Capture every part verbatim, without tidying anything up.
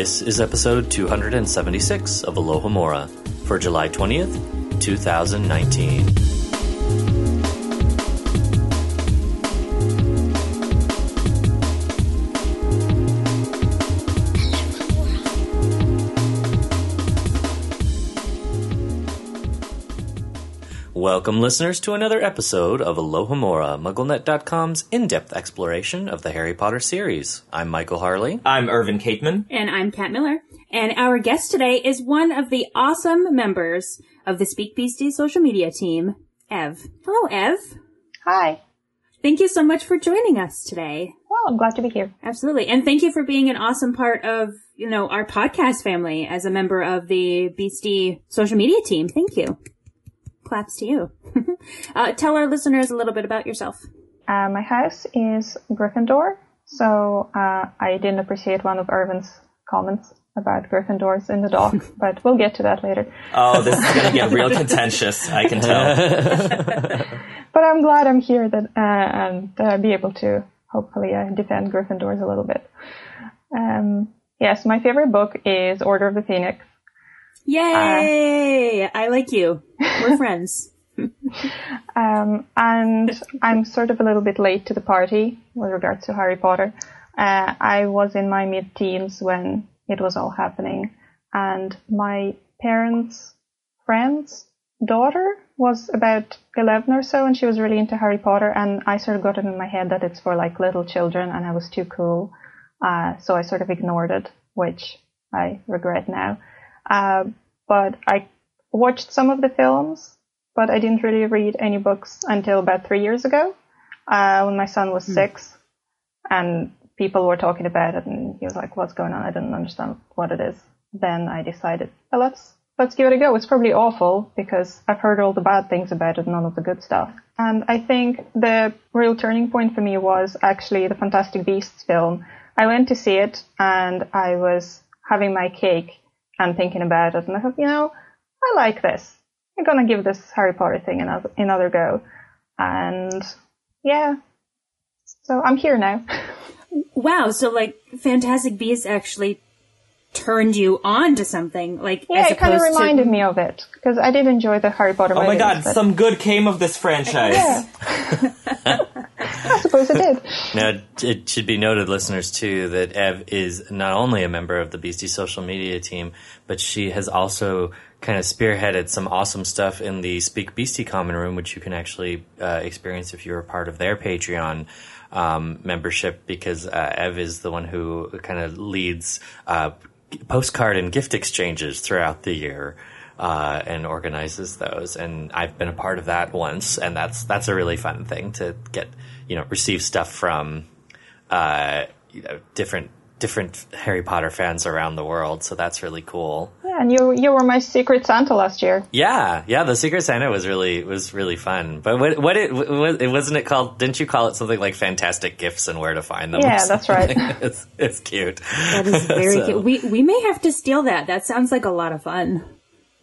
This is episode two hundred seventy-six of Alohomora for July twentieth, two thousand nineteen. Welcome, listeners, to another episode of Alohomora, MuggleNet dot com's in-depth exploration of the Harry Potter series. I'm Michael Harley. I'm Irvin Kateman. And I'm Kat Miller. And our guest today is one of the awesome members of the Speak Beastie social media team, Ev. Hello, Ev. Hi. Thank you so much for joining us today. Well, I'm glad to be here. Absolutely. And thank you for being an awesome part of, you know, our podcast family as a member of the Beastie social media team. Thank you. Claps to you. uh, tell our listeners a little bit about yourself. Uh, my house is Gryffindor, so uh, I didn't appreciate one of Irvin's comments about Gryffindors in the dock, but we'll get to that later. Oh, this is going to get real contentious, I can tell. But I'm glad I'm here that, uh, and uh, be able to hopefully uh, defend Gryffindors a little bit. Um, yes, my favorite book is Order of the Phoenix. Yay! Uh, I like you. We're friends. um, and I'm sort of a little bit late to the party with regards to Harry Potter. Uh, I was in my mid-teens when it was all happening. And my parents' friend's daughter was about eleven or so, and she was really into Harry Potter. And I sort of got it in my head that it's for like little children, and I was too cool. Uh, so I sort of ignored it, which I regret now. Uh, but I watched some of the films, but I didn't really read any books until about three years ago, uh, when my son was mm. six, and people were talking about it, and he was like, what's going on? I didn't understand what it is. Then I decided, well, let's, let's give it a go. It's probably awful because I've heard all the bad things about it, none of the good stuff. And I think the real turning point for me was actually the Fantastic Beasts film. I went to see it and I was having my cake and thinking about it, and I thought, you know, I like this. I'm going to give this Harry Potter thing another, another go. And, yeah. So, I'm here now. Wow, so, like, Fantastic Beasts actually turned you on to something, like, yeah, as it kind of reminded to... me of it, because I did enjoy the Harry Potter movies. Oh my god, but... some good came of this franchise. Yeah. I suppose it did. Now, it should be noted, listeners, too, that Ev is not only a member of the Beastie social media team, but she has also kind of spearheaded some awesome stuff in the Speak Beastie Common Room, which you can actually uh, experience if you're a part of their Patreon um, membership, because uh, Ev is the one who kind of leads uh, postcard and gift exchanges throughout the year. Uh, and organizes those, and I've been a part of that once, and that's that's a really fun thing to get, you know, receive stuff from, uh, you know, different different Harry Potter fans around the world. So that's really cool. Yeah, and you you were my Secret Santa last year. Yeah, yeah, the Secret Santa was really was really fun. But what what it wasn't it called? Didn't you call it something like Fantastic Gifts and Where to Find Them? Yeah, that's right. It's it's cute. That is very so. cute. We we may have to steal that. That sounds like a lot of fun.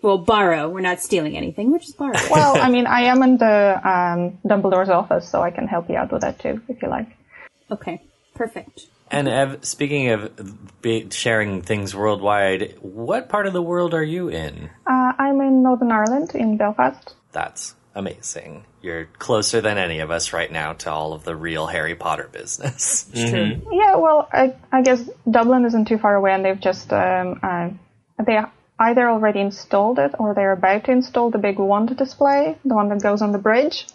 Well, borrow. We're not stealing anything. We're just borrowing. Well, I mean, I am in the um, Dumbledore's office, so I can help you out with that too, if you like. Okay, perfect. And Ev, speaking of be- sharing things worldwide, what part of the world are you in? Uh, I'm in Northern Ireland, in Belfast. That's amazing. You're closer than any of us right now to all of the real Harry Potter business. It's mm-hmm. true. Yeah, well, I, I guess Dublin isn't too far away, and they've just... Um, uh, they either already installed it or they're about to install the big wand display, the one that goes on the bridge.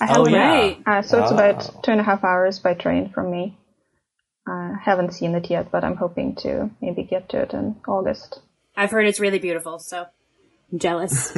I haven't, oh, yeah. Uh, so oh. It's about two and a half hours by train from me. I uh, haven't seen it yet, but I'm hoping to maybe get to it in August. I've heard it's really beautiful, so I'm jealous.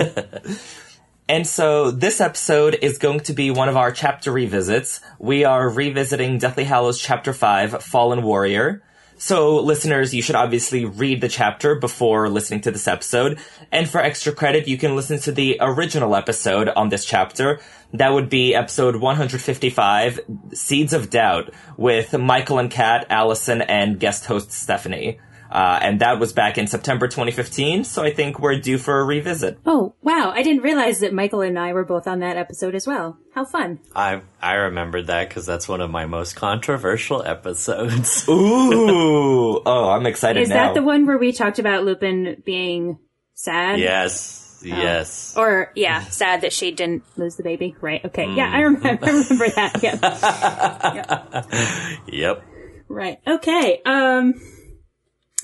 And so this episode is going to be one of our chapter revisits. We are revisiting Deathly Hallows Chapter five, Fallen Warrior. So, listeners, you should obviously read the chapter before listening to this episode. And for extra credit, you can listen to the original episode on this chapter. That would be episode one hundred fifty-five, Seeds of Doubt, with Michael and Kat, Allison, and guest host Stephanie. Uh, and that was back in September twenty fifteen, so I think we're due for a revisit. Oh, wow. I didn't realize that Michael and I were both on that episode as well. How fun. I I remembered that because that's one of my most controversial episodes. Ooh! Oh, I'm excited Is now. Is that the one where we talked about Lupin being sad? Yes. Oh. Yes. Or, yeah, sad that she didn't lose the baby. Right, okay. Mm. Yeah, I remember, I remember that. Yeah. Yep. Yep. Right, okay. Um...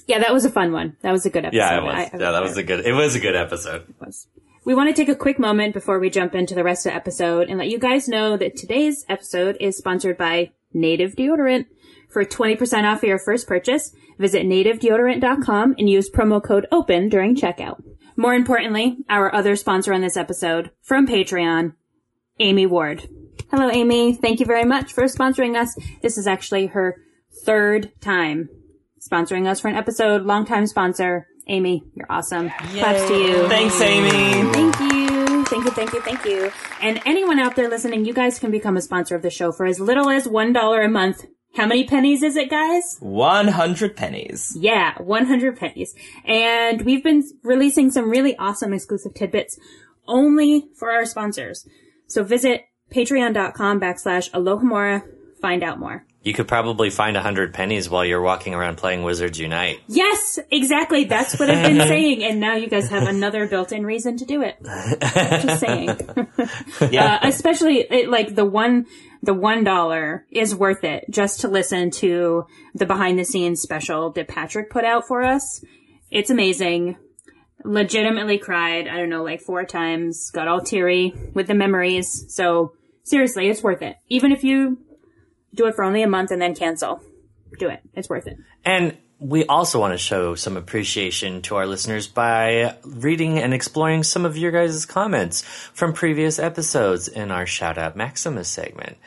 Yeah, that was a fun one. That was a good episode. Yeah, it was. I, I yeah, that there. was a good. It was a good episode. It was. We want to take a quick moment before we jump into the rest of the episode and let you guys know that today's episode is sponsored by Native Deodorant. For twenty percent off your first purchase, visit native deodorant dot com and use promo code OPEN during checkout. More importantly, our other sponsor on this episode from Patreon, Amy Ward. Hello, Amy. Thank you very much for sponsoring us. This is actually her third time sponsoring us for an episode. Longtime sponsor, Amy, you're awesome. Yay. Claps to you. Thanks, Amy. Thank you. Thank you, thank you, thank you. And anyone out there listening, you guys can become a sponsor of the show for as little as one dollar a month. How many pennies is it, guys? one hundred pennies. Yeah, one hundred pennies. And we've been releasing some really awesome exclusive tidbits only for our sponsors. So visit patreon.com backslash Alohomora. Find out more. You could probably find a hundred pennies while you're walking around playing Wizards Unite. Yes, exactly. That's what I've been saying. And now you guys have another built-in reason to do it. Just saying. Yeah. Uh, especially it, like the one, the one dollar is worth it just to listen to the behind the scenes special that Patrick put out for us. It's amazing. Legitimately cried. I don't know, like four times, got all teary with the memories. So seriously, it's worth it. Even if you do it for only a month and then cancel. Do it. It's worth it. And we also want to show some appreciation to our listeners by reading and exploring some of your guys' comments from previous episodes in our Shout Out Maximus segment.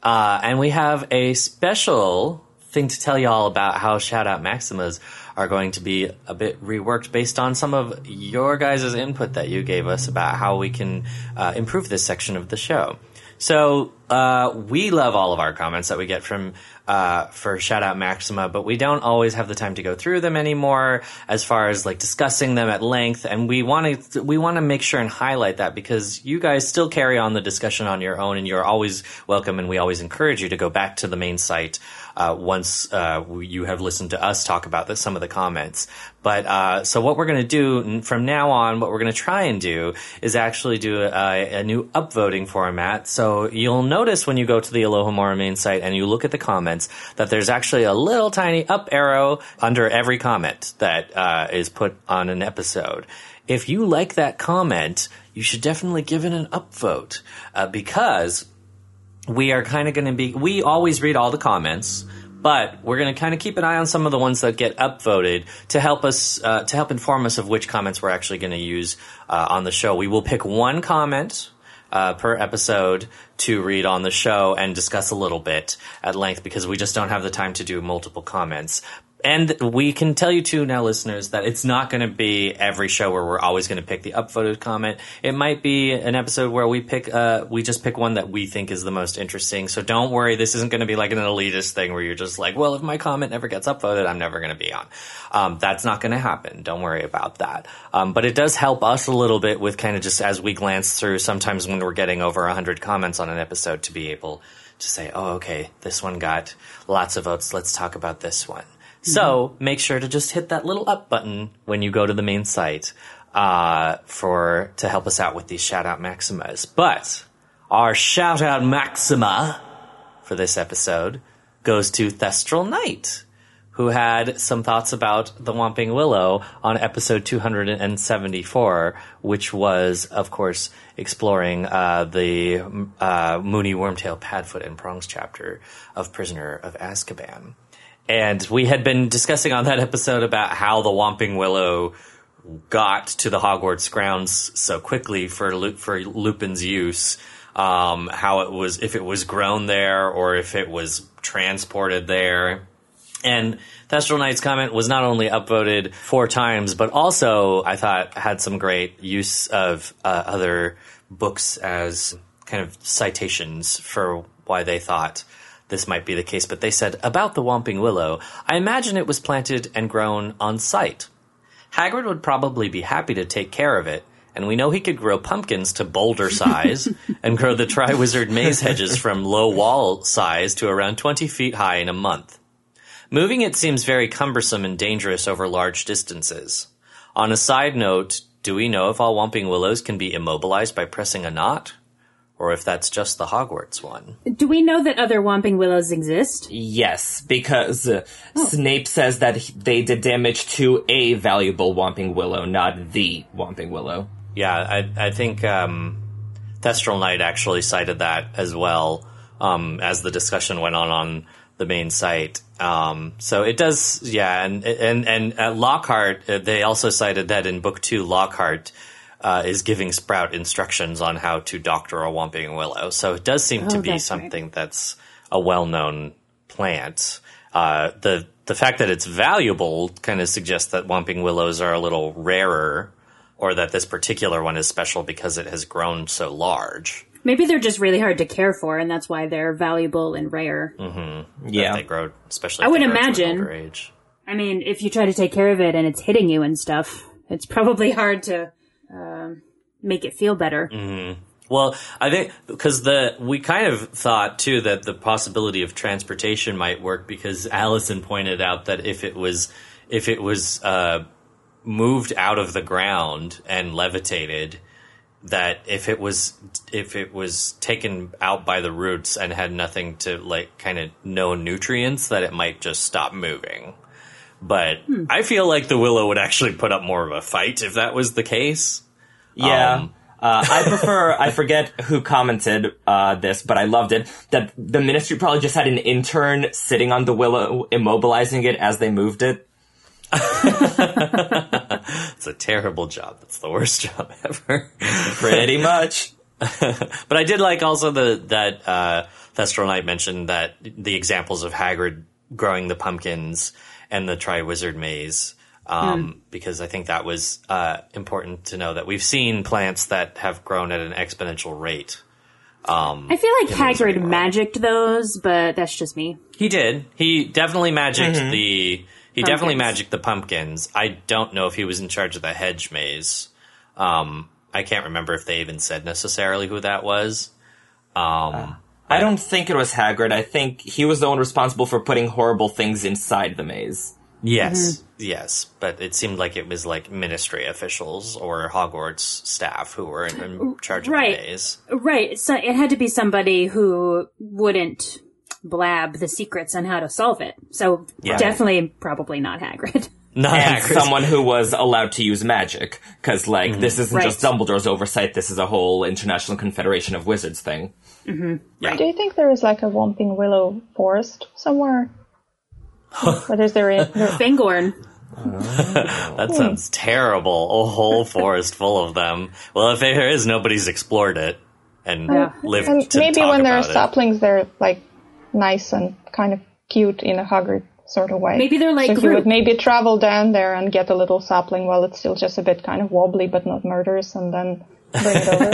Uh, and we have a special thing to tell y'all about how Shout Out Maximus are going to be a bit reworked based on some of your guys' input that you gave us about how we can uh, improve this section of the show. So uh, we love all of our comments that we get from uh, for Shout Out Maxima, but we don't always have the time to go through them anymore as far as like discussing them at length. And we want to we want to make sure and highlight that because you guys still carry on the discussion on your own and you're always welcome. And we always encourage you to go back to the main site uh, once uh, you have listened to us talk about the, some of the comments. But uh, so what we're going to do from now on, what we're going to try and do is actually do a, a new upvoting format. So you'll notice when you go to the Alohomora main site and you look at the comments that there's actually a little tiny up arrow under every comment that uh, is put on an episode. If you like that comment, you should definitely give it an upvote uh, because we are kind of going to be – we always read all the comments – but we're going to kind of keep an eye on some of the ones that get upvoted to help us uh, to help inform us of which comments we're actually going to use uh, on the show. We will pick one comment uh, per episode to read on the show and discuss a little bit at length because we just don't have the time to do multiple comments. And we can tell you, too, now, listeners, that it's not going to be every show where we're always going to pick the upvoted comment. It might be an episode where we pick, uh, we just pick one that we think is the most interesting. So don't worry. This isn't going to be like an elitist thing where you're just like, well, if my comment never gets upvoted, I'm never going to be on. Um, that's not going to happen. Don't worry about that. Um, but it does help us a little bit with kind of just as we glance through sometimes when we're getting over one hundred comments on an episode to be able to say, oh, okay, this one got lots of votes. Let's talk about this one. So make sure to just hit that little up button when you go to the main site uh, for to help us out with these shout-out maximas. But our shout-out maxima for this episode goes to Thestral Knight, who had some thoughts about the Whomping Willow on episode two hundred seventy-four, which was, of course, exploring uh, the uh, Moony, Wormtail, Padfoot, and Prongs chapter of Prisoner of Azkaban. And we had been discussing on that episode about how the Whomping Willow got to the Hogwarts grounds so quickly for Lu- for Lupin's use, um, how it was, if it was grown there or if it was transported there. And Thestral Knight's comment was not only upvoted four times, but also, I thought, had some great use of uh, other books as kind of citations for why they thought this might be the case, but they said, about the Whomping Willow, I imagine it was planted and grown on site. Hagrid would probably be happy to take care of it, and we know he could grow pumpkins to boulder size and grow the Triwizard maze hedges from low wall size to around twenty feet high in a month. Moving it seems very cumbersome and dangerous over large distances. On a side note, do we know if all Whomping Willows can be immobilized by pressing a knot? Or if that's just the Hogwarts one. Do we know that other Whomping Willows exist? Yes, because uh, oh. Snape says that he, they did damage to a valuable Whomping Willow, not the Whomping Willow. Yeah, I, I think um, Thestral Knight actually cited that as well um, as the discussion went on on the main site. Um, so it does, yeah, and and, and at Lockhart, uh, they also cited that in Book two, Lockhart Uh, is giving Sprout instructions on how to doctor a Whomping Willow. So it does seem oh, to be something right. that's a well-known plant. Uh, the the fact that it's valuable kind of suggests that Whomping Willows are a little rarer, or that this particular one is special because it has grown so large. Maybe they're just really hard to care for, and that's why they're valuable and rare. Mm-hmm. Yeah. That they grow, especially I would imagine. Older age. I mean, if you try to take care of it and it's hitting you and stuff, it's probably hard to... Um, make it feel better. Mm-hmm. Well, I think because the we kind of thought too that the possibility of transportation might work, because Allison pointed out that if it was if it was uh, moved out of the ground and levitated, that if it was if it was taken out by the roots and had nothing to like kind of no nutrients, that it might just stop moving. But hmm. I feel like the willow would actually put up more of a fight if that was the case. Yeah. Um, uh, I prefer, I forget who commented uh, this, but I loved it, that the ministry probably just had an intern sitting on the willow, immobilizing it as they moved it. It's a terrible job. That's the worst job ever. Pretty much. But I did like also the that uh, Thestral Knight mentioned that the examples of Hagrid growing the pumpkins and the Triwizard maze, um, mm. because I think that was uh, important to know that we've seen plants that have grown at an exponential rate. Um, I feel like Hagrid magicked those, but that's just me. He did. He definitely magicked mm-hmm. the. He pumpkins. definitely magicked the pumpkins. I don't know if he was in charge of the hedge maze. Um, I can't remember if they even said necessarily who that was. Um, uh. I don't think it was Hagrid. I think he was the one responsible for putting horrible things inside the maze. Yes, mm-hmm. yes. But it seemed like it was, like, ministry officials or Hogwarts staff who were in, in charge of right. the maze. Right. So it had to be somebody who wouldn't blab the secrets on how to solve it. So yeah. definitely probably not Hagrid. Not and Hagrid. Someone who was allowed to use magic. Because, like, mm-hmm. this isn't right. just Dumbledore's oversight. This is a whole International Confederation of Wizards thing. Mm-hmm. Yeah. Do you think there is like a Whomping Willow forest somewhere? What is there in Fangorn? That sounds terrible. A whole forest full of them. Well, if there is, nobody's explored it and yeah. lived and to maybe talk when there about are saplings, it. They're like nice and kind of cute in a Hagrid sort of way. Maybe they're like so if you would maybe travel down there and get a little sapling while it's still just a bit kind of wobbly but not murderous, and then. Bring it over.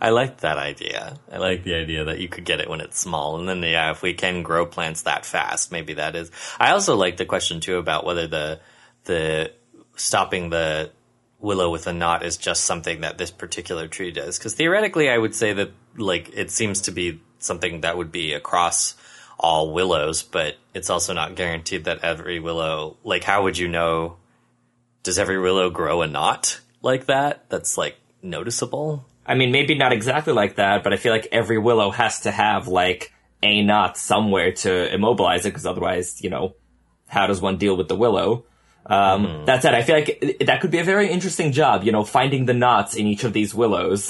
I like that idea. I like the idea that you could get it when it's small. And then, yeah, if we can grow plants that fast, maybe that is. I also like the question, too, about whether the the stopping the willow with a knot is just something that this particular tree does. Because theoretically, I would say that, like, it seems to be something that would be across all willows, but it's also not guaranteed that every willow, like, how would you know? Does every willow grow a knot like that? That's, like, noticeable? I mean, maybe not exactly like that, but I feel like every willow has to have, like, a knot somewhere to immobilize it, because otherwise, you know, how does one deal with the willow? Um, mm. That said, I feel like it, that could be a very interesting job, you know, finding the knots in each of these willows.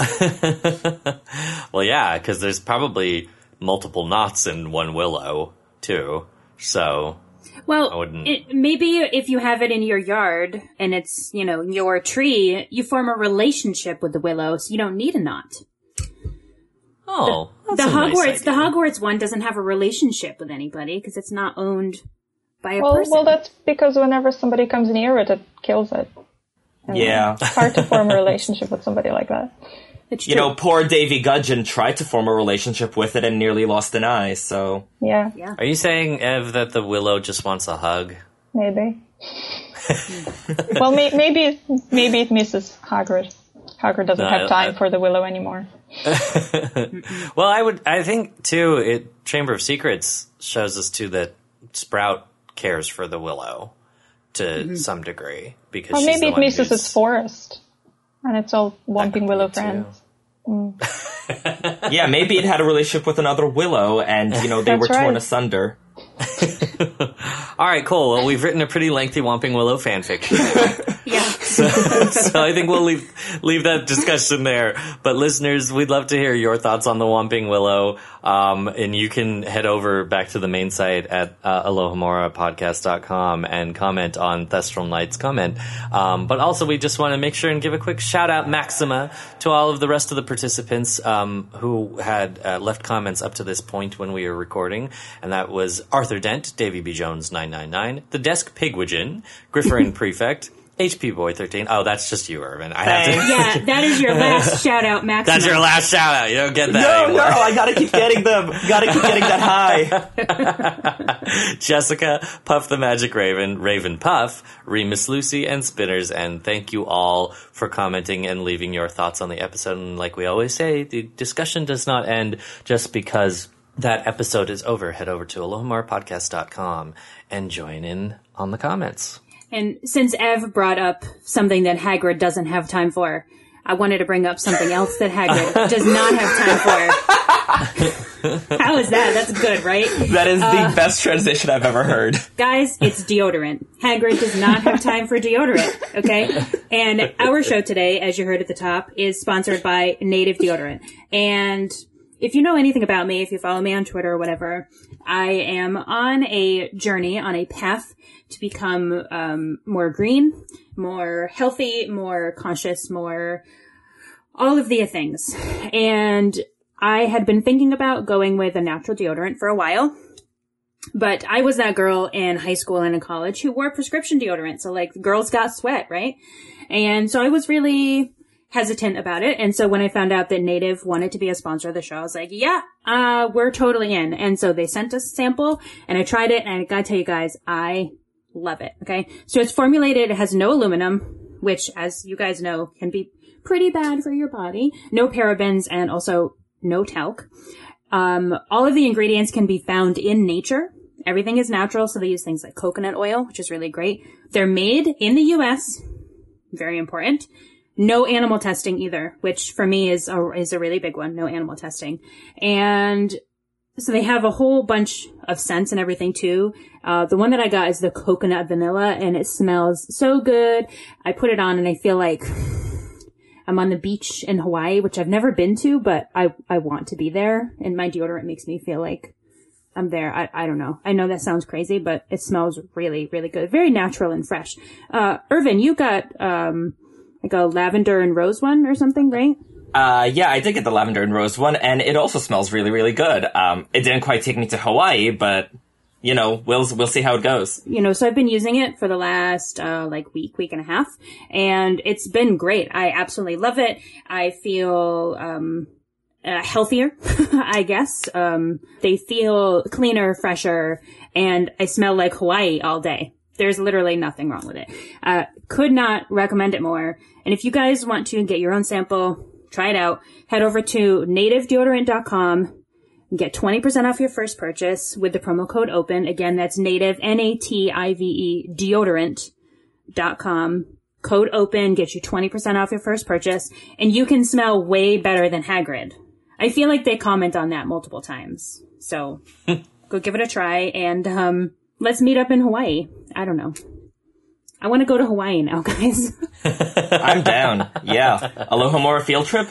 Well, yeah, because there's probably multiple knots in one willow, too, so... Well, it, maybe if you have it in your yard and it's, you know, your tree, you form a relationship with the willow, so you don't need a knot. Oh, the, that's the a Hogwarts, nice idea. The Hogwarts one doesn't have a relationship with anybody because it's not owned by a well, person. Well, that's because whenever somebody comes near it, it kills it. And yeah, it's hard to form a relationship with somebody like that. It's you true. know, poor Davy Gudgeon tried to form a relationship with it and nearly lost an eye, so... Yeah. yeah. Are you saying, Ev, that the willow just wants a hug? Maybe. well, may- maybe maybe it misses Hagrid. Hagrid doesn't no, have time I, I, for the willow anymore. well, I would. I think, too, it, Chamber of Secrets shows us, too, that Sprout cares for the willow to mm-hmm. some degree. Because well, maybe it misses its forest. And it's all wanting willow friends. Mm. yeah, maybe it had a relationship with another willow, and, you know, they were right. torn asunder. All right, cool. Well, we've written a pretty lengthy Whomping Willow fanfiction. yeah. So, so I think we'll leave leave that discussion there. But listeners, we'd love to hear your thoughts on the Whomping Willow. Um, and you can head over back to the main site at uh, alohomora podcast dot com and comment on Thestral Knight's comment. Um, but also, we just want to make sure and give a quick shout-out, Maxima, to all of the rest of the participants um, who had uh, left comments up to this point when we were recording. And that was Arthur Dent, Davy B. Jones nine nine nine, The Desk Pigwidgeon, Grifferin Prefect, H P Boy thirteen. Oh, that's just you, Irvin. I have to- yeah, that is your last shout out, Max. That's your last shout out. You don't get that. No, anymore. no, I gotta keep getting them. Gotta keep getting that high. Jessica, Puff the Magic Raven, Raven Puff, Remus Lucy, and Spinners. And thank you all for commenting and leaving your thoughts on the episode. And like we always say, the discussion does not end just because that episode is over. Head over to alohomora podcast dot com and join in on the comments. And since Ev brought up something that Hagrid doesn't have time for, I wanted to bring up something else that Hagrid does not have time for. How is that? That's good, right? That is uh, the best transition I've ever heard. Guys, it's deodorant. Hagrid does not have time for deodorant, okay? And our show today, as you heard at the top, is sponsored by Native Deodorant. And if you know anything about me, if you follow me on Twitter or whatever, I am on a journey, on a path to become um more green, more healthy, more conscious, more all of the things. And I had been thinking about going with a natural deodorant for a while, but I was that girl in high school and in college who wore prescription deodorant. So, like, girls got sweat, right? And so I was really hesitant about it. And so when I found out that Native wanted to be a sponsor of the show, I was like, yeah, uh we're totally in. And so they sent us a sample, and I tried it, and I gotta tell you guys, I love it. Okay. So it's formulated. It has no aluminum, which, as you guys know, can be pretty bad for your body. No parabens, and also no talc. Um, all of the ingredients can be found in nature. Everything is natural. So they use things like coconut oil, which is really great. They're made in the U S. Very important. No animal testing either, which for me is a, is a really big one. No animal testing. And so they have a whole bunch of scents and everything, too. Uh, the one that I got is the coconut vanilla, and it smells so good. I put it on, and I feel like I'm on the beach in Hawaii, which I've never been to, but I, I want to be there. And my deodorant makes me feel like I'm there. I, I don't know. I know that sounds crazy, but it smells really, really good. Very natural and fresh. Uh, Irvin, you got um like a lavender and rose one or something, right? Uh, yeah, I did get the lavender and rose one, and it also smells really, really good. Um, it didn't quite take me to Hawaii, but, you know, we'll, we'll see how it goes. You know, so I've been using it for the last, uh, like week, week and a half, and it's been great. I absolutely love it. I feel, um, uh, healthier, I guess. Um, they feel cleaner, fresher, and I smell like Hawaii all day. There's literally nothing wrong with it. Uh, could not recommend it more. And if you guys want to get your own sample, try it out. Head over to native deodorant dot com and get twenty percent off your first purchase with the promo code OPEN. Again, that's native, N A T I V E, deodorant dot com. Code OPEN gets you twenty percent off your first purchase. And you can smell way better than Hagrid. I feel like they comment on that multiple times. So go give it a try. And um, let's meet up in Hawaii. I don't know. I want to go to Hawaii now, guys. I'm down. Yeah. Alohomora field trip?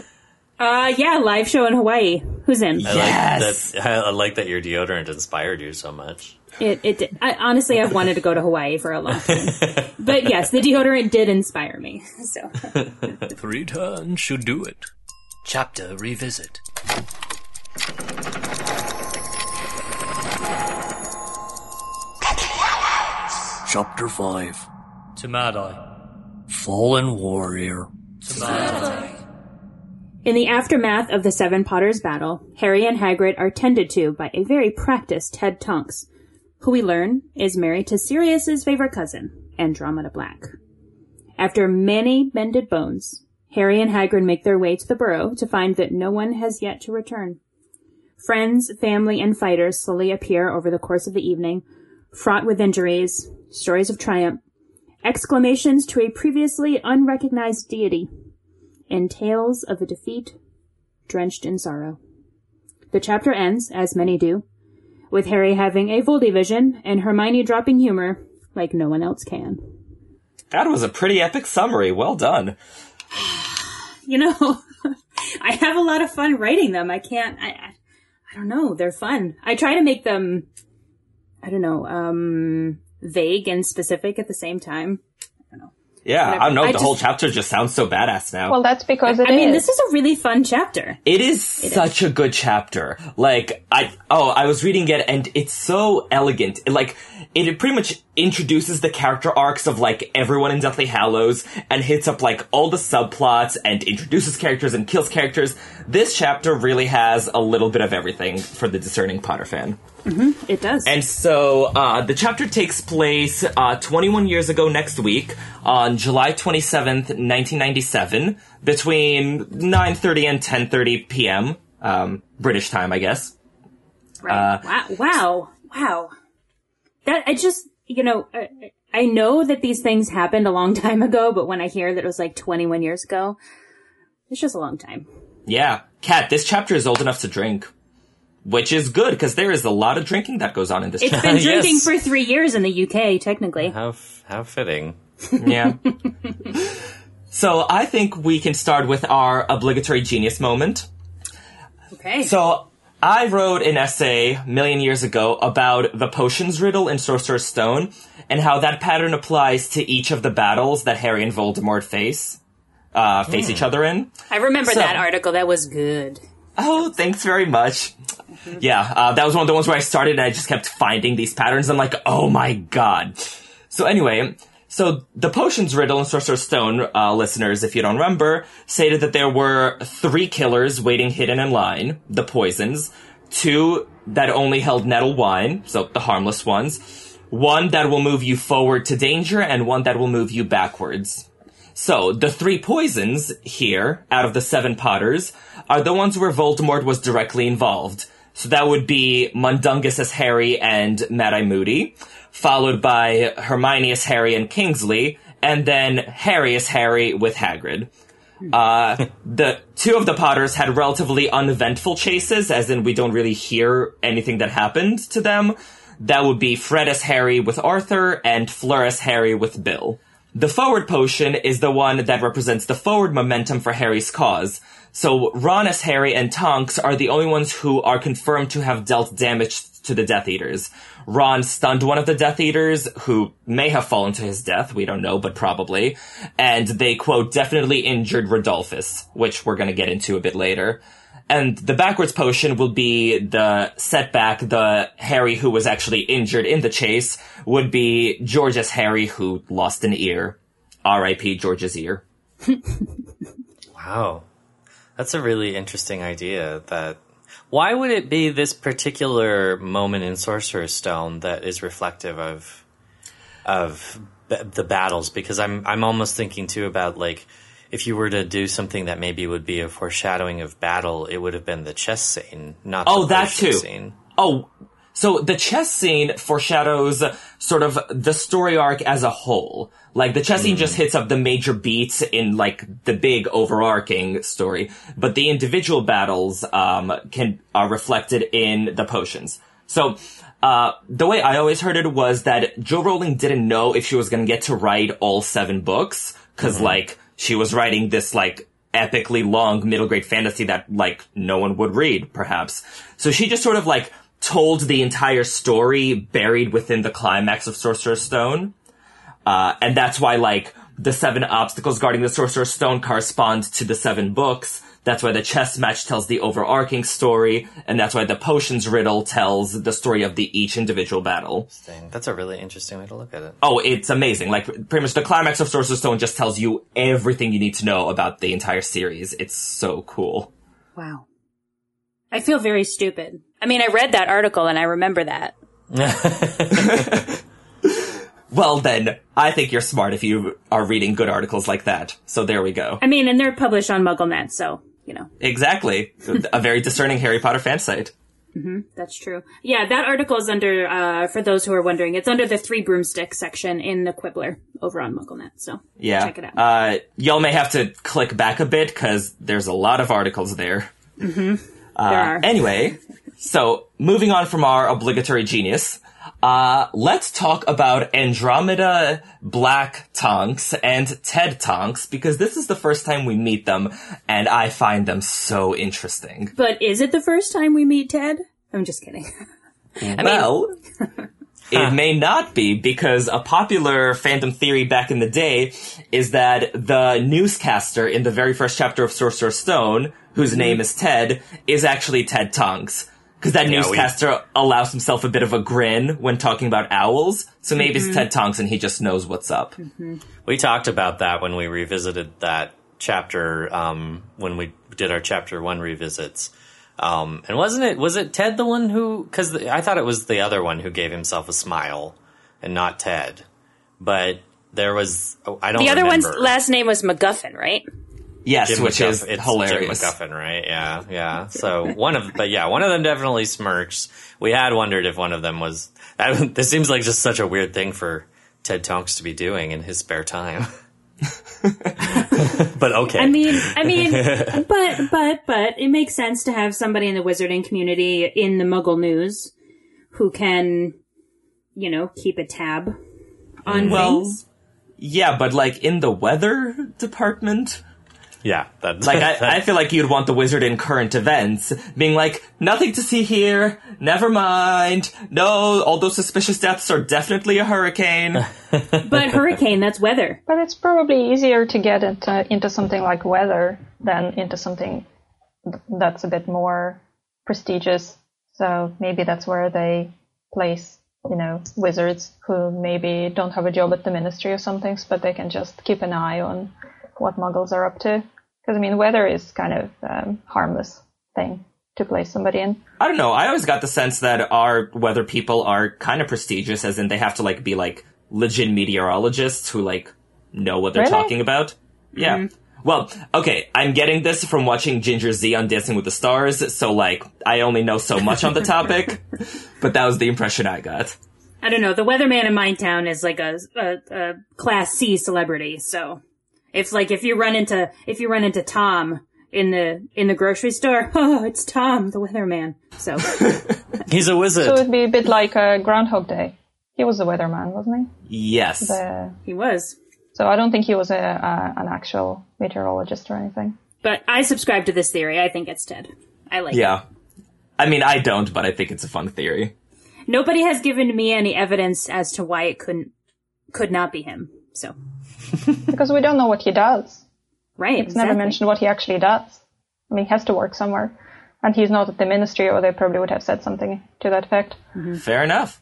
Uh, yeah, live show in Hawaii. Who's in? I yes. Like that, I like that your deodorant inspired you so much. It, it did. I, honestly, I've wanted to go to Hawaii for a long time. But yes, the deodorant did inspire me. So three times should do it. Chapter revisit. Chapter five. To Mad Eye. Fallen Warrior. To Mad Eye. In the aftermath of the Seven Potters battle, Harry and Hagrid are tended to by a very practiced Ted Tonks, who we learn is married to Sirius's favorite cousin, Andromeda Black. After many mended bones, Harry and Hagrid make their way to the burrow to find that no one has yet to return. Friends, family, and fighters slowly appear over the course of the evening, fraught with injuries, stories of triumph, exclamations to a previously unrecognized deity, and tales of a defeat drenched in sorrow. The chapter ends, as many do, with Harry having a Voldy-vision and Hermione dropping humor like no one else can. That was a pretty epic summary. Well done. You know, I have a lot of fun writing them. I can't... I, I don't know. They're fun. I try to make them, I don't know, um, vague and specific at the same time. I don't know. Yeah, Whatever. I don't know. I the just, whole chapter just sounds so badass now. Well, that's because it I is. I mean, this is a really fun chapter. It is it such is. a good chapter. Like, I, oh, I was reading it and it's so elegant. Like, it pretty much introduces the character arcs of, like, everyone in Deathly Hallows and hits up, like, all the subplots and introduces characters and kills characters. This chapter really has a little bit of everything for the discerning Potter fan. Mm-hmm, it does. And so uh, the chapter takes place uh, twenty-one years ago next week on July twenty-seventh, nineteen ninety-seven, between nine thirty and ten thirty p.m. Um, British time, I guess. Right. Uh, wow. Wow. Wow. That, I just, you know, I, I know that these things happened a long time ago, but when I hear that it was like twenty-one years ago, it's just a long time. Yeah. Kat, this chapter is old enough to drink. Which is good, because there is a lot of drinking that goes on in this chapter. It's been drinking yes. for three years in the U K, technically. How how fitting. Yeah. So I think we can start with our obligatory genius moment. Okay. So I wrote an essay a million years ago about the potions riddle in Sorcerer's Stone, and how that pattern applies to each of the battles that Harry and Voldemort face, uh, face mm. each other in. I remember so, that article. That was good. Oh, thanks very much. Yeah, uh, that was one of the ones where I started and I just kept finding these patterns. I'm like, oh my god. So anyway, so the potions riddle in Sorcerer's Stone, uh, listeners, if you don't remember, stated that there were three killers waiting hidden in line, the poisons, two that only held nettle wine, so the harmless ones, one that will move you forward to danger, and one that will move you backwards. So, the three poisons here, out of the Seven Potters, are the ones where Voldemort was directly involved. So that would be Mundungus as Harry and Mad-Eye Moody, followed by Hermione as Harry and Kingsley, and then Harry as Harry with Hagrid. Uh, the two of the Potters had relatively uneventful chases, as in we don't really hear anything that happened to them. That would be Fred as Harry with Arthur, and Fleur as Harry with Bill. The forward potion is the one that represents the forward momentum for Harry's cause. So Ron as Harry and Tonks are the only ones who are confirmed to have dealt damage to the Death Eaters. Ron stunned one of the Death Eaters, who may have fallen to his death, we don't know, but probably. And they, quote, definitely injured Rodolphus, which we're going to get into a bit later. And the backwards potion will be the setback, the Harry who was actually injured in the chase, would be George as Harry who lost an ear. R I P George's ear. Wow. That's a really interesting idea. That why would it be this particular moment in Sorcerer's Stone that is reflective of of b- the battles? Because I'm I'm almost thinking too about like, if you were to do something that maybe would be a foreshadowing of battle, it would have been the chess scene, not the oh, that too. scene. Oh, so the chess scene foreshadows sort of the story arc as a whole. Like, the chess mm. scene just hits up the major beats in, like, the big overarching story. But the individual battles um can are reflected in the potions. So... Uh, the way I always heard it was that Jo Rowling didn't know if she was gonna get to write all seven books, cause mm-hmm. like, she was writing this, like, epically long middle grade fantasy that, like, no one would read, perhaps. So she just sort of, like, told the entire story buried within the climax of Sorcerer's Stone. Uh, and that's why, like, the seven obstacles guarding the Sorcerer's Stone correspond to the seven books, That's why the chess match tells the overarching story, and that's why the potions riddle tells the story of the each individual battle. That's a really interesting way to look at it. Oh, it's amazing. Like, pretty much the climax of Sorcerer's Stone just tells you everything you need to know about the entire series. It's so cool. Wow. I feel very stupid. I mean, I read that article and I remember that. Well, then, I think you're smart if you are reading good articles like that. So there we go. I mean, and they're published on MuggleNet, so, you know. Exactly. A very discerning Harry Potter fan site. Mm-hmm, that's true. Yeah, that article is under, uh, for those who are wondering, it's under the Three Broomsticks section in the Quibbler over on MuggleNet, so yeah. Check it out. Uh, y'all may have to click back a bit, because there's a lot of articles there. Mm-hmm, uh, there are. Anyway, so moving on from our obligatory genius... Uh, let's talk about Andromeda Black Tonks and Ted Tonks, because this is the first time we meet them, and I find them so interesting. But is it the first time we meet Ted? I'm just kidding. I well, mean... it may not be, because a popular fandom theory back in the day is that the newscaster in the very first chapter of Sorcerer's Stone, whose name is Ted, is actually Ted Tonks. Because that yeah, newscaster we... allows himself a bit of a grin when talking about owls. So maybe mm-hmm. it's Ted Tonks and he just knows what's up. Mm-hmm. We talked about that when we revisited that chapter, um, when we did our chapter one revisits. Um, and wasn't it, was it Ted the one who, because I thought it was the other one who gave himself a smile and not Ted. But there was, oh, I don't remember. The other remember. one's last name was MacGuffin, right? Yes, Jim which McGuff- is it's hilarious. Jim McGuffin, right? Yeah, yeah. So one of, but yeah, one of them definitely smirks. We had wondered if one of them was. That, this seems like just such a weird thing for Ted Tonks to be doing in his spare time. But okay. I mean, I mean, but but but it makes sense to have somebody in the wizarding community in the Muggle news who can, you know, keep a tab on well, things. Yeah, but like in the weather department. Yeah. That, like, I, I feel like you'd want the wizard in current events being like, nothing to see here, never mind, no, all those suspicious deaths are definitely a hurricane. But hurricane, that's weather. But it's probably easier to get it, uh, into something like weather than into something that's a bit more prestigious. So maybe that's where they place, you know, wizards who maybe don't have a job at the ministry or something, but they can just keep an eye on what muggles are up to. Because, I mean, weather is kind of um, harmless thing to place somebody in. I don't know. I always got the sense that our weather people are kind of prestigious, as in they have to, like, be, like, legit meteorologists who, like, know what they're really? talking about. Yeah. Mm-hmm. Well, okay, I'm getting this from watching Ginger Z on Dancing with the Stars, so, like, I only know so much on the topic, but that was the impression I got. I don't know. The weatherman in my town is, like, a, a, a Class C celebrity, so... If like if you run into if you run into Tom in the in the grocery store, oh, it's Tom the weatherman. So he's a wizard. So it'd be a bit like a Groundhog Day. He was a weatherman, wasn't he? Yes, the... he was. So I don't think he was a, a an actual meteorologist or anything. But I subscribe to this theory. I think it's Ted. I like. Yeah, it. I mean, I don't, but I think it's a fun theory. Nobody has given me any evidence as to why it couldn't could not be him. So. Because we don't know what he does. Right. It's exactly. never mentioned what he actually does. I mean, he has to work somewhere. And he's not at the ministry, or they probably would have said something to that effect. Mm-hmm. Fair enough.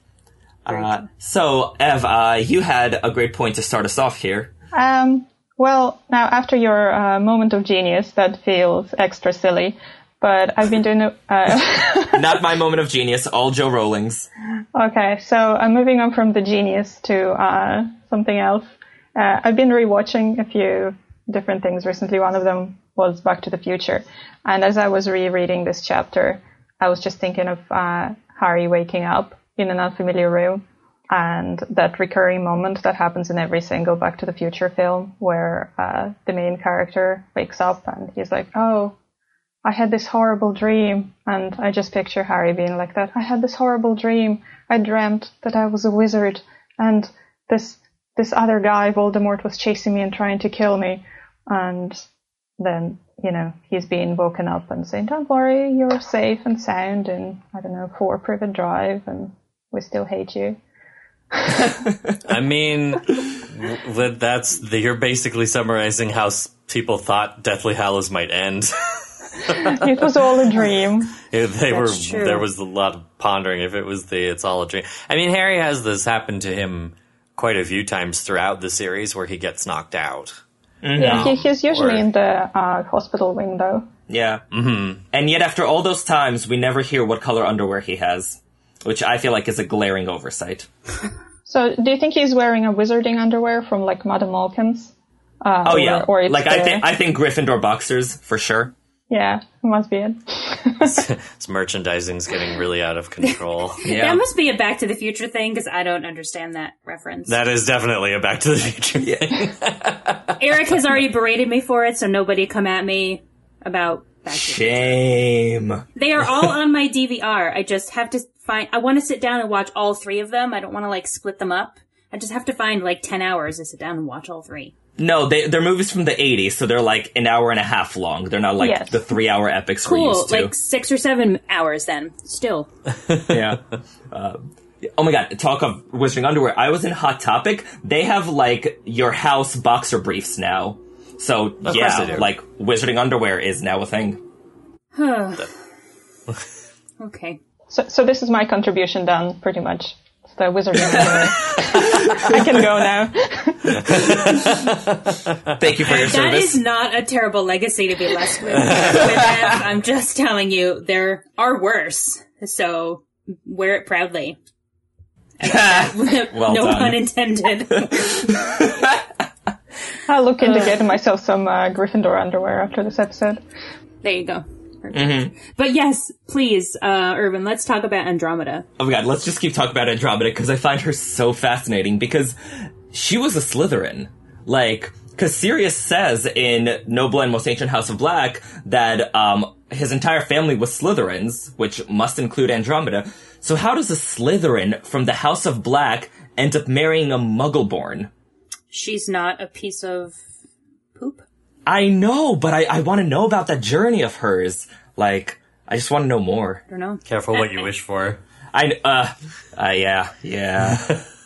Uh, so, Ev, uh, you had a great point to start us off here. Um, well, now, after your uh, moment of genius, that feels extra silly. But I've been doing... A, uh, not my moment of genius, all Joe Rowling's. Okay, so I'm uh, moving on from the genius to uh, something else. Uh, I've been rewatching a few different things recently. One of them was Back to the Future. And as I was rereading this chapter, I was just thinking of uh, Harry waking up in an unfamiliar room and that recurring moment that happens in every single Back to the Future film where uh, the main character wakes up and he's like, oh, I had this horrible dream. And I just picture Harry being like that. I had this horrible dream. I dreamt that I was a wizard and this... this other guy, Voldemort, was chasing me and trying to kill me. And then, you know, he's being woken up and saying, don't worry, you're safe and sound in, I don't know, four Privet Drive, and we still hate you. I mean, that's, you're basically summarizing how people thought Deathly Hallows might end. It was all a dream. It, they That's were. True. There was a lot of pondering if it was the it's all a dream. I mean, Harry has this happen to him quite a few times throughout the series where he gets knocked out. Mm-hmm. Yeah, he, he's usually or, in the uh, hospital window. Yeah. Mm-hmm. And yet after all those times, we never hear what color underwear he has, which I feel like is a glaring oversight. So do you think he's wearing a wizarding underwear from, like, Madame Malkin's? Uh, oh, or, yeah. Or it's like, the... I, th- I think Gryffindor boxers, for sure. Yeah, it must be it. This merchandising's getting really out of control. Yeah. That must be a Back to the Future thing, because I don't understand that reference. That is definitely a Back to the Future thing. Eric has already berated me for it, so nobody come at me about Back to the Future. Shame. They are all on my D V R. I just have to find... I want to sit down and watch all three of them. I don't want to, like, split them up. I just have to find, like, ten hours to sit down and watch all three. No, they, they're movies from the eighties, so they're like an hour and a half long. They're not like yes. the three-hour epics cool, we're used to. Cool, like six or seven hours then, still. Yeah. Uh, oh my god, talk of wizarding underwear. I was in Hot Topic. They have like your house boxer briefs now. So of yeah, like wizarding underwear is now a thing. Okay. So, so this is my contribution then, pretty much. The wizard. I can go now. Thank you for your service. That is not a terrible legacy to be left with. with F, I'm just telling you, there are worse. So wear it proudly. Well no done. Pun intended. I'll look into uh, getting myself some uh, Gryffindor underwear after this episode. There you go. Mm-hmm. But yes, please, uh, Urban, let's talk about Andromeda. Oh my god, let's just keep talking about Andromeda, because I find her so fascinating, because she was a Slytherin. Like, because Sirius says in Noble and Most Ancient House of Black that um, his entire family was Slytherins, which must include Andromeda. So how does a Slytherin from the House of Black end up marrying a Muggleborn? She's not a piece of poop. I know, but I, I want to know about that journey of hers. Like, I just want to know more. I don't know. Careful what you wish for. I, uh, uh yeah, yeah.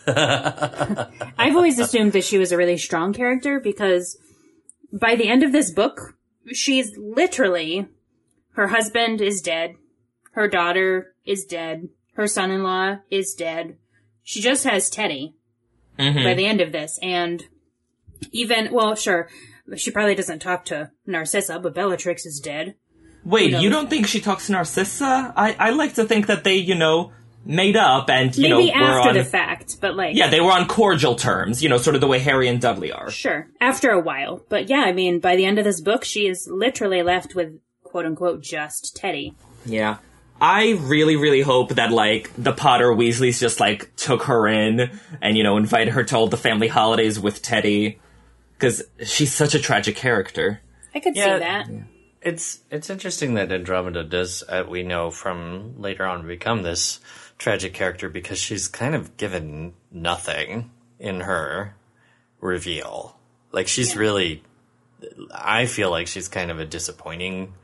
I've always assumed that she was a really strong character because by the end of this book, she's literally, her husband is dead. Her daughter is dead. Her son-in-law is dead. She just has Teddy mm-hmm. by the end of this. And even, well, sure, she probably doesn't talk to Narcissa, but Bellatrix is dead. Wait, you don't think she talks to Narcissa? I, I like to think that they, you know, made up and, you Maybe know, were after on, the fact, but like... Yeah, they were on cordial terms, you know, sort of the way Harry and Dudley are. Sure, after a while. But yeah, I mean, by the end of this book, she is literally left with, quote-unquote, just Teddy. Yeah. I really, really hope that, like, the Potter Weasleys just, like, took her in and, you know, invited her to all the family holidays with Teddy. Because she's such a tragic character. I could yeah, see that. It's it's interesting that Andromeda does, uh, we know from later on, become this tragic character because she's kind of given nothing in her reveal. Like, she's yeah. really, I feel like she's kind of a disappointing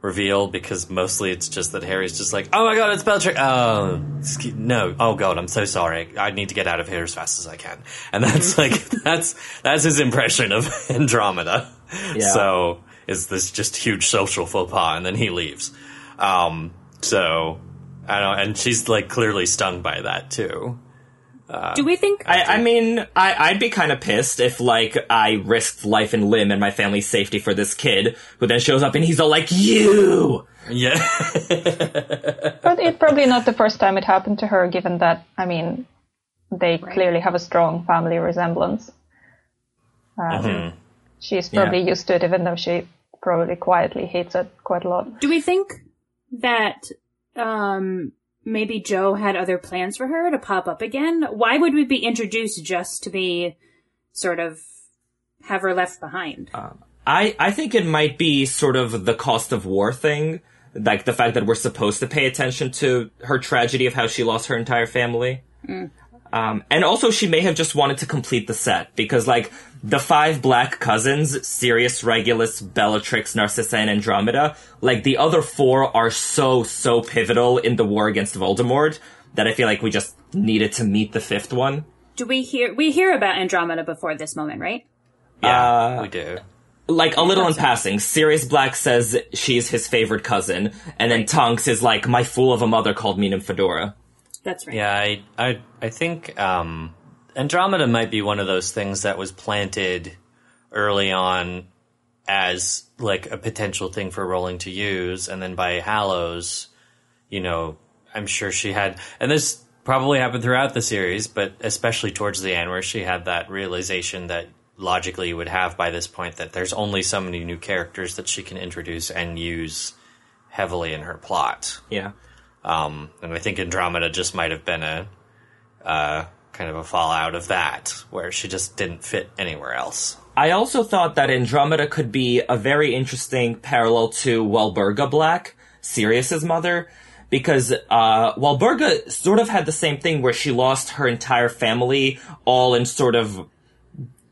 reveal because mostly it's just that Harry's just like, oh my god, it's Bellatrix. Oh, excuse- no. Oh god, I'm so sorry. I need to get out of here as fast as I can. And that's like, that's, that's his impression of Andromeda. Yeah. So it's this just huge social faux pas and then he leaves. Um, so I don't, and she's like clearly stung by that too. Uh, Do we think? I, I mean, I, I'd be kind of pissed if, like, I risked life and limb and my family's safety for this kid, who then shows up and he's all like, you! Yeah. But it's probably not the first time it happened to her, given that, I mean, they right. clearly have a strong family resemblance. Um, mm-hmm. She's probably yeah. used to it, even though she probably quietly hates it quite a lot. Do we think that... Um, maybe Joe had other plans for her to pop up again? Why would we be introduced just to be sort of have her left behind? Um, I, I think it might be sort of the cost of war thing. Like the fact that we're supposed to pay attention to her tragedy of how she lost her entire family. Mm. Um, and also she may have just wanted to complete the set because like the five black cousins, Sirius, Regulus, Bellatrix, Narcissa, and Andromeda, like the other four are so, so pivotal in the war against Voldemort that I feel like we just needed to meet the fifth one. Do we hear, we hear about Andromeda before this moment, right? Yeah, uh, we do. Like, a little in passing, Sirius Black says she's his favorite cousin, and then Tonks is like, my fool of a mother called me Nymphodora. That's right. Yeah, I I, I think um, Andromeda might be one of those things that was planted early on as, like, a potential thing for Rowling to use, and then by Hallows, you know, I'm sure she had... And this probably happened throughout the series, but especially towards the end, where she had that realization that logically you would have by this point that there's only so many new characters that she can introduce and use heavily in her plot. Yeah. Um, and I think Andromeda just might have been a uh, kind of a fallout of that, where she just didn't fit anywhere else. I also thought that Andromeda could be a very interesting parallel to Walburga Black, Sirius's mother, because uh, Walburga sort of had the same thing where she lost her entire family all in sort of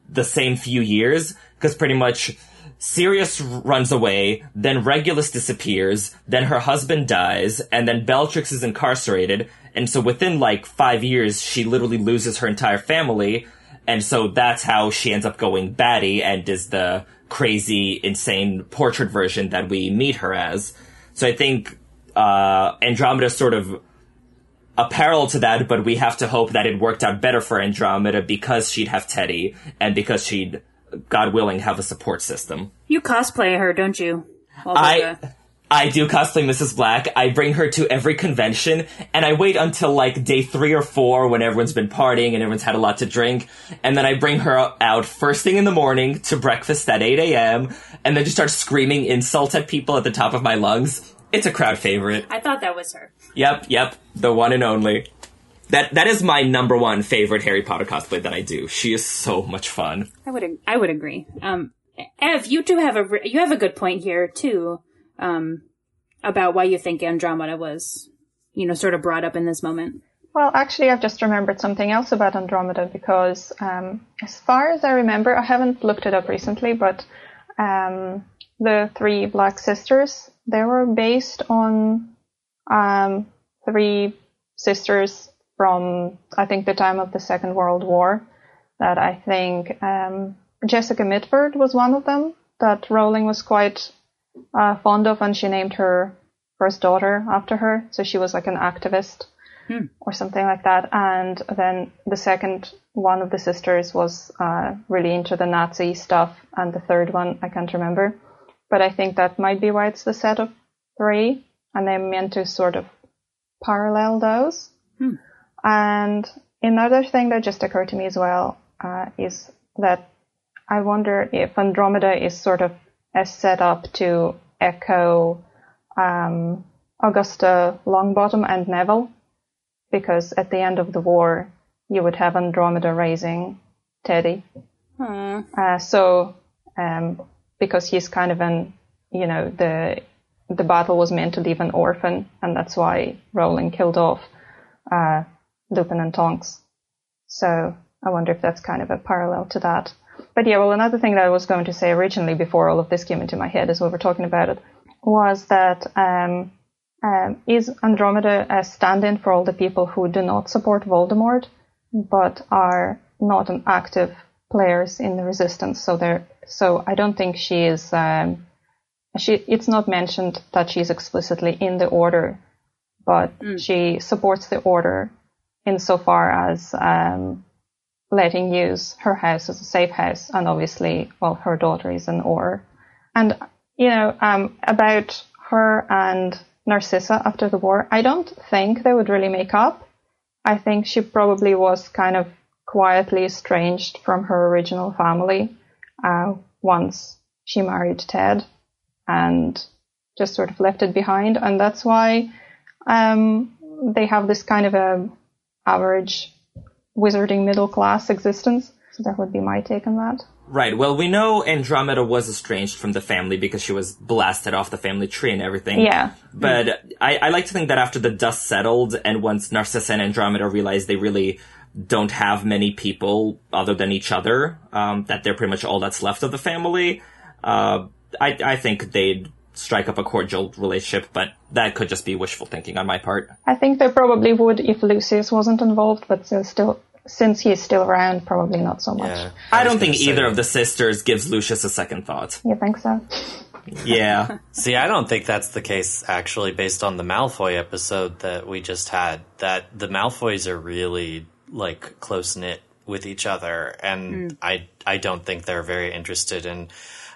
the same few years, because pretty much Sirius runs away, then Regulus disappears, then her husband dies, and then Bellatrix is incarcerated, and so within, like, five years, she literally loses her entire family, and so that's how she ends up going batty and is the crazy, insane portrait version that we meet her as. So I think uh, Andromeda's sort of a parallel to that, but we have to hope that it worked out better for Andromeda because she'd have Teddy and because she'd, God willing, have a support system. You cosplay her, don't you? Walburga. I I do cosplay Missus Black. I bring her to every convention, and I wait until, like, day three or four when everyone's been partying and everyone's had a lot to drink, and then I bring her out first thing in the morning to breakfast at eight a.m., and then just start screaming insults at people at the top of my lungs. It's a crowd favorite. I thought that was her. Yep, yep. The one and only. That That is my number one favorite Harry Potter cosplay that I do. She is so much fun. I would I would agree. Um, Ev, you do have a, you have a good point here, too, um, about why you think Andromeda was, you know, sort of brought up in this moment. Well, actually, I've just remembered something else about Andromeda, because um, as far as I remember, I haven't looked it up recently, but um, the three Black sisters, they were based on um, three sisters from, I think, the time of the Second World War, that I think um, Jessica Mitford was one of them, that Rowling was quite uh, fond of, and she named her first daughter after her. So she was like an activist hmm. or something like that. And then the second one of the sisters was uh, really into the Nazi stuff, and the third one, I can't remember. But I think that might be why it's the set of three, and they're meant to sort of parallel those. Hmm. And another thing that just occurred to me as well uh, is that I wonder if Andromeda is sort of a set up to echo um, Augusta Longbottom and Neville, because at the end of the war, you would have Andromeda raising Teddy. Hmm. Uh, so... Um, because he's kind of an, you know, the the battle was meant to leave an orphan, and that's why Rowling killed off uh, Lupin and Tonks. So I wonder if that's kind of a parallel to that. But yeah, well, another thing that I was going to say originally before all of this came into my head as we were talking about it was that um, um, is Andromeda a stand-in for all the people who do not support Voldemort, but are not an active players in the Resistance, so they're So I don't think she is, um, she, it's not mentioned that she's explicitly in the Order, but mm. she supports the Order insofar as um, letting use her house as a safe house. And obviously, well, her daughter is an Auror. And, you know, um, about her and Narcissa after the war, I don't think they would really make up. I think she probably was kind of quietly estranged from her original family. Uh, once she married Ted and just sort of left it behind. And that's why um, they have this kind of a average wizarding middle class existence. So that would be my take on that. Right. Well, we know Andromeda was estranged from the family because she was blasted off the family tree and everything. Yeah. But mm. I, I like to think that after the dust settled and once Narcissa and Andromeda realized they really don't have many people other than each other, um, that they're pretty much all that's left of the family. Uh, I, I think they'd strike up a cordial relationship, but that could just be wishful thinking on my part. I think they probably would if Lucius wasn't involved, but since still since he's still around, probably not so much. Yeah. I don't I think either of the sisters gives Lucius a second thought. You think so? Yeah. See, I don't think that's the case, actually, based on the Malfoy episode that we just had, that the Malfoys are really, like, close-knit with each other, and mm. I I don't think they're very interested in...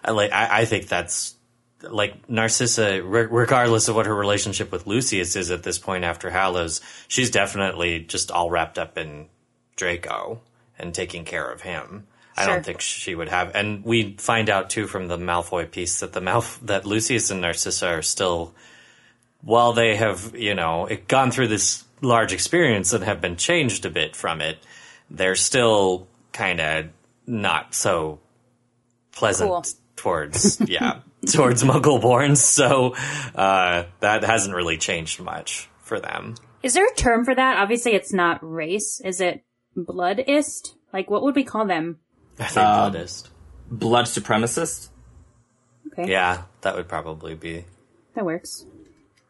Like, I, I think that's... Like, Narcissa, re- regardless of what her relationship with Lucius is at this point after Hallows, she's definitely just all wrapped up in Draco and taking care of him. Sure. I don't think she would have... And we find out, too, from the Malfoy piece that the Malf- that Lucius and Narcissa are still... While they have, you know, gone through this large experience and have been changed a bit from it, they're still kind of not so pleasant cool. towards... Yeah. Towards Muggleborns, so uh, that hasn't really changed much for them. Is there a term for that? Obviously, it's not race. Is it bloodist? Like, what would we call them? I think uh, bloodist. Blood supremacist? Okay. Yeah, that would probably be. That works.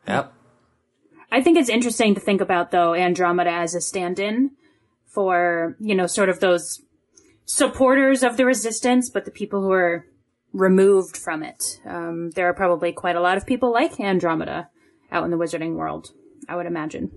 Yep. I think it's interesting to think about, though, Andromeda as a stand-in for, you know, sort of those supporters of the resistance, but the people who are removed from it. Um, there are probably quite a lot of people like Andromeda out in the wizarding world, I would imagine.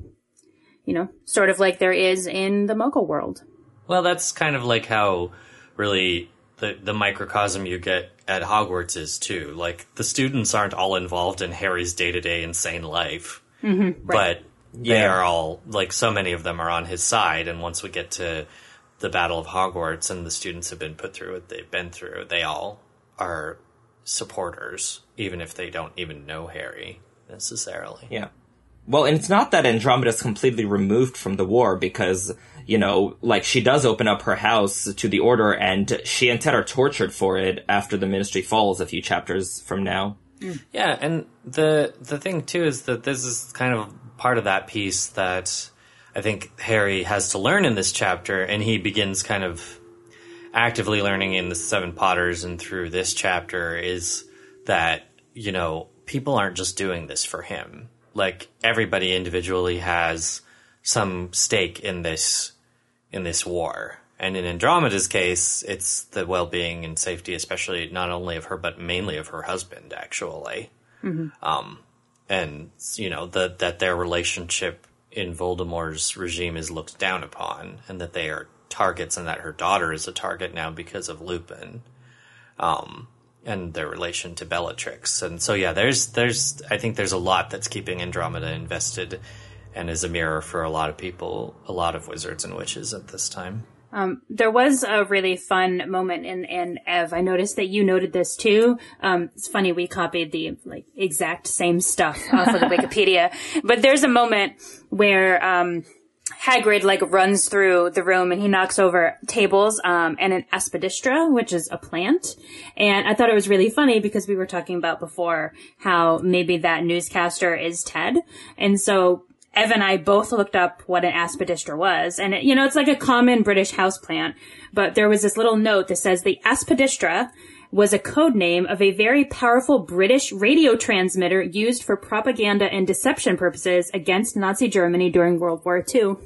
You know, sort of like there is in the Muggle world. Well, that's kind of like how really the, the microcosm you get at Hogwarts is too. Like, the students aren't all involved in Harry's day-to-day insane life, mm-hmm, right. but they yeah. are all, like, so many of them are on his side, and once we get to the Battle of Hogwarts and the students have been put through what they've been through, they all are supporters, even if they don't even know Harry, necessarily. Yeah. Well, and it's not that Andromeda's completely removed from the war, because, you know, like, she does open up her house to the Order, and she and Ted are tortured for it after the Ministry falls a few chapters from now. Mm. Yeah, and the the thing, too, is that this is kind of part of that piece that I think Harry has to learn in this chapter, and he begins kind of actively learning in the Seven Potters and through this chapter, is that, you know, people aren't just doing this for him. Like, everybody individually has some stake in this in this war. And in Andromeda's case, it's the well-being and safety, especially not only of her, but mainly of her husband, actually. Mm-hmm. Um, and, you know, the, that their relationship in Voldemort's regime is looked down upon, and that they are targets, and that her daughter is a target now because of Lupin, um, and their relation to Bellatrix. And so, yeah, there's, there's, I think there's a lot that's keeping Andromeda invested, and is a mirror for a lot of people, a lot of wizards and witches at this time. Um, there was a really fun moment in, in Ev. I noticed that you noted this too. Um, it's funny, we copied the like exact same stuff off of the Wikipedia, but there's a moment where, um, Hagrid, like, runs through the room and he knocks over tables, um, and an aspidistra, which is a plant. And I thought it was really funny because we were talking about before how maybe that newscaster is Ted. And so Ev and I both looked up what an aspidistra was. And, it, you know, it's like a common British houseplant. But there was this little note that says the aspidistra was a code name of a very powerful British radio transmitter used for propaganda and deception purposes against Nazi Germany during World War Two.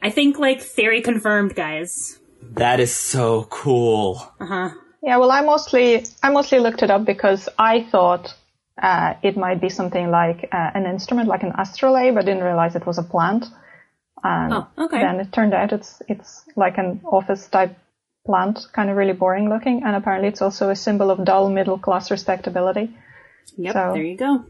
I think, like, theory confirmed, guys. That is so cool. Uh-huh. Yeah, well, I mostly I mostly looked it up because I thought uh, it might be something like uh, an instrument, like an astrolabe. I didn't realize it was a plant. And oh, okay. Then it turned out it's it's like an office-type plant, kind of really boring looking, and apparently it's also a symbol of dull middle class respectability. Yep, so. There you go.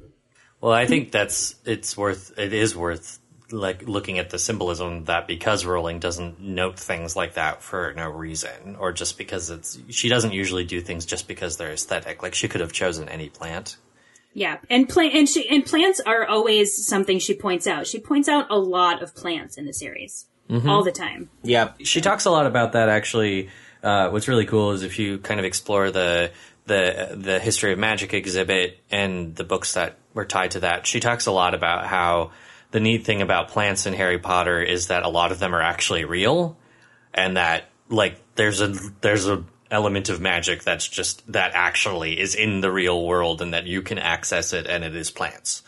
Well, I think that's it's worth it is worth like looking at the symbolism of that, because Rowling doesn't note things like that for no reason, or just because it's she doesn't usually do things just because they're aesthetic. Like, she could have chosen any plant. Yeah, and pla- and she and plants are always something she points out. She points out a lot of plants in the series. Mm-hmm. All the time. Yeah, she talks a lot about that, actually. Uh, what's really cool is if you kind of explore the the the history of magic exhibit and the books that were tied to that, she talks a lot about how the neat thing about plants in Harry Potter is that a lot of them are actually real, and that, like, there's a there's a element of magic that's just that actually is in the real world, and that you can access it, and it is plants.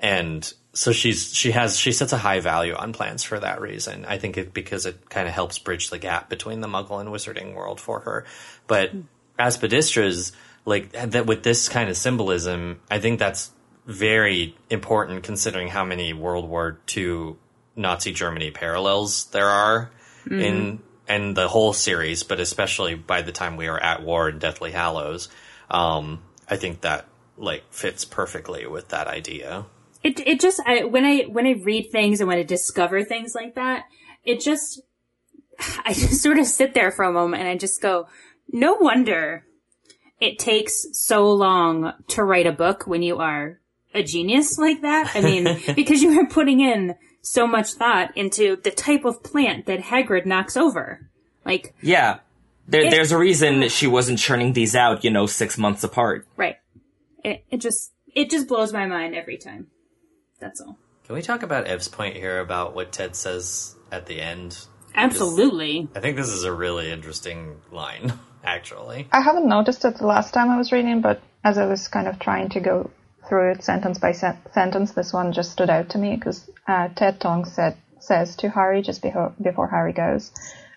And So she's she has she sets a high value on plants for that reason. I think it, because it kind of helps bridge the gap between the Muggle and Wizarding world for her. But aspidistras, like that, with this kind of symbolism, I think that's very important considering how many World War Two Nazi Germany parallels there are mm. in and the whole series, but especially by the time we are at war in Deathly Hallows, um, I think that like fits perfectly with that idea. It it just I, when I when I read things and when I discover things like that, it just I just sort of sit there from them and I just go, no wonder it takes so long to write a book when you are a genius like that. I mean, because you are putting in so much thought into the type of plant that Hagrid knocks over, like yeah, there, it, there's a reason she wasn't churning these out, you know, six months apart. Right. It it just it just blows my mind every time. That's all. Can we talk about Ev's point here about what Ted says at the end? Absolutely. Just, I think this is a really interesting line, actually. I haven't noticed it the last time I was reading, but as I was kind of trying to go through it sentence by sen- sentence, this one just stood out to me because uh, Ted Tonks said, says to Harry just beho- before Harry goes,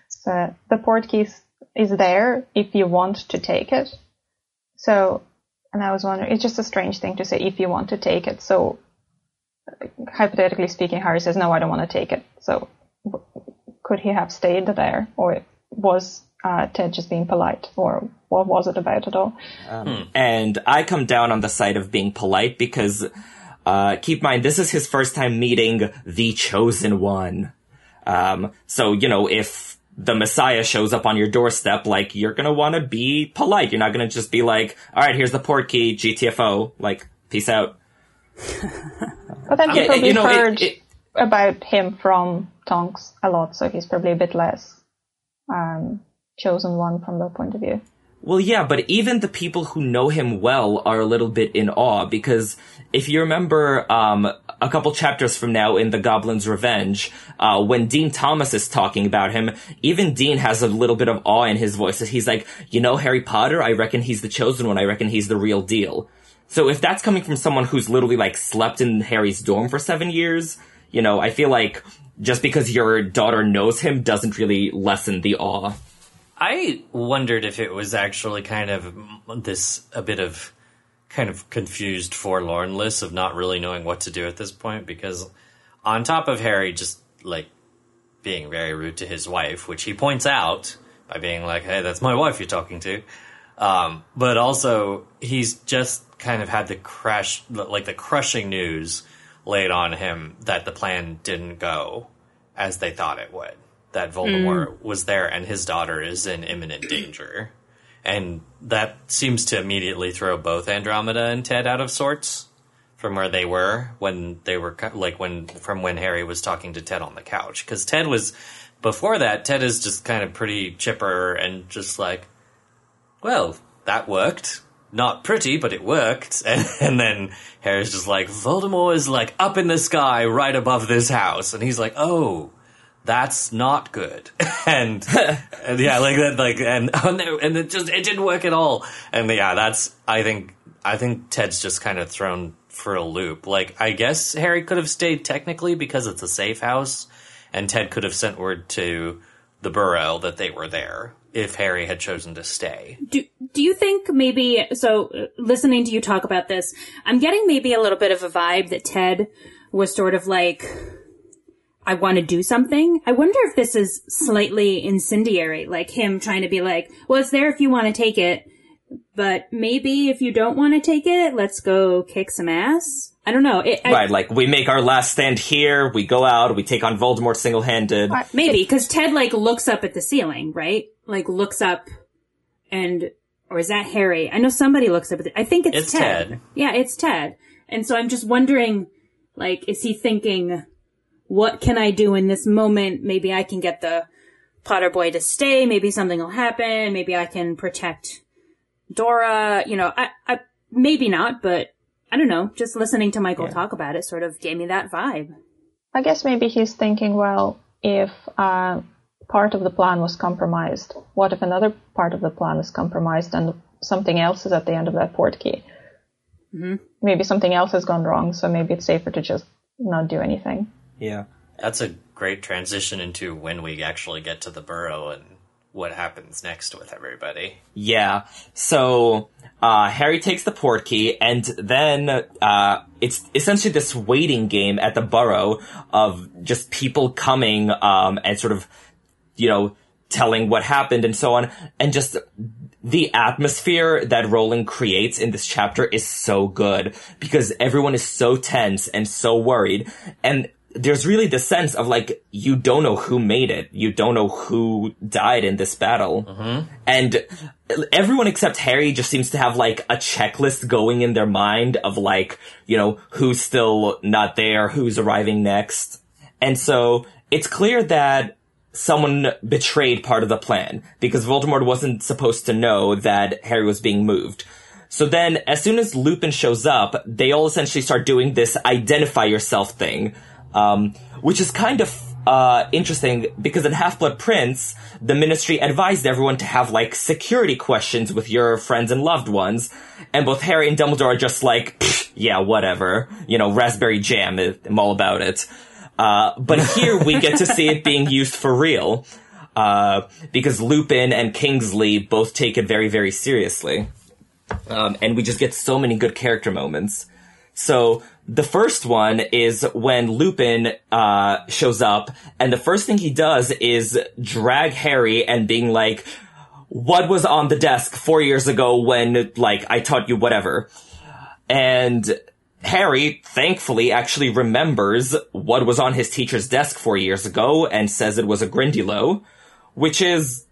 so, the portkeys is there if you want to take it. So, and I was wondering, it's just a strange thing to say if you want to take it, so hypothetically speaking, Harry says, no, I don't want to take it. So w- could he have stayed there? Or was uh, Ted just being polite? Or what was it about at all? Um, and I come down on the side of being polite because, uh, keep in mind, this is his first time meeting the Chosen One. Um, so, you know, if the Messiah shows up on your doorstep, like, you're going to want to be polite. You're not going to just be like, all right, here's the portkey, G T F O, like, peace out. But then he probably yeah, you know, heard it, it, about him from Tonks a lot, so he's probably a bit less um, chosen one from that point of view. Well, yeah, but even the people who know him well are a little bit in awe, because if you remember um, a couple chapters from now in The Goblin's Revenge, uh, when Dean Thomas is talking about him, even Dean has a little bit of awe in his voice. He's like, you know, Harry Potter, I reckon he's the chosen one. I reckon he's the real deal. So if that's coming from someone who's literally, like, slept in Harry's dorm for seven years, you know, I feel like just because your daughter knows him doesn't really lessen the awe. I wondered if it was actually kind of this, a bit of kind of confused forlornness of not really knowing what to do at this point, because on top of Harry just, like, being very rude to his wife, which he points out by being like, hey, that's my wife you're talking to, um, but also he's just kind of had the crash, like the crushing news laid on him that the plan didn't go as they thought it would, that Voldemort mm. was there and his daughter is in imminent danger. And that seems to immediately throw both Andromeda and Ted out of sorts from where they were when they were like when from when Harry was talking to Ted on the couch, because Ted was before that Ted is just kind of pretty chipper and just like, well, that worked. Not pretty, but it worked. And, and then Harry's just like, Voldemort is like up in the sky right above this house. And he's like, oh, that's not good. and, and yeah, like that, like, and, oh no, and it just, it didn't work at all. And yeah, that's, I think, I think Ted's just kind of thrown for a loop. Like, I guess Harry could have stayed technically because it's a safe house and Ted could have sent word to the Burrow that they were there if Harry had chosen to stay. Do do you think maybe, so uh, listening to you talk about this, I'm getting maybe a little bit of a vibe that Ted was sort of like, I want to do something. I wonder if this is slightly incendiary, like him trying to be like, well, it's there if you want to take it, but maybe if you don't want to take it, let's go kick some ass. I don't know. It, I, right, like, we make our last stand here, we go out, we take on Voldemort single-handed. Maybe, because Ted, like, looks up at the ceiling, right? Like, looks up and... Or is that Harry? I know somebody looks up at it. I think it's, it's Ted. Ted. Yeah, it's Ted. And so I'm just wondering, like, is he thinking, what can I do in this moment? Maybe I can get the Potter boy to stay. Maybe something will happen. Maybe I can protect Dora. You know, I, I maybe not, but... I don't know, just listening to Michael yeah. talk about it sort of gave me that vibe. I guess maybe he's thinking, well, if uh, part of the plan was compromised, what if another part of the plan is compromised and something else is at the end of that portkey? Mm-hmm. Maybe something else has gone wrong, so maybe it's safer to just not do anything. Yeah. That's a great transition into when we actually get to the Burrow and what happens next with everybody. Yeah. So, uh, Harry takes the portkey, and then, uh, it's essentially this waiting game at the Burrow of just people coming, um, and sort of, you know, telling what happened and so on. And just the atmosphere that Rowling creates in this chapter is so good because everyone is so tense and so worried. And there's really the sense of, like, you don't know who made it. You don't know who died in this battle. Mm-hmm. And everyone except Harry just seems to have, like, a checklist going in their mind of, like, you know, who's still not there, who's arriving next. And so it's clear that someone betrayed part of the plan because Voldemort wasn't supposed to know that Harry was being moved. So then, as soon as Lupin shows up, they all essentially start doing this identify yourself thing. Um, which is kind of, uh, interesting because in Half-Blood Prince, the Ministry advised everyone to have, like, security questions with your friends and loved ones. And both Harry and Dumbledore are just like, yeah, whatever. You know, raspberry jam, I'm all about it. Uh, but here we get to see it being used for real. Uh, because Lupin and Kingsley both take it very, very seriously. Um, and we just get so many good character moments. So, the first one is when Lupin, uh, shows up, and the first thing he does is drag Harry and being like, what was on the desk four years ago when, like, I taught you whatever? And Harry, thankfully, actually remembers what was on his teacher's desk four years ago and says it was a Grindylow, which is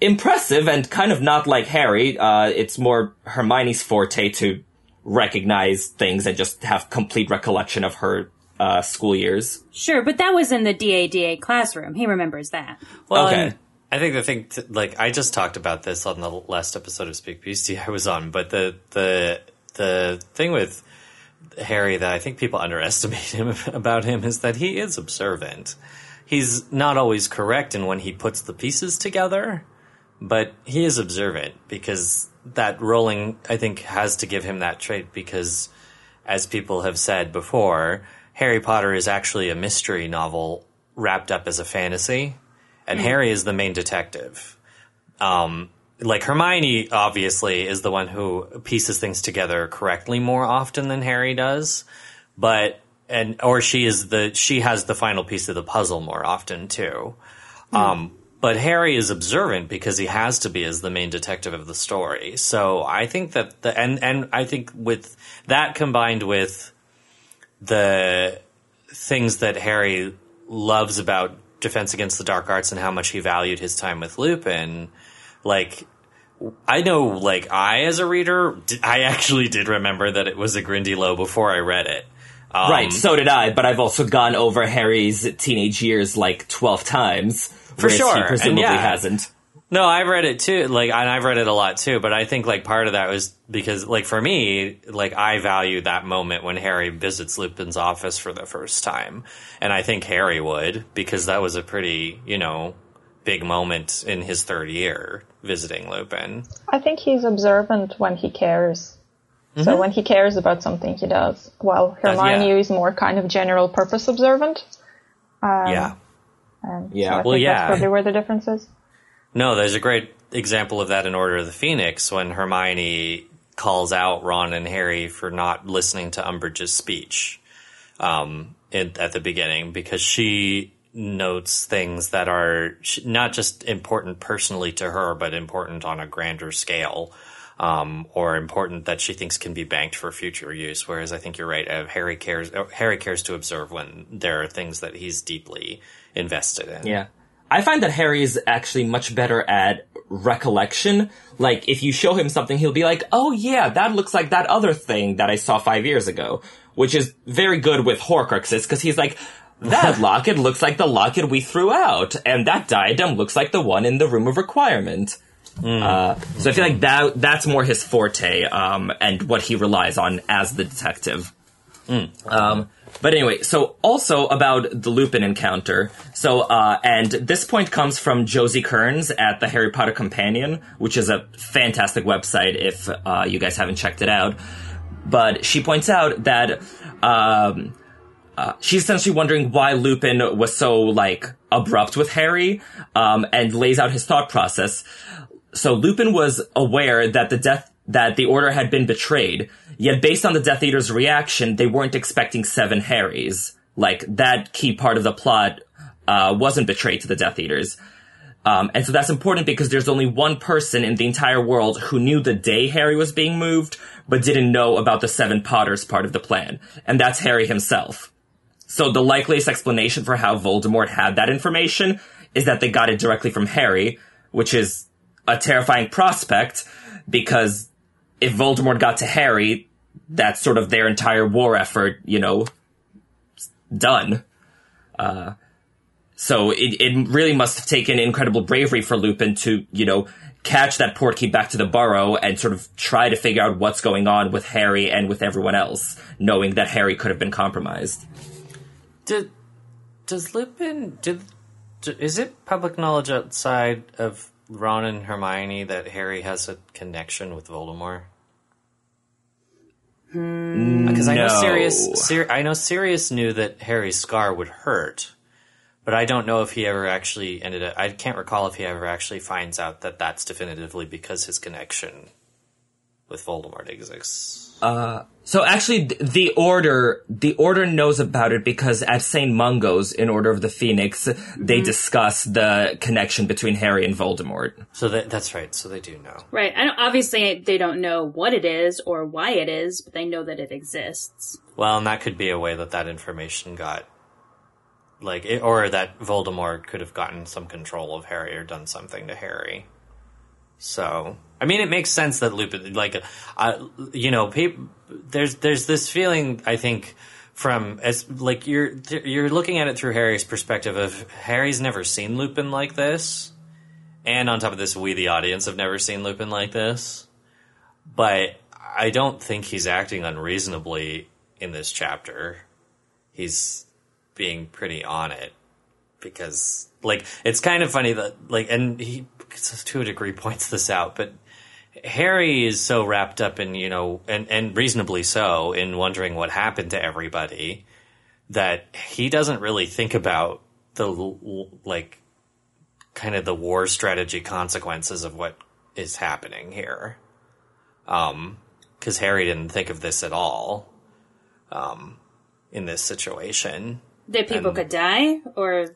impressive and kind of not like Harry. Uh, it's more Hermione's forte to recognize things and just have complete recollection of her uh, school years. Sure, but that was in the D A D A classroom. He remembers that. Well, okay. I think the thing, to, like, I just talked about this on the last episode of Speak Beastie I was on, but the the the thing with Harry that I think people underestimate him about him is that he is observant. He's not always correct in when he puts the pieces together, but he is observant because that Rowling, I think, has to give him that trait because, as people have said before, Harry Potter is actually a mystery novel wrapped up as a fantasy, and mm-hmm. Harry is the main detective. Um, like, Hermione, obviously, is the one who pieces things together correctly more often than Harry does, but and or she is the she has the final piece of the puzzle more often, too. Mm-hmm. Um But Harry is observant because he has to be as the main detective of the story. So I think that the and, and I think with that combined with the things that Harry loves about Defense Against the Dark Arts and how much he valued his time with Lupin, like I know, like I as a reader, I actually did remember that it was a Grindylow before I read it. Um, right, so did I. But I've also gone over Harry's teenage years like twelve times. For sure. He presumably yeah. hasn't. No, I've read it too. Like, and I've read it a lot too, but I think like part of that was because like for me, like I value that moment when Harry visits Lupin's office for the first time. And I think Harry would, because that was a pretty, you know, big moment in his third year visiting Lupin. I think he's observant when he cares. Mm-hmm. So when he cares about something, he does. While Hermione uh, yeah. is more kind of general purpose observant. Um, yeah. Um, yeah, so I well, think yeah. That's probably where the difference is. No, there's a great example of that in Order of the Phoenix when Hermione calls out Ron and Harry for not listening to Umbridge's speech um, in, at the beginning because she notes things that are not just important personally to her, but important on a grander scale um, or important that she thinks can be banked for future use. Whereas I think you're right, Ev, Harry cares. Harry cares to observe when there are things that he's deeply invested in. Yeah. I find that Harry is actually much better at recollection. Like, if you show him something, he'll be like, oh yeah, that looks like that other thing that I saw five years ago. Which is very good with Horcruxes, because he's like, that locket looks like the locket we threw out, and that diadem looks like the one in the Room of Requirement. Mm. Uh, so I feel like that that's more his forte, um, and what he relies on as the detective. Mm. Um, but anyway, so also about the Lupin encounter. So, uh, and this point comes from Josie Kearns at the Harry Potter Companion, which is a fantastic website if, uh, you guys haven't checked it out. But she points out that, um, Uh, she's essentially wondering why Lupin was so, like, abrupt with Harry, um, and lays out his thought process. So Lupin was aware that the death, that the Order had been betrayed, yet based on the Death Eater's reaction, they weren't expecting seven Harrys. Like, that key part of the plot, uh, wasn't betrayed to the Death Eaters. Um, and so that's important because there's only one person in the entire world who knew the day Harry was being moved, but didn't know about the seven Potters part of the plan. And that's Harry himself. So the likeliest explanation for how Voldemort had that information is that they got it directly from Harry, which is a terrifying prospect, because if Voldemort got to Harry, that's sort of their entire war effort, you know, done. Uh, so it, it really must have taken incredible bravery for Lupin to, you know, catch that portkey back to the burrow and sort of try to figure out what's going on with Harry and with everyone else, knowing that Harry could have been compromised. Did, does Lupin, did, is it public knowledge outside of Ron and Hermione that Harry has a connection with Voldemort? Because I know no. Sirius, Sir, I know Sirius knew that Harry's scar would hurt, but I don't know if he ever actually ended up. I can't recall if he ever actually finds out that that's definitively because his connection with Voldemort exists. Uh, so actually, the Order, the Order knows about it because at Saint Mungo's in Order of the Phoenix, they mm-hmm. discuss the connection between Harry and Voldemort. So that, that's right. So they do know, right? I don't, obviously, they don't know what it is or why it is, but they know that it exists. Well, and that could be a way that that information got, like, it, or that Voldemort could have gotten some control of Harry or done something to Harry. So, I mean, it makes sense that Lupin, like, uh, you know, people, there's there's this feeling, I think, from, as like, you're you're looking at it through Harry's perspective of Harry's never seen Lupin like this. And on top of this, we, the audience, have never seen Lupin like this. But I don't think he's acting unreasonably in this chapter. He's being pretty on it because, like, it's kind of funny that, like, and he, to a degree, points this out, but Harry is so wrapped up in, you know, and, and reasonably so, in wondering what happened to everybody, that he doesn't really think about the, like, kind of the war strategy consequences of what is happening here. Um, because Harry didn't think of this at all, um, in this situation. That people and, could die, or...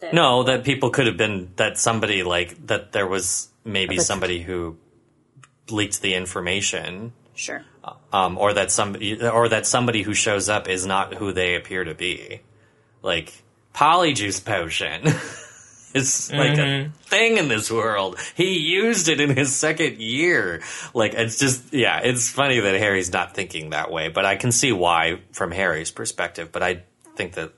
That no, that people could have been, that somebody, like, that there was maybe somebody who leaked the information. Sure. Um, or that somebody, or that somebody who shows up is not who they appear to be. Like, Polyjuice Potion is, like, mm-hmm. a thing in this world. He used it in his second year. Like, it's just, yeah, it's funny that Harry's not thinking that way, but I can see why from Harry's perspective, but I think that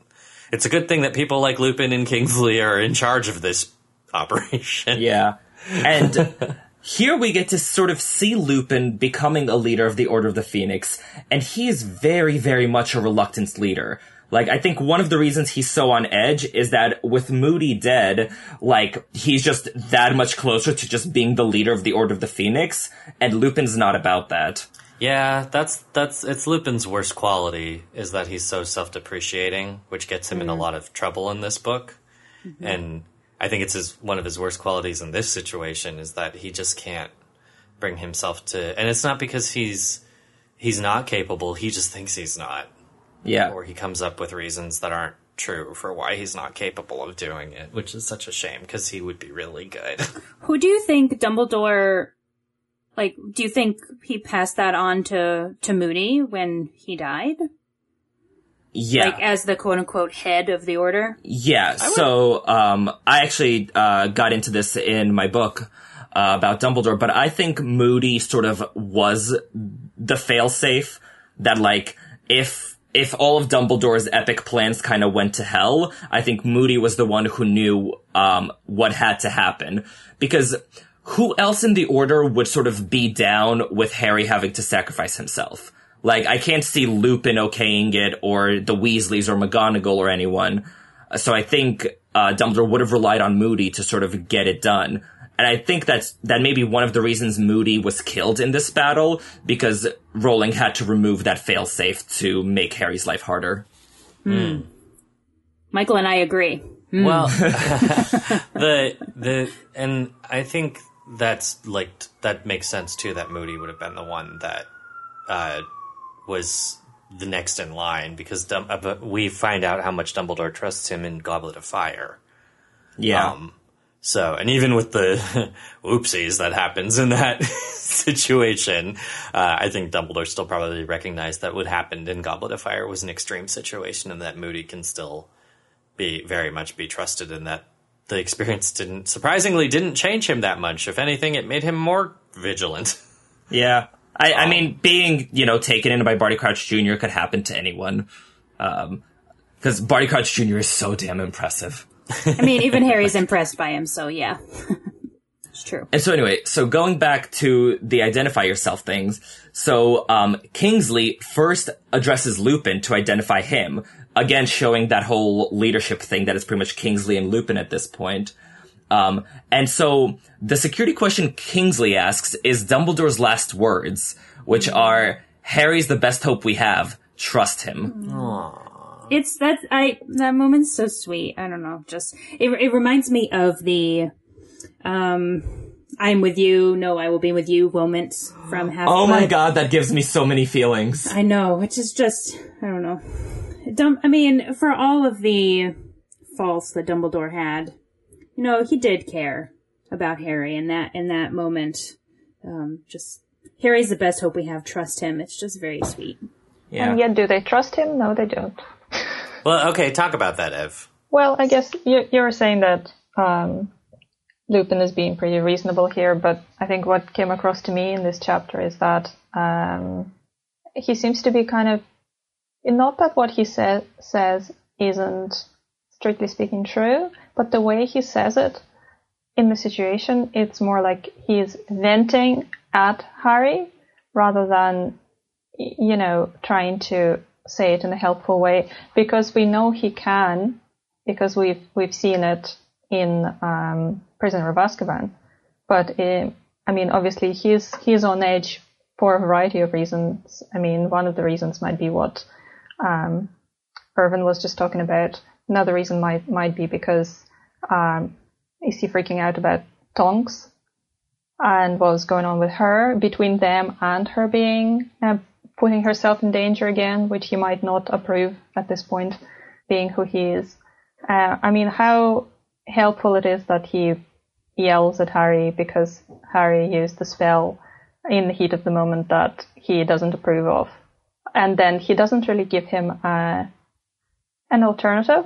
it's a good thing that people like Lupin and Kingsley are in charge of this operation. Yeah. And here we get to sort of see Lupin becoming a leader of the Order of the Phoenix, and he is very, very much a reluctant leader. Like, I think one of the reasons he's so on edge is that with Moody dead, like, he's just that much closer to just being the leader of the Order of the Phoenix, and Lupin's not about that. Yeah, that's that's it's Lupin's worst quality, is that he's so self-depreciating, which gets him mm-hmm. in a lot of trouble in this book. Mm-hmm. And I think it's his, one of his worst qualities in this situation is that he just can't bring himself to. And it's not because he's he's not capable; he just thinks he's not. Yeah, or he comes up with reasons that aren't true for why he's not capable of doing it, which is such a shame because he would be really good. Who do you think Dumbledore? Like, do you think he passed that on to, to Moody when he died? Yeah. Like, as the quote-unquote head of the Order? Yeah, I so um, I actually uh, got into this in my book uh, about Dumbledore, but I think Moody sort of was the failsafe that, like, if if all of Dumbledore's epic plans kind of went to hell, I think Moody was the one who knew um, what had to happen. Because... who else in the Order would sort of be down with Harry having to sacrifice himself? Like, I can't see Lupin okaying it, or the Weasleys, or McGonagall, or anyone. So I think uh, Dumbledore would have relied on Moody to sort of get it done. And I think that's that may be one of the reasons Moody was killed in this battle, because Rowling had to remove that failsafe to make Harry's life harder. Mm. Michael and I agree. Mm. Well, the the and I think that's like that makes sense too. That Moody would have been the one that uh, was the next in line because Dum- uh, we find out how much Dumbledore trusts him in Goblet of Fire. Yeah. Um, so, and even with the oopsies that happens in that situation, uh, I think Dumbledore still probably recognized that what happened in Goblet of Fire was an extreme situation and that Moody can still be very much be trusted and that the experience didn't, surprisingly didn't change him that much. If anything, it made him more vigilant. Yeah. I, um, I mean, being, you know, taken in by Barty Crouch Junior could happen to anyone. Um, 'cause Barty Crouch Junior is so damn impressive. I mean, even Harry's impressed by him, so yeah. It's true. And so anyway, so going back to the identify yourself things, so um, Kingsley first addresses Lupin to identify him, again showing that whole leadership thing that is pretty much Kingsley and Lupin at this point. Um, and so the security question Kingsley asks is Dumbledore's last words, which are, Harry's the best hope we have, trust him. Aww. It's that I that moment's so sweet. I don't know, just it. It reminds me of the, um, "I'm with you, no, I will be with you" moments from Half-Blood. Oh my god, that gives me so many feelings. I know, which is just I don't know. Dumb. I mean, for all of the faults that Dumbledore had, you know, he did care about Harry, and that in that moment, um, just Harry's the best hope we have. Trust him. It's just very sweet. Yeah. And yet, do they trust him? No, they don't. Well, okay, talk about that, Ev. Well, I guess you, you were saying that um, Lupin is being pretty reasonable here, but I think what came across to me in this chapter is that um, he seems to be kind of... Not that what he say, says isn't, strictly speaking, true, but the way he says it in the situation, it's more like he's venting at Harry rather than, you know, trying to... say it in a helpful way, because we know he can, because we've we've seen it in um, Prisoner of Azkaban. But it, I mean, obviously he's he's on edge for a variety of reasons. I mean, one of the reasons might be what um, Irvin was just talking about. Another reason might might be because um, is he freaking out about Tonks and what's going on with her, between them and her being uh, putting herself in danger again, which he might not approve at this point, being who he is. Uh, I mean, how helpful it is that he yells at Harry because Harry used the spell in the heat of the moment that he doesn't approve of. And then he doesn't really give him uh, an alternative.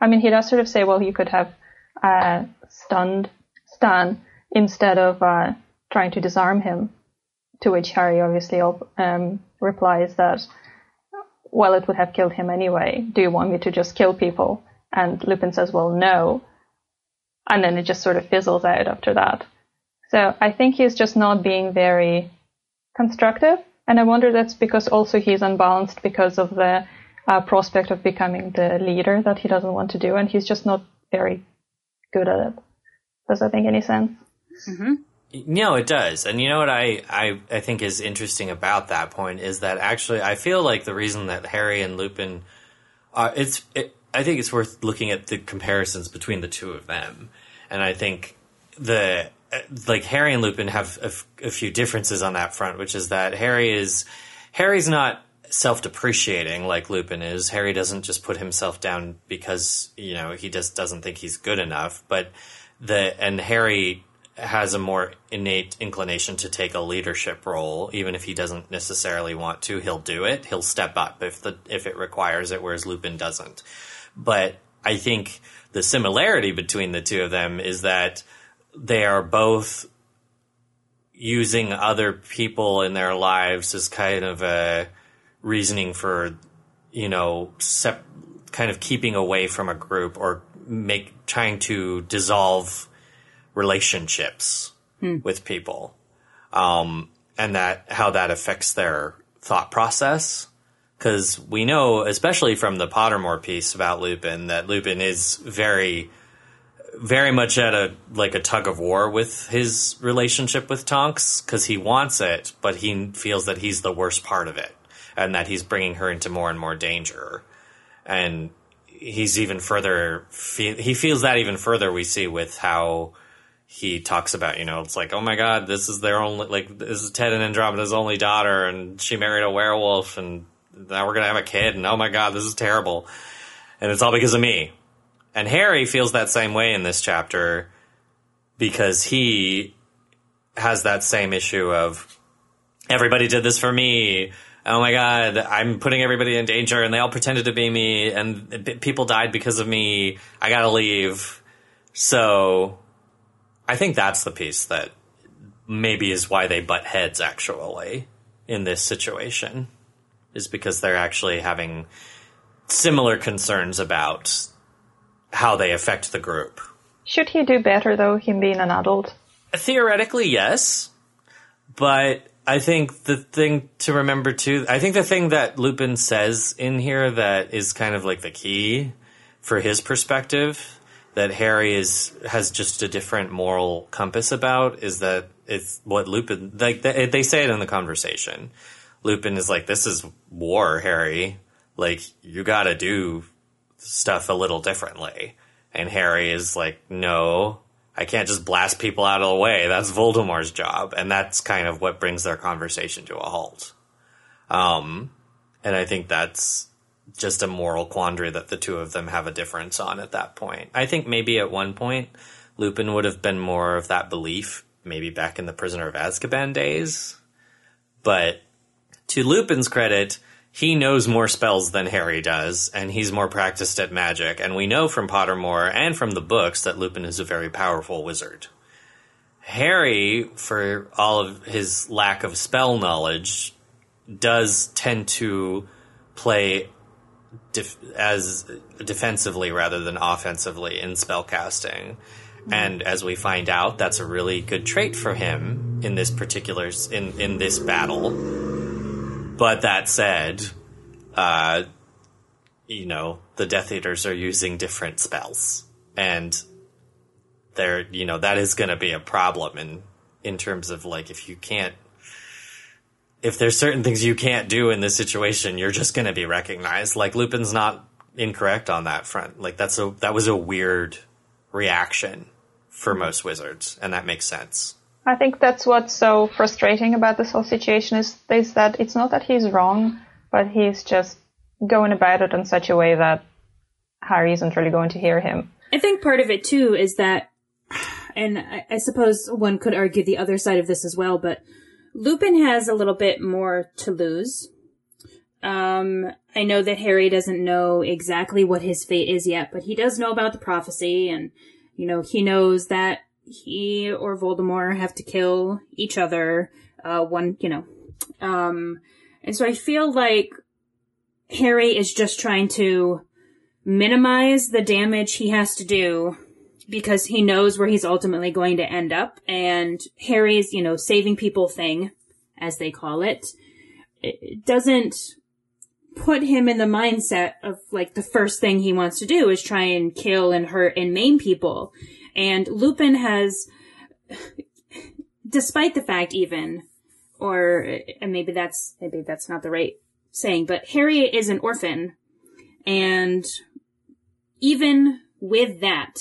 I mean, he does sort of say, well, you could have uh, stunned Stan instead of uh, trying to disarm him. To which Harry obviously um, replies that, well, it would have killed him anyway. Do you want me to just kill people? And Lupin says, well, no. And then it just sort of fizzles out after that. So I think he's just not being very constructive. And I wonder that's because also he's unbalanced because of the uh, prospect of becoming the leader that he doesn't want to do. And he's just not very good at it. Does that make any sense? Mm-hmm. No, it does. And you know what I, I, I think is interesting about that point is that actually I feel like the reason that Harry and Lupin are, it's, it, I think it's worth looking at the comparisons between the two of them. And I think the, like Harry and Lupin have a, a few differences on that front, which is that Harry is, Harry's not self-depreciating like Lupin is. Harry doesn't just put himself down because, you know, he just doesn't think he's good enough. But the, and Harry has a more innate inclination to take a leadership role. Even if he doesn't necessarily want to, he'll do it. He'll step up if the if it requires it, whereas Lupin doesn't. But I think the similarity between the two of them is that they are both using other people in their lives as kind of a reasoning for, you know, sep- kind of keeping away from a group or make trying to dissolve relationships hmm. with people, um, and that how that affects their thought process. Because we know, especially from the Pottermore piece about Lupin, that Lupin is very, very much at a like a tug of war with his relationship with Tonks, because he wants it, but he feels that he's the worst part of it, and that he's bringing her into more and more danger. And he's even further, fe- he feels that even further, we see with how he talks about, you know, it's like, oh my God, this is their only, like, this is Ted and Andromeda's only daughter, and she married a werewolf, and now we're going to have a kid, and oh my God, this is terrible. And it's all because of me. And Harry feels that same way in this chapter, because he has that same issue of, everybody did this for me. Oh my God, I'm putting everybody in danger, and they all pretended to be me, and people died because of me. I gotta leave. So I think that's the piece that maybe is why they butt heads, actually, in this situation, is because they're actually having similar concerns about how they affect the group. Should he do better, though, him being an adult? Theoretically, yes. But I think the thing to remember, too, I think the thing that Lupin says in here that is kind of like the key for his perspective, that Harry is has just a different moral compass about, is that it's what Lupin, like they, they say it in the conversation. Lupin is like, this is war, Harry. Like, you gotta do stuff a little differently. And Harry is like, no, I can't just blast people out of the way. That's Voldemort's job. And that's kind of what brings their conversation to a halt. Um, and I think that's just a moral quandary that the two of them have a difference on at that point. I think maybe at one point, Lupin would have been more of that belief, maybe back in the Prisoner of Azkaban days. But to Lupin's credit, he knows more spells than Harry does, and he's more practiced at magic. And we know from Pottermore and from the books that Lupin is a very powerful wizard. Harry, for all of his lack of spell knowledge, does tend to play def- as defensively rather than offensively in spellcasting. And as we find out, that's a really good trait for him in this particular in, in this battle. But that said, uh, you know, the Death Eaters are using different spells, and they're, you know, that is going to be a problem in, in terms of, like, if you can't, if there's certain things you can't do in this situation, you're just going to be recognized. Like, Lupin's not incorrect on that front. Like, that's a, that was a weird reaction for most wizards, and that makes sense. I think that's what's so frustrating about this whole situation is, is that it's not that he's wrong, but he's just going about it in such a way that Harry isn't really going to hear him. I think part of it, too, is that, and I, I suppose one could argue the other side of this as well, but Lupin has a little bit more to lose. Um, I know that Harry doesn't know exactly what his fate is yet, but he does know about the prophecy, and, you know, he knows that he or Voldemort have to kill each other, uh, one, you know. Um, and so I feel like Harry is just trying to minimize the damage he has to do because he knows where he's ultimately going to end up. And Harry's, you know, saving people thing, as they call it, it doesn't put him in the mindset of, like, the first thing he wants to do is try and kill and hurt and maim people. And Lupin has, despite the fact even, or and maybe that's maybe that's not the right saying, but Harry is an orphan, and even with that,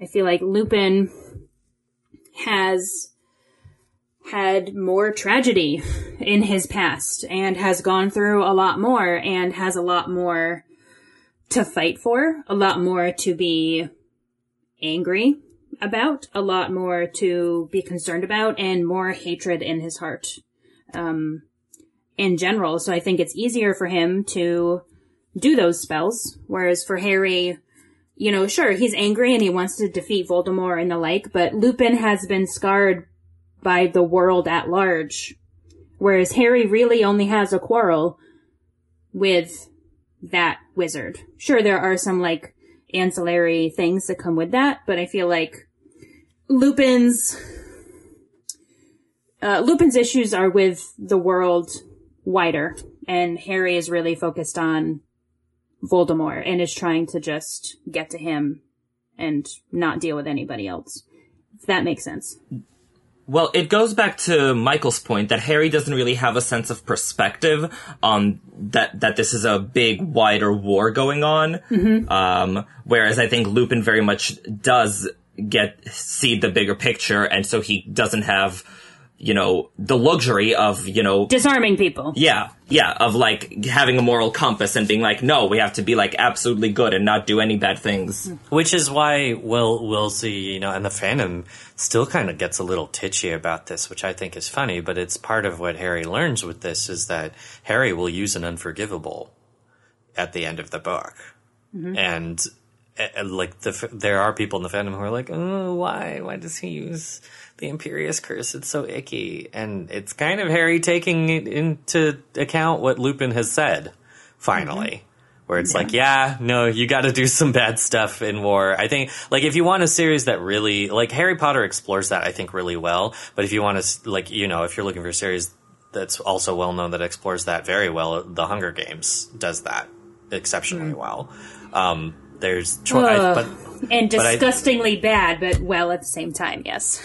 I feel like Lupin has had more tragedy in his past, and has gone through a lot more, and has a lot more to fight for, a lot more to be angry about, a lot more to be concerned about, and more hatred in his heart, um, in general. So I think it's easier for him to do those spells. Whereas for Harry, you know, sure, he's angry and he wants to defeat Voldemort and the like, but Lupin has been scarred by the world at large. Whereas Harry really only has a quarrel with that wizard. Sure, there are some, like, ancillary things that come with that, but I feel like Lupin's uh, Lupin's issues are with the world wider, and Harry is really focused on Voldemort and is trying to just get to him and not deal with anybody else, if that makes sense. Well, it goes back to Michael's point that Harry doesn't really have a sense of perspective on that, that this is a big, wider war going on. Mm-hmm. Um, whereas I think Lupin very much does get, see the bigger picture, and so he doesn't have, you know, the luxury of, you know... disarming people. Yeah, yeah, of, like, having a moral compass and being like, no, we have to be, like, absolutely good and not do any bad things. Which is why Will, Will see, you know, and the fandom still kind of gets a little titchy about this, which I think is funny, but it's part of what Harry learns with this is that Harry will use an unforgivable at the end of the book. Mm-hmm. And... like, the, there are people in the fandom who are like, oh, why? Why does he use the Imperious Curse? It's so icky. And it's kind of Harry taking into account what Lupin has said, finally. Mm-hmm. Where it's yeah. like, yeah, no, you gotta do some bad stuff in war. I think, like, if you want a series that really... like, Harry Potter explores that, I think, really well. But if you want to, like, you know, if you're looking for a series that's also well-known that explores that very well, The Hunger Games does that exceptionally mm-hmm. well. Um... There's cho- I, but, and disgustingly but I, bad, but well at the same time, yes.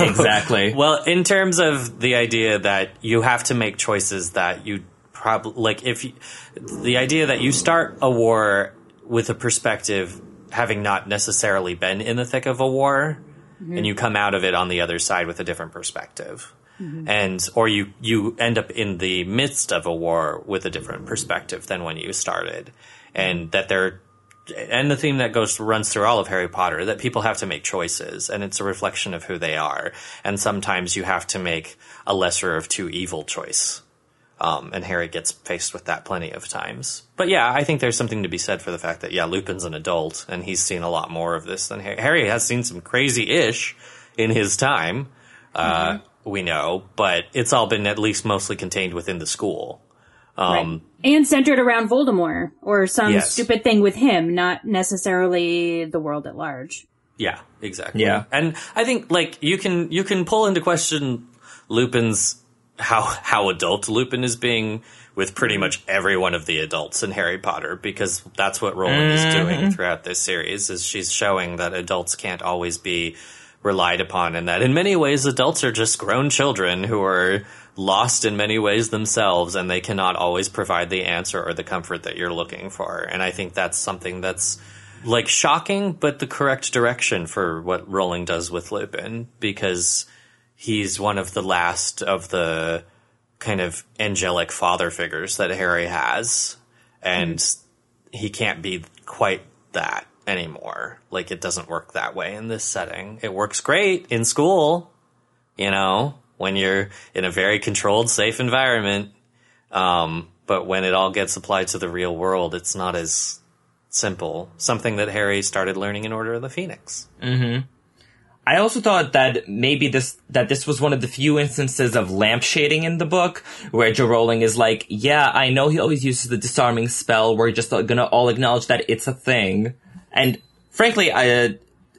Exactly. Well, in terms of the idea that you have to make choices that you probably like, if you, the idea that you start a war with a perspective having not necessarily been in the thick of a war, mm-hmm. and you come out of it on the other side with a different perspective. Mm-hmm. And or you, you end up in the midst of a war with a different perspective than when you started, and that there are and the theme that goes runs through all of Harry Potter, that people have to make choices, and it's a reflection of who they are. And sometimes you have to make a lesser of two evil choice. Um, and Harry gets faced with that plenty of times. But yeah, I think there's something to be said for the fact that, yeah, Lupin's an adult, and he's seen a lot more of this than Harry. Harry has seen some crazy-ish in his time, uh, mm-hmm. we know, but it's all been at least mostly contained within the school. Um, right. And centered around Voldemort or some yes. stupid thing with him, not necessarily the world at large. Yeah, exactly. Yeah. And I think like you can, you can pull into question Lupin's, how, how adult Lupin is being with pretty much every one of the adults in Harry Potter, because that's what Rowling mm-hmm. is doing throughout this series is she's showing that adults can't always be relied upon and that in many ways adults are just grown children who are lost in many ways themselves, and they cannot always provide the answer or the comfort that you're looking for. And I think that's something that's like shocking, but the correct direction for what Rowling does with Lupin, because he's one of the last of the kind of angelic father figures that Harry has. And mm-hmm. he can't be quite that anymore. Like it doesn't work that way in this setting. It works great in school, you know, when you're in a very controlled, safe environment. Um, but when it all gets applied to the real world, it's not as simple. Something that Harry started learning in Order of the Phoenix. Mm-hmm. I also thought that maybe this, that this was one of the few instances of lampshading in the book where Jo Rowling is like, yeah, I know he always uses the disarming spell. We're just gonna all acknowledge that it's a thing. And frankly, I, uh,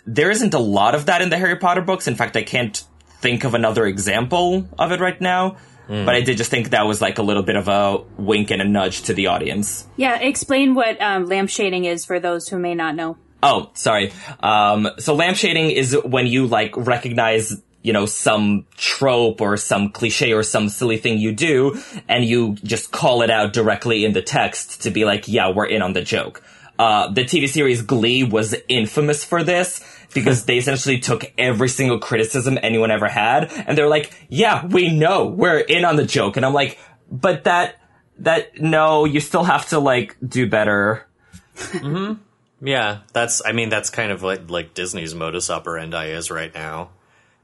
there isn't a lot of that in the Harry Potter books. In fact, I can't think of another example of it right now, mm. but I did just think that was like a little bit of a wink and a nudge to the audience. Yeah, explain what um, lampshading is for those who may not know. Oh, sorry. Um, so lampshading is when you like recognize, you know, some trope or some cliche or some silly thing you do, and you just call it out directly in the text to be like, yeah, we're in on the joke. Uh, the T V series Glee was infamous for this, because they essentially took every single criticism anyone ever had, and they're like, yeah, we know, we're in on the joke. And I'm like, but that, that, no, you still have to, like, do better. Mm-hmm. Yeah, that's, I mean, that's kind of like, like Disney's modus operandi is right now,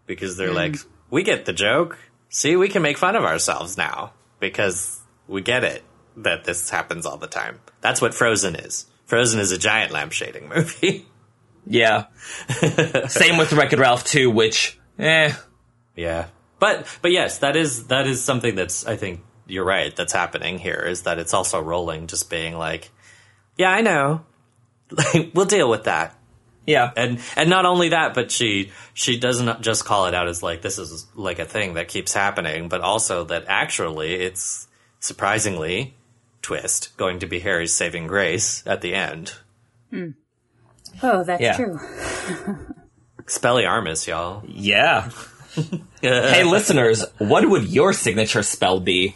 because they're mm. like, we get the joke, see, we can make fun of ourselves now, because we get it, that this happens all the time. That's what Frozen is. Frozen is a giant lampshading movie. Yeah. Same with Wreck-It Ralph two, which, eh. Yeah. But, but yes, that is, that is something that's, I think you're right, that's happening here, is that it's also Rowling just being like, yeah, I know. Like, we'll deal with that. Yeah. And, and not only that, but she, she doesn't just call it out as like, this is like a thing that keeps happening, but also that actually it's surprisingly twist going to be Harry's saving grace at the end. Hmm. Oh, that's yeah. true. Expelliarmus, y'all. Yeah. Hey, listeners, what would your signature spell be?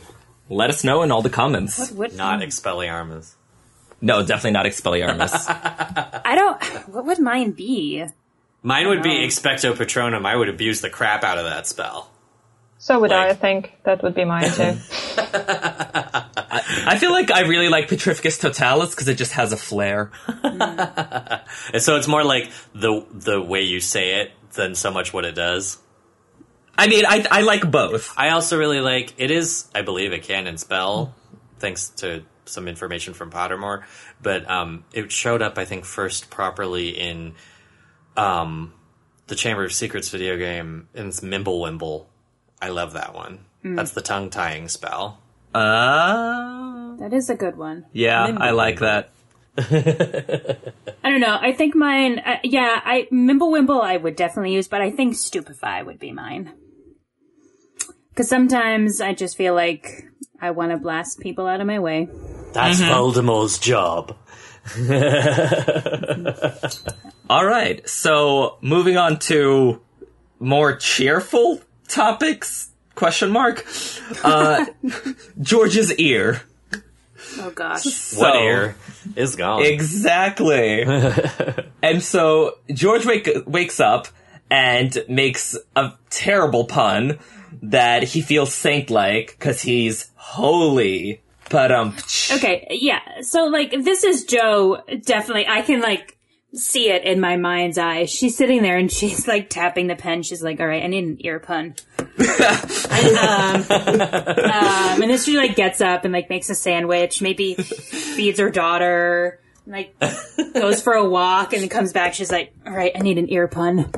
Let us know in all the comments. What would not Expelliarmus. No, definitely not Expelliarmus. I don't... What would mine be? Mine would know. be Expecto Patronum. I would abuse the crap out of that spell. So would like, I, I think. That would be mine, too. I, I feel like I really like Petrificus Totalis because it just has a flair. Mm. And so it's more like the the way you say it than so much what it does. I mean, I I like both. I also really like... It is, I believe, a canon spell, thanks to... some information from Pottermore, but um, it showed up, I think, first properly in um, the Chamber of Secrets video game, and it's Mimblewimble. I love that one. Mm. That's the tongue-tying spell. Uh, that is a good one. Yeah, I like that. I don't know. I think mine... Uh, yeah, I Mimblewimble I would definitely use, but I think Stupefy would be mine. Because sometimes I just feel like I want to blast people out of my way. That's mm-hmm. Voldemort's job. All right. So moving on to more cheerful topics, question mark. Uh, George's ear. Oh, gosh. So, what ear is gone? Exactly. And so George wake, wakes up and makes a terrible pun that he feels saint-like because he's holy. But um okay, yeah. So like this is Joe, definitely. I can like see it in my mind's eye. She's sitting there and she's like tapping the pen. She's like, all right, I need an ear pun. And, um, um, and then she like gets up and like makes a sandwich, maybe feeds her daughter, and, like goes for a walk and then comes back. She's like, all right, I need an ear pun.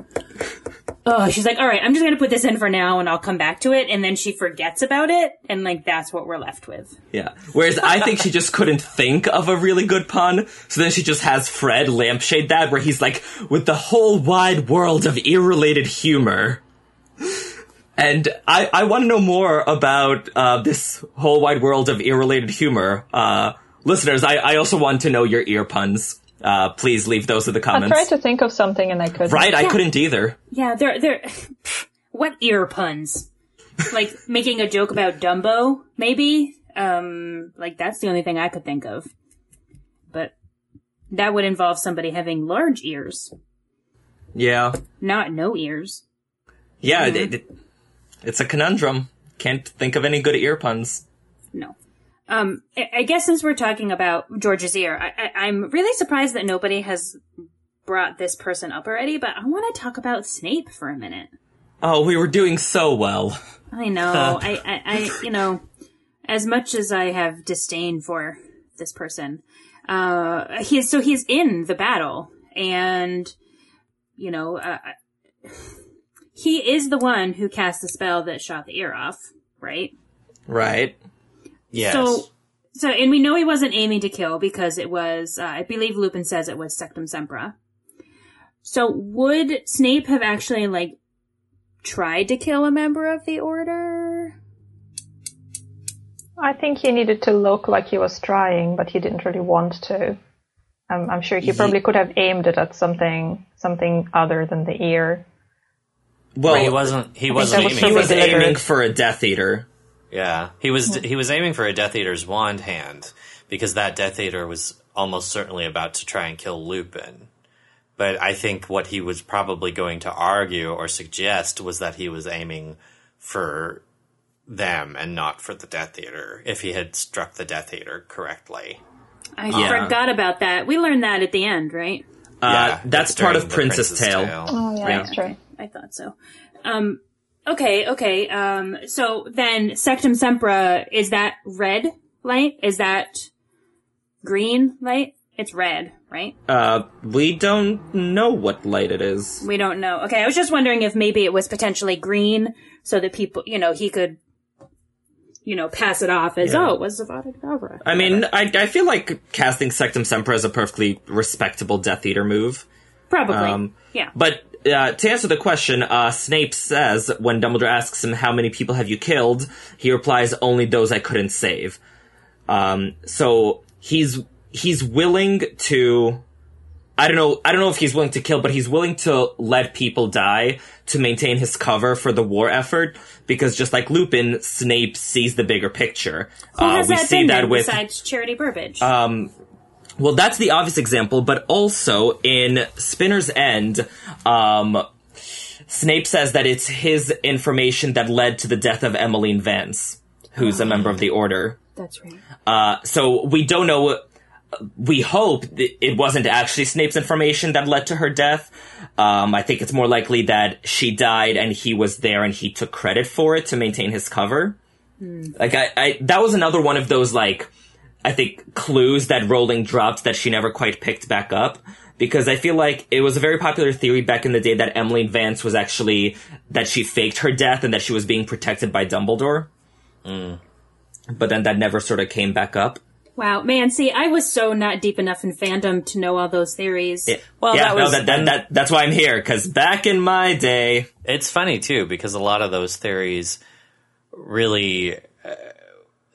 Oh, she's like, all right, I'm just going to put this in for now and I'll come back to it. And then she forgets about it. And, like, that's what we're left with. Yeah. Whereas I think she just couldn't think of a really good pun. So then she just has Fred lampshade that where he's like, with the whole wide world of ear-related humor. And I, I want to know more about uh, this whole wide world of ear-related humor. Uh, listeners, I, I also want to know your ear puns. Uh, please leave those in the comments. I tried to think of something and I couldn't. Right, yeah. I couldn't either. Yeah, they're, they're, what ear puns? Like, making a joke about Dumbo, maybe? Um, like, that's the only thing I could think of. But that would involve somebody having large ears. Yeah. Not no ears. Yeah, mm-hmm. it, it, it's a conundrum. Can't think of any good ear puns. No. Um, I guess since we're talking about George's ear, I, I, I'm really surprised that nobody has brought this person up already, but I want to talk about Snape for a minute. Oh, we were doing so well. I know. Uh. I, I, I, you know, as much as I have disdain for this person, uh, he is, so he's in the battle and, you know, uh, he is the one who cast the spell that shot the ear off, right? Right. Yes. So, so, and we know he wasn't aiming to kill because it was, uh, I believe Lupin says it was Sectum Sempra. So would Snape have actually, like, tried to kill a member of the Order? I think he needed to look like he was trying, but he didn't really want to. Um, I'm sure he probably could have aimed it at something, something other than the ear. Well, right. he wasn't, he wasn't aiming. He was aiming for a Death Eater. Yeah, he was he was aiming for a Death Eater's wand hand because that Death Eater was almost certainly about to try and kill Lupin. But I think what he was probably going to argue or suggest was that he was aiming for them and not for the Death Eater if he had struck the Death Eater correctly. I yeah. forgot about that. We learned that at the end, right? Uh, yeah, that's part of Prince's, Prince's Tale. Tale. Oh, yeah, yeah, that's right. I thought so. Um Okay, okay, um, so then Sectum Sempra, is that red light? Is that green light? It's red, right? Uh, we don't know what light it is. We don't know. Okay, I was just wondering if maybe it was potentially green so that people, you know, he could, you know, pass it off as, yeah. oh, it was Avada Kedavra. I mean, I, I feel like casting Sectum Sempra is a perfectly respectable Death Eater move. Probably, um, yeah. But... Uh, to answer the question, uh, Snape says, when Dumbledore asks him, how many people have you killed? He replies, only those I couldn't save. Um, so he's, he's willing to, I don't know, I don't know if he's willing to kill, but he's willing to let people die to maintain his cover for the war effort, because just like Lupin, Snape sees the bigger picture. Who uh, has we that see been that with besides Charity Burbage? Um, well, that's the obvious example, but also in Spinner's End, um, Snape says that it's his information that led to the death of Emmeline Vance, who's oh, a member of the Order. That's right. Uh, so we don't know. We hope it wasn't actually Snape's information that led to her death. Um, I think it's more likely that she died and he was there and he took credit for it to maintain his cover. Mm. Like I, I, that was another one of those, like, I think clues that Rowling dropped that she never quite picked back up, because I feel like it was a very popular theory back in the day that Emmeline Vance was actually, that she faked her death and that she was being protected by Dumbledore. Mm. But then that never sort of came back up. Wow, man, see, I was so not deep enough in fandom to know all those theories. Yeah, well, yeah, that was, no, that, that, that, that's why I'm here, because back in my day... It's funny, too, because a lot of those theories really... Uh,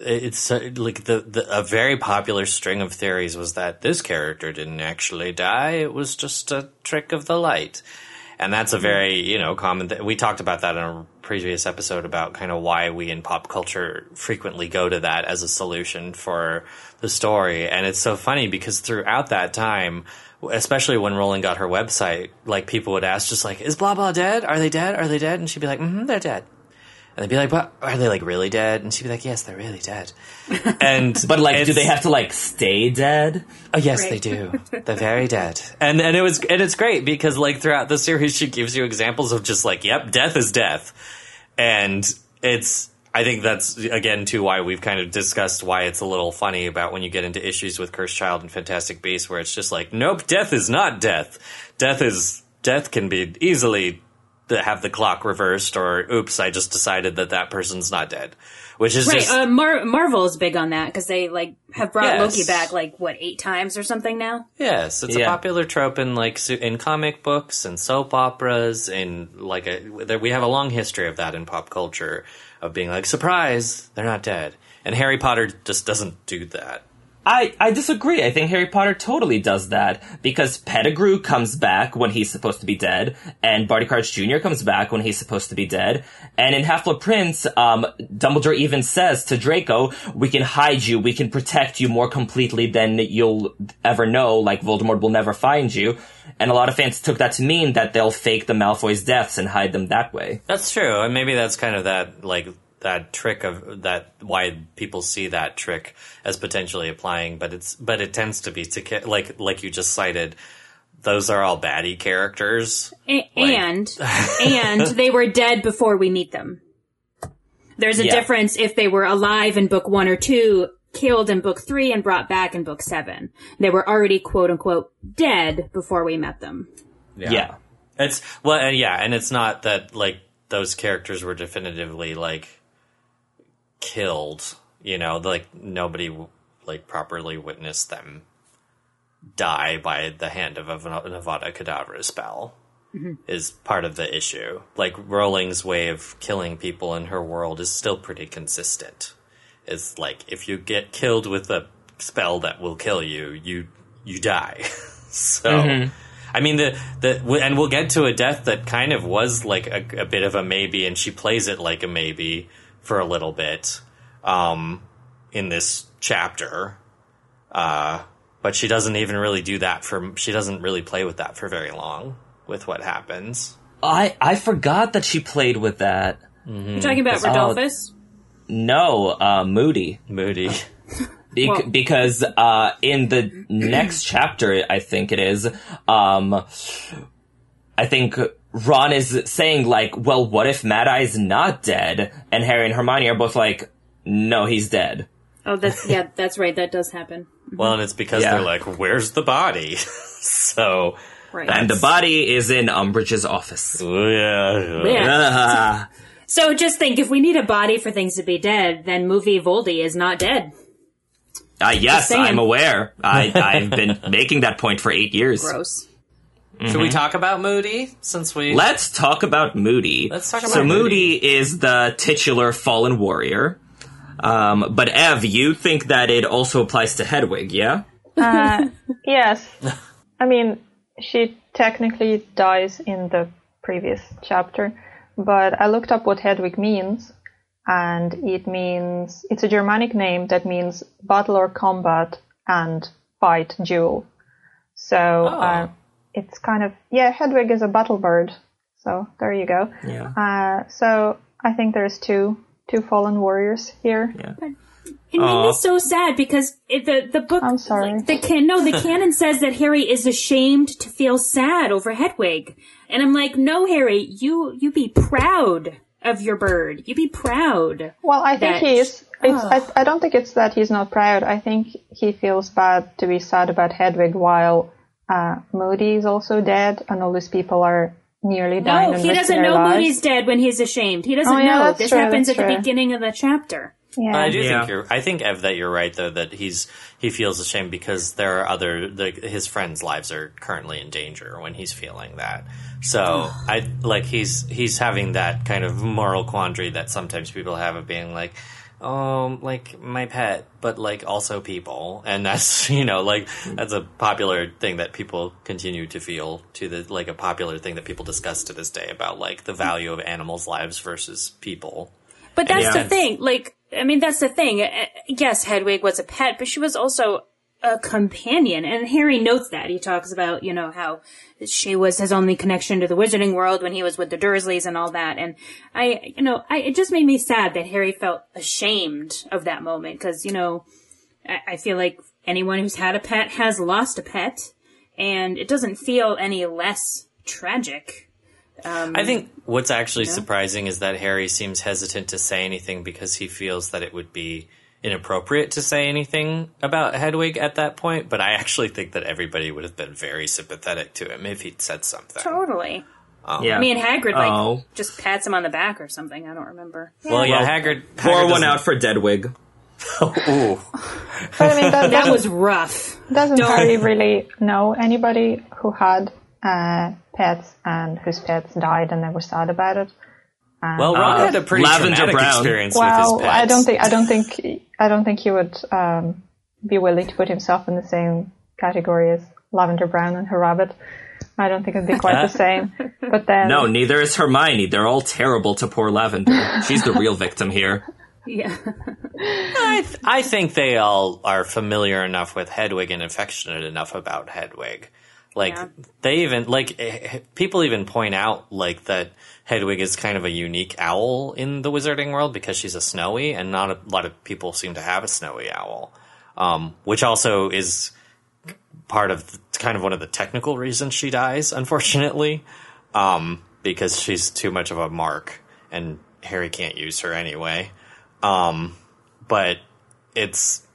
it's uh, like the, the a very popular string of theories was that this character didn't actually die, it was just a trick of the light. And that's a very, you know, common... Th- we talked about that in a previous episode about kind of why we in pop culture frequently go to that as a solution for the story. And it's so funny because throughout that time, especially when Rowling got her website, like people would ask just like, is blah blah dead? Are they dead? Are they dead? And she'd be like, mm-hmm, they're dead. And they'd be like, but are they like really dead? And she'd be like, yes, they're really dead. And but like, do they have to like stay dead? Oh yes, right. They do. They're very dead. And and it was and it's great because like throughout the series, she gives you examples of just like, yep, death is death. And it's I think that's again too why we've kind of discussed why it's a little funny about when you get into issues with Cursed Child and Fantastic Beasts, where it's just like, nope, death is not death. Death is death can be easily. To have the clock reversed, or oops, I just decided that that person's not dead, which is right. Just, uh, Mar- Marvel is big on that because they like have brought yes. Loki back like what eight times or something now. Yes, it's yeah. a popular trope in like in comic books and soap operas, and like a, we have a long history of that in pop culture of being like surprise, they're not dead. And Harry Potter just doesn't do that. I, I disagree. I think Harry Potter totally does that because Pettigrew comes back when he's supposed to be dead, and Barty Crouch Junior comes back when he's supposed to be dead. And in Half-Blood Prince, um, Dumbledore even says to Draco, we can hide you, we can protect you more completely than you'll ever know, like Voldemort will never find you. And a lot of fans took that to mean that they'll fake the Malfoy's deaths and hide them that way. That's true, and maybe that's kind of that, like... that trick of that why people see that trick as potentially applying, but it's but it tends to be to like like you just cited, those are all baddie characters a- like. and and they were dead before we meet them. There's a yeah. difference if they were alive in book one or two, killed in book three, and brought back in book seven. They were already quote unquote dead before we met them. Yeah, yeah. it's well uh, yeah, and it's not that like those characters were definitively like. Killed, you know, like nobody like properly witnessed them die by the hand of a Avada Kedavra spell mm-hmm. is part of the issue. Like Rowling's way of killing people in her world is still pretty consistent. It's like if you get killed with a spell that will kill you, you you die. So. Mm-hmm. I mean, the, the and we'll get to a death that kind of was like a, a bit of a maybe, and she plays it like a maybe for a little bit um, in this chapter. Uh, but she doesn't even really do that for... She doesn't really play with that for very long with what happens. I, I forgot that she played with that. Mm-hmm. You're talking about Rodolphus? Uh, no, uh, Moody. Moody. Be- well. Because uh, in the next chapter, I think it is, um, I think... Ron is saying, like, well, what if Mad-Eye's not dead? And Harry and Hermione are both like, no, he's dead. Oh, that's, yeah, that's right. That does happen. Well, and it's because yeah. they're like, where's the body? So. Right. And the body is in Umbridge's office. Oh, yeah. yeah. yeah. So, so just think, if we need a body for things to be dead, then movie Voldy is not dead. Uh, yes, I'm aware. I, I've been making that point for eight years. Gross. Mm-hmm. Should we talk about Moody, since we... Let's talk about Moody. Let's talk about so Moody. Moody is the titular Fallen Warrior. Um, but, Ev, you think that it also applies to Hedwig, yeah? Uh, yes. I mean, she technically dies in the previous chapter, but I looked up what Hedwig means, and it means, it's a Germanic name that means battle or combat and fight, duel. So oh. uh, it's kind of, yeah, Hedwig is a battle bird. So there you go. Yeah. Uh, so I think there's two two fallen warriors here. Yeah. And it is so sad because it, the the book, I'm sorry. Like, the can no, the canon says that Harry is ashamed to feel sad over Hedwig, and I'm like, no, Harry, you you be proud of your bird. You be proud. Well, I think he is. It's, oh. I I don't think it's that he's not proud. I think he feels bad to be sad about Hedwig while uh, Moody is also dead and all these people are nearly dying. No, he doesn't know lives. Moody's dead when he's ashamed. He doesn't oh, yeah, know. This true, happens at true. the beginning of the chapter. Yeah. I do yeah. think you're. I think Ev that you're right though that he's he feels ashamed because there are other the, his friends' lives are currently in danger when he's feeling that. So I like he's he's having that kind of moral quandary that sometimes people have of being like, um, like my pet, but like also people, and that's you know like that's a popular thing that people continue to feel to the like a popular thing that people discuss to this day about like the value of animals' lives versus people. But that's yeah. the thing, like. I mean, that's the thing. Yes, Hedwig was a pet, but she was also a companion. And Harry notes that. He talks about, you know, how she was his only connection to the wizarding world when he was with the Dursleys and all that. And I, you know, I, it just made me sad that Harry felt ashamed of that moment. Because, you know, I, I feel like anyone who's had a pet has lost a pet. And it doesn't feel any less tragic. Um, I think what's actually yeah. surprising is that Harry seems hesitant to say anything because he feels that it would be inappropriate to say anything about Hedwig at that point. But I actually think that everybody would have been very sympathetic to him if he'd said something. Totally. Um, yeah. I mean, Hagrid like oh. just pats him on the back or something. I don't remember. Yeah. Well, yeah, Hagrid... Hagrid pour one out for Deadwig. Ooh. But, I mean, that, that was rough. Doesn't don't. Harry really know anybody who had... Uh, pets and whose pets died and they were sad about it. Um, well, Ron uh, had a pretty traumatic brown. experience well, with his pets. I don't think I don't think I don't think he would um, be willing to put himself in the same category as Lavender Brown and her rabbit. I don't think it'd be quite the same. But then, no, neither is Hermione. They're all terrible to poor Lavender. She's the real victim here. Yeah, I, th- I think they all are familiar enough with Hedwig and affectionate enough about Hedwig. Like, yeah. they even, like, people even point out, like, that Hedwig is kind of a unique owl in the wizarding world because she's a snowy, and not a lot of people seem to have a snowy owl, um, which also is part of the, kind of one of the technical reasons she dies, unfortunately, um, because she's too much of a mark, and Harry can't use her anyway. Um, but it's,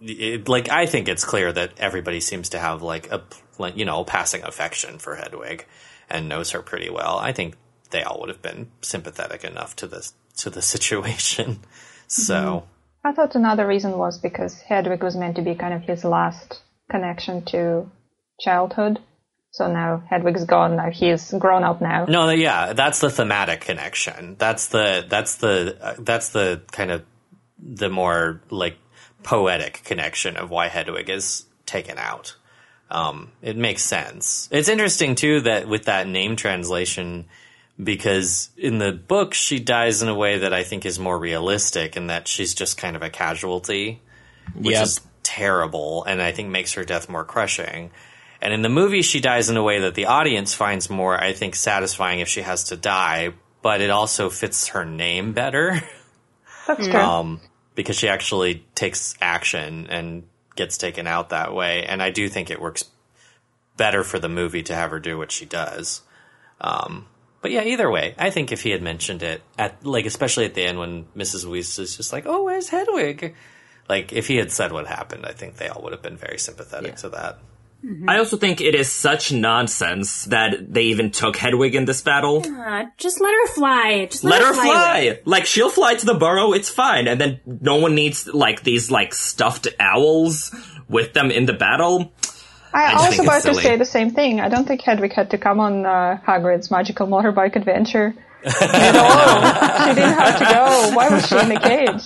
it, like, I think it's clear that everybody seems to have, like, a... Like, you know, passing affection for Hedwig and knows her pretty well. I think they all would have been sympathetic enough to this to the situation. So mm-hmm. I thought another reason was because Hedwig was meant to be kind of his last connection to childhood. So now Hedwig's gone. Now he's grown up now. No, yeah, that's the thematic connection. That's the that's the uh, that's the kind of the more like poetic connection of why Hedwig is taken out. Um, it makes sense. It's interesting, too, that with that name translation, because in the book, she dies in a way that I think is more realistic and that she's just kind of a casualty, which yep. is terrible and I think makes her death more crushing. And in the movie, she dies in a way that the audience finds more, I think, satisfying if she has to die, but it also fits her name better. That's true. Um, because she actually takes action and gets taken out that way, and I do think it works better for the movie to have her do what she does. Um, but yeah, either way, I think if he had mentioned it at like, especially at the end when Missus Weasley is just like, "Oh, where's Hedwig?" Like, if he had said what happened, I think they all would have been very sympathetic yeah. to that. Mm-hmm. I also think it is such nonsense that they even took Hedwig in this battle. Yeah, just let her fly. Just let, let her fly. fly. Like, she'll fly to the burrow, it's fine. And then no one needs, like, these, like, stuffed owls with them in the battle. I, I was about to say the same thing. I don't think Hedwig had to come on uh, Hagrid's magical motorbike adventure. No, she didn't have to go. Why was she in the cage?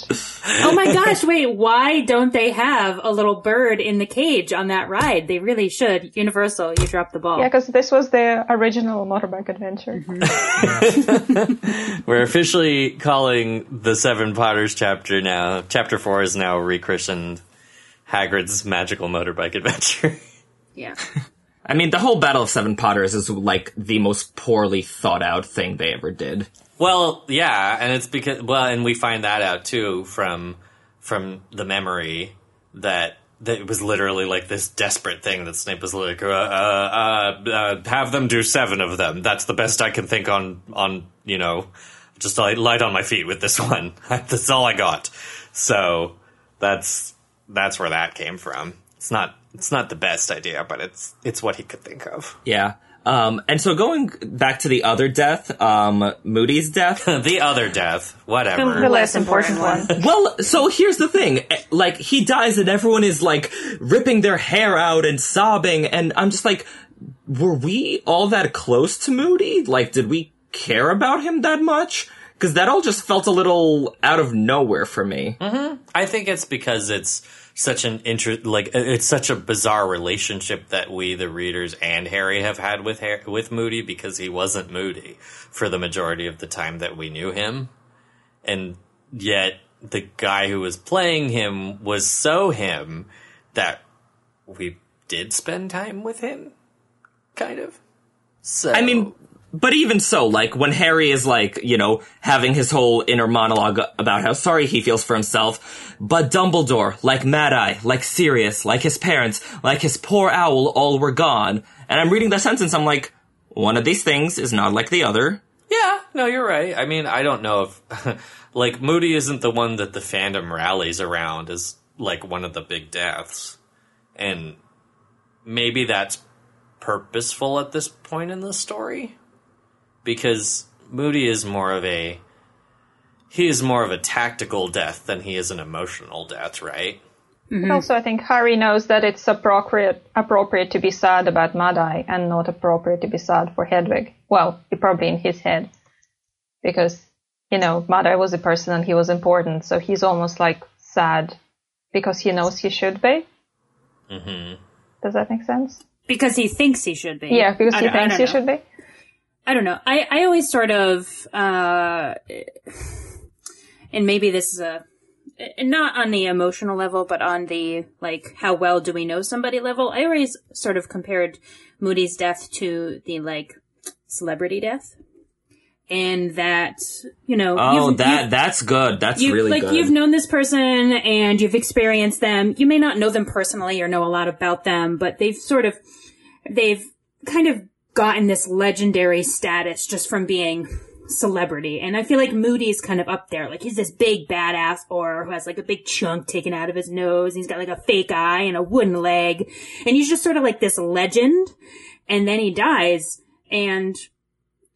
Oh my gosh, wait, why don't they have a little bird in the cage on that ride? They really should. Universal, you dropped the ball. Yeah, because this was the original motorbike adventure. Mm-hmm. We're officially calling the Seven Potters chapter now. Chapter four is now rechristened Hagrid's Magical Motorbike Adventure. Yeah. I mean, the whole Battle of Seven Potters is, like, the most poorly thought-out thing they ever did. Well, yeah, and it's because... Well, and we find that out, too, from from the memory that, that it was literally, like, this desperate thing that Snape was like, uh, uh, uh, uh, have them do seven of them. That's the best I can think on, on you know, just like, light on my feet with this one. That's all I got. So, that's that's where that came from. It's not... It's not the best idea, but it's it's what he could think of. Yeah. Um, and so going back to the other death, um, Moody's death. The other death. Whatever. The less important one. Well, so here's the thing. Like, he dies and everyone is, like, ripping their hair out and sobbing. And I'm just like, were we all that close to Moody? Like, did we care about him that much? Because that all just felt a little out of nowhere for me. Mm-hmm. I think it's because it's... Such an interest, like it's such a bizarre relationship that we, the readers, and Harry have had with Harry, with Moody, because he wasn't Moody for the majority of the time that we knew him, and yet the guy who was playing him was so him that we did spend time with him, kind of. So I mean. But even so, like, when Harry is, like, you know, having his whole inner monologue about how sorry he feels for himself, but Dumbledore, like Mad-Eye, like Sirius, like his parents, like his poor owl, all were gone. And I'm reading that sentence, I'm like, one of these things is not like the other. Yeah, no, you're right. I mean, I don't know if, like, Moody isn't the one that the fandom rallies around as, like, one of the big deaths. And maybe that's purposeful at this point in the story. Because Moody is more of a, he is more of a tactical death than he is an emotional death, right? Mm-hmm. Also, I think Harry knows that it's appropriate appropriate to be sad about Mad-Eye and not appropriate to be sad for Hedwig. Well, probably in his head. Because, you know, Mad-Eye was a person and he was important, so he's almost, like, sad because he knows he should be. Mm-hmm. Does that make sense? Because he thinks he should be. Yeah, because I he thinks he know. should be. I don't know. I, I always sort of, uh, and maybe this is a, not on the emotional level, but on the, like, how well do we know somebody level, I always sort of compared Moody's death to the, like, celebrity death. And that, you know... Oh, that you've, that's good. That's really like, good. Like, you've known this person, and you've experienced them. You may not know them personally or know a lot about them, but they've sort of, they've kind of gotten this legendary status just from being celebrity. And I feel like Moody's kind of up there. Like, he's this big badass or who has, like, a big chunk taken out of his nose. And he's got, like, a fake eye and a wooden leg. And he's just sort of like this legend. And then he dies. And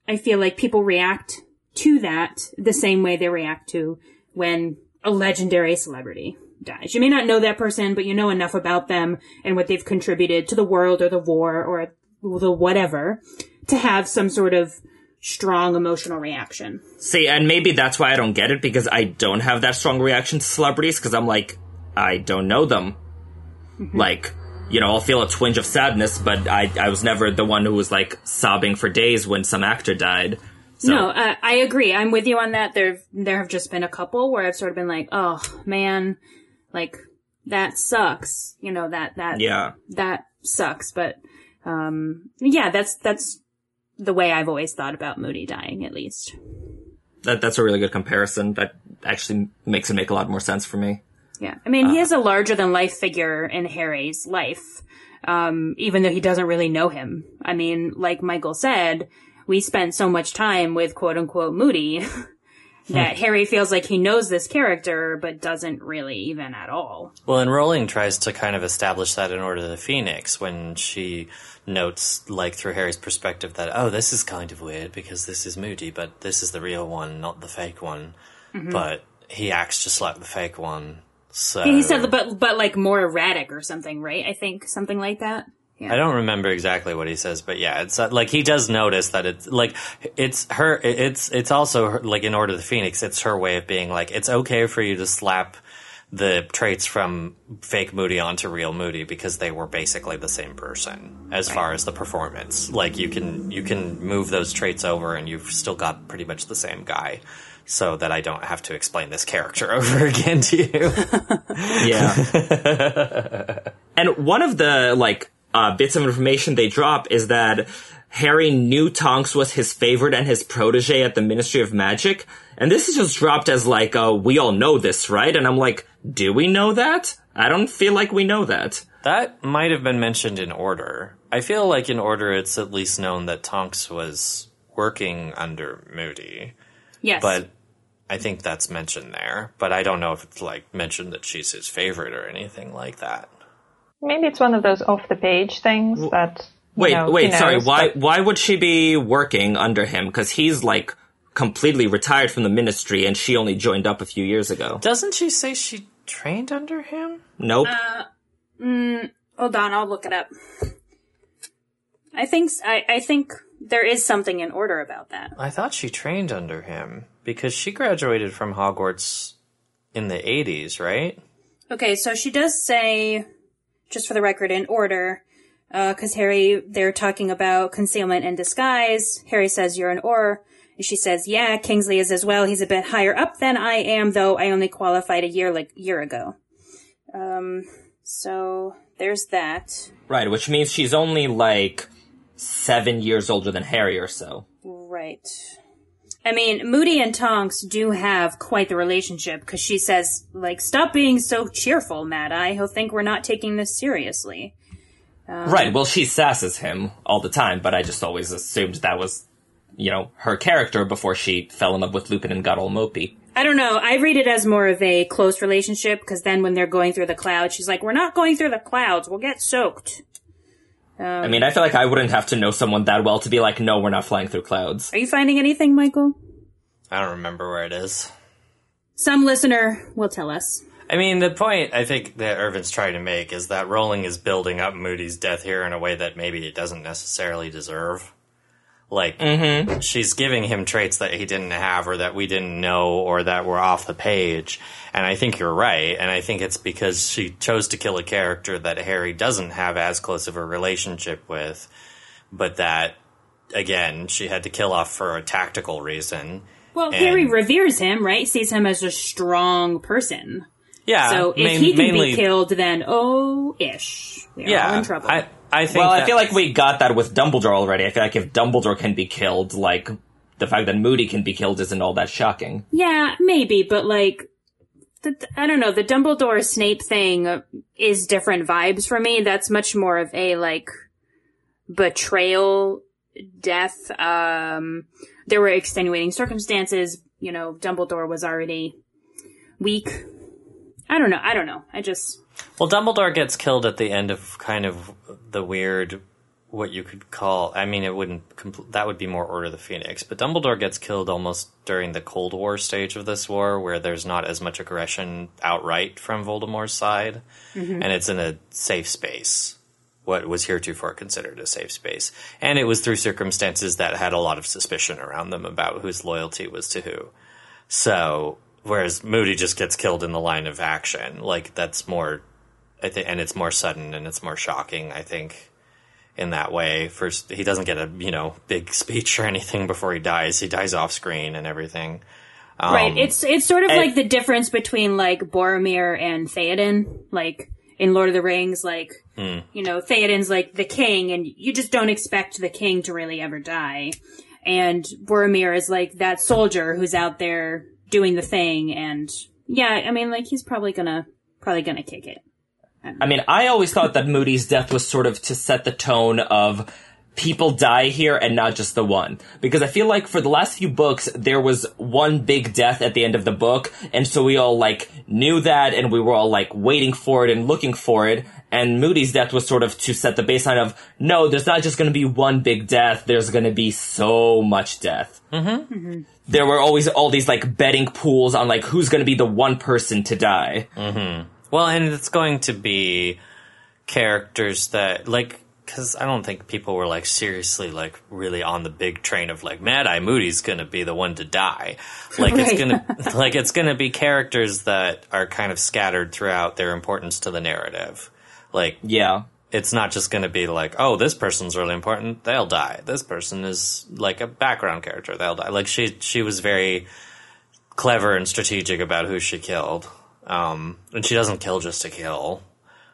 I feel like people react to that the same way they react to when a legendary celebrity dies. You may not know that person, but you know enough about them and what they've contributed to the world or the war or the whatever, to have some sort of strong emotional reaction. See, and maybe that's why I don't get it, because I don't have that strong reaction to celebrities, because I'm like, I don't know them. Mm-hmm. Like, you know, I'll feel a twinge of sadness, but I, I was never the one who was, like, sobbing for days when some actor died. So. No, uh, I agree. I'm with you on that. There, there have just been a couple where I've sort of been like, oh, man, like, that sucks. You know, that, that, yeah. that sucks, but... Um, yeah, that's, that's the way I've always thought about Moody dying, at least. That, that's a really good comparison. That actually makes it make a lot more sense for me. Yeah. I mean, uh, he is a larger than life figure in Harry's life. Um, even though he doesn't really know him. I mean, like Michael said, we spent so much time with quote unquote Moody that Harry feels like he knows this character, but doesn't really even at all. Well, and Rowling tries to kind of establish that in Order of the Phoenix when she notes, like, through Harry's perspective that, oh, this is kind of weird because this is Moody, but this is the real one, not the fake one. Mm-hmm. But he acts just like the fake one. So he said, but, but like more erratic or something, right? I think something like that. Yeah. I don't remember exactly what he says, but yeah, it's uh, like he does notice that it's like it's her. It's it's also her, like in Order of the Phoenix, it's her way of being like, it's okay for you to slap the traits from fake Moody onto real Moody because they were basically the same person as right. far as the performance. Like you can you can move those traits over and you've still got pretty much the same guy. So that I don't have to explain this character over again to you. Yeah. And one of the, like, uh, bits of information they drop is that Harry knew Tonks was his favorite and his protege at the Ministry of Magic. And this is just dropped as, like, uh, we all know this, right? And I'm like, do we know that? I don't feel like we know that. That might have been mentioned in Order. I feel like in Order it's at least known that Tonks was working under Moody. Yes. But I think that's mentioned there. But I don't know if it's, like, mentioned that she's his favorite or anything like that. Maybe it's one of those off-the-page things w- that, you Wait, know, wait, knows, sorry. But... Why Why would she be working under him? Because he's, like, completely retired from the ministry, and she only joined up a few years ago. Doesn't she say she trained under him? Nope. Uh, mm, hold on, I'll look it up. I think... I, I think... There is something in Order about that. I thought she trained under him because she graduated from Hogwarts in the eighties, right? Okay, so she does say, just for the record, in Order, because uh, Harry, they're talking about concealment and disguise. Harry says, you're an Or. And she says, yeah, Kingsley is as well. He's a bit higher up than I am, though I only qualified a year like year ago. Um, so there's that. Right, which means she's only like... seven years older than Harry or so. Right. I mean, Moody and Tonks do have quite the relationship, because she says, like, stop being so cheerful, Mad-Eye. He'll think we're not taking this seriously. Um, right, well, she sasses him all the time, but I just always assumed that was, you know, her character before she fell in love with Lupin and got all mopey. I don't know. I read it as more of a close relationship, because then when they're going through the clouds, she's like, we're not going through the clouds. We'll get soaked. Um, I mean, I feel like I wouldn't have to know someone that well to be like, no, we're not flying through clouds. Are you finding anything, Michael? I don't remember where it is. Some listener will tell us. I mean, the point I think that Irvin's trying to make is that Rowling is building up Moody's death here in a way that maybe it doesn't necessarily deserve. Like, mm-hmm. she's giving him traits that he didn't have or that we didn't know or that were off the page. And I think you're right. And I think it's because she chose to kill a character that Harry doesn't have as close of a relationship with. But that, again, she had to kill off for a tactical reason. Well, and Harry reveres him, right? Sees him as a strong person. Yeah. So if main, he can mainly, be killed, then, oh, ish. We're yeah, all in trouble. I, I think well, I feel like we got that with Dumbledore already. I feel like if Dumbledore can be killed, like, the fact that Moody can be killed isn't all that shocking. Yeah, maybe, but, like, the, I don't know, the Dumbledore-Snape thing is different vibes for me. That's much more of a, like, betrayal, death. Um, there were extenuating circumstances. You know, Dumbledore was already weak. I don't know. I don't know. I just... Well, Dumbledore gets killed at the end of kind of the weird, what you could call, I mean, it wouldn't, compl- that would be more Order of the Phoenix, but Dumbledore gets killed almost during the Cold War stage of this war, where there's not as much aggression outright from Voldemort's side, mm-hmm. and it's in a safe space, what was heretofore considered a safe space. And it was through circumstances that had a lot of suspicion around them about whose loyalty was to who. So... Whereas Moody just gets killed in the line of action. Like, that's more, I think, and it's more sudden and it's more shocking, I think, in that way. First, he doesn't get a, you know, big speech or anything before he dies. He dies off screen and everything. Um, right. It's it's sort of and, like the difference between, like, Boromir and Theoden. Like, in Lord of the Rings, like, mm. you know, Theoden's, like, the king, and you just don't expect the king to really ever die. And Boromir is, like, that soldier who's out there... doing the thing, and yeah, I mean, like, he's probably gonna probably gonna kick it. I, I mean, I always thought that Moody's death was sort of to set the tone of people die here and not just the one. Because I feel like for the last few books, there was one big death at the end of the book, and so we all, like, knew that, and we were all, like, waiting for it and looking for it, and Moody's death was sort of to set the baseline of, no, there's not just gonna be one big death, there's gonna be so much death. Mm-hmm. Mm-hmm. There were always all these, like, betting pools on, like, who's going to be the one person to die. Mm-hmm. Well, and it's going to be characters that, like, because I don't think people were like seriously like really on the big train of like Mad Eye Moody's gonna be the one to die. Like right. it's gonna like it's gonna be characters that are kind of scattered throughout their importance to the narrative. Like yeah. It's not just going to be like, oh, this person's really important, they'll die. This person is like a background character, they'll die. Like she, she was very clever and strategic about who she killed, um, and she doesn't kill just to kill.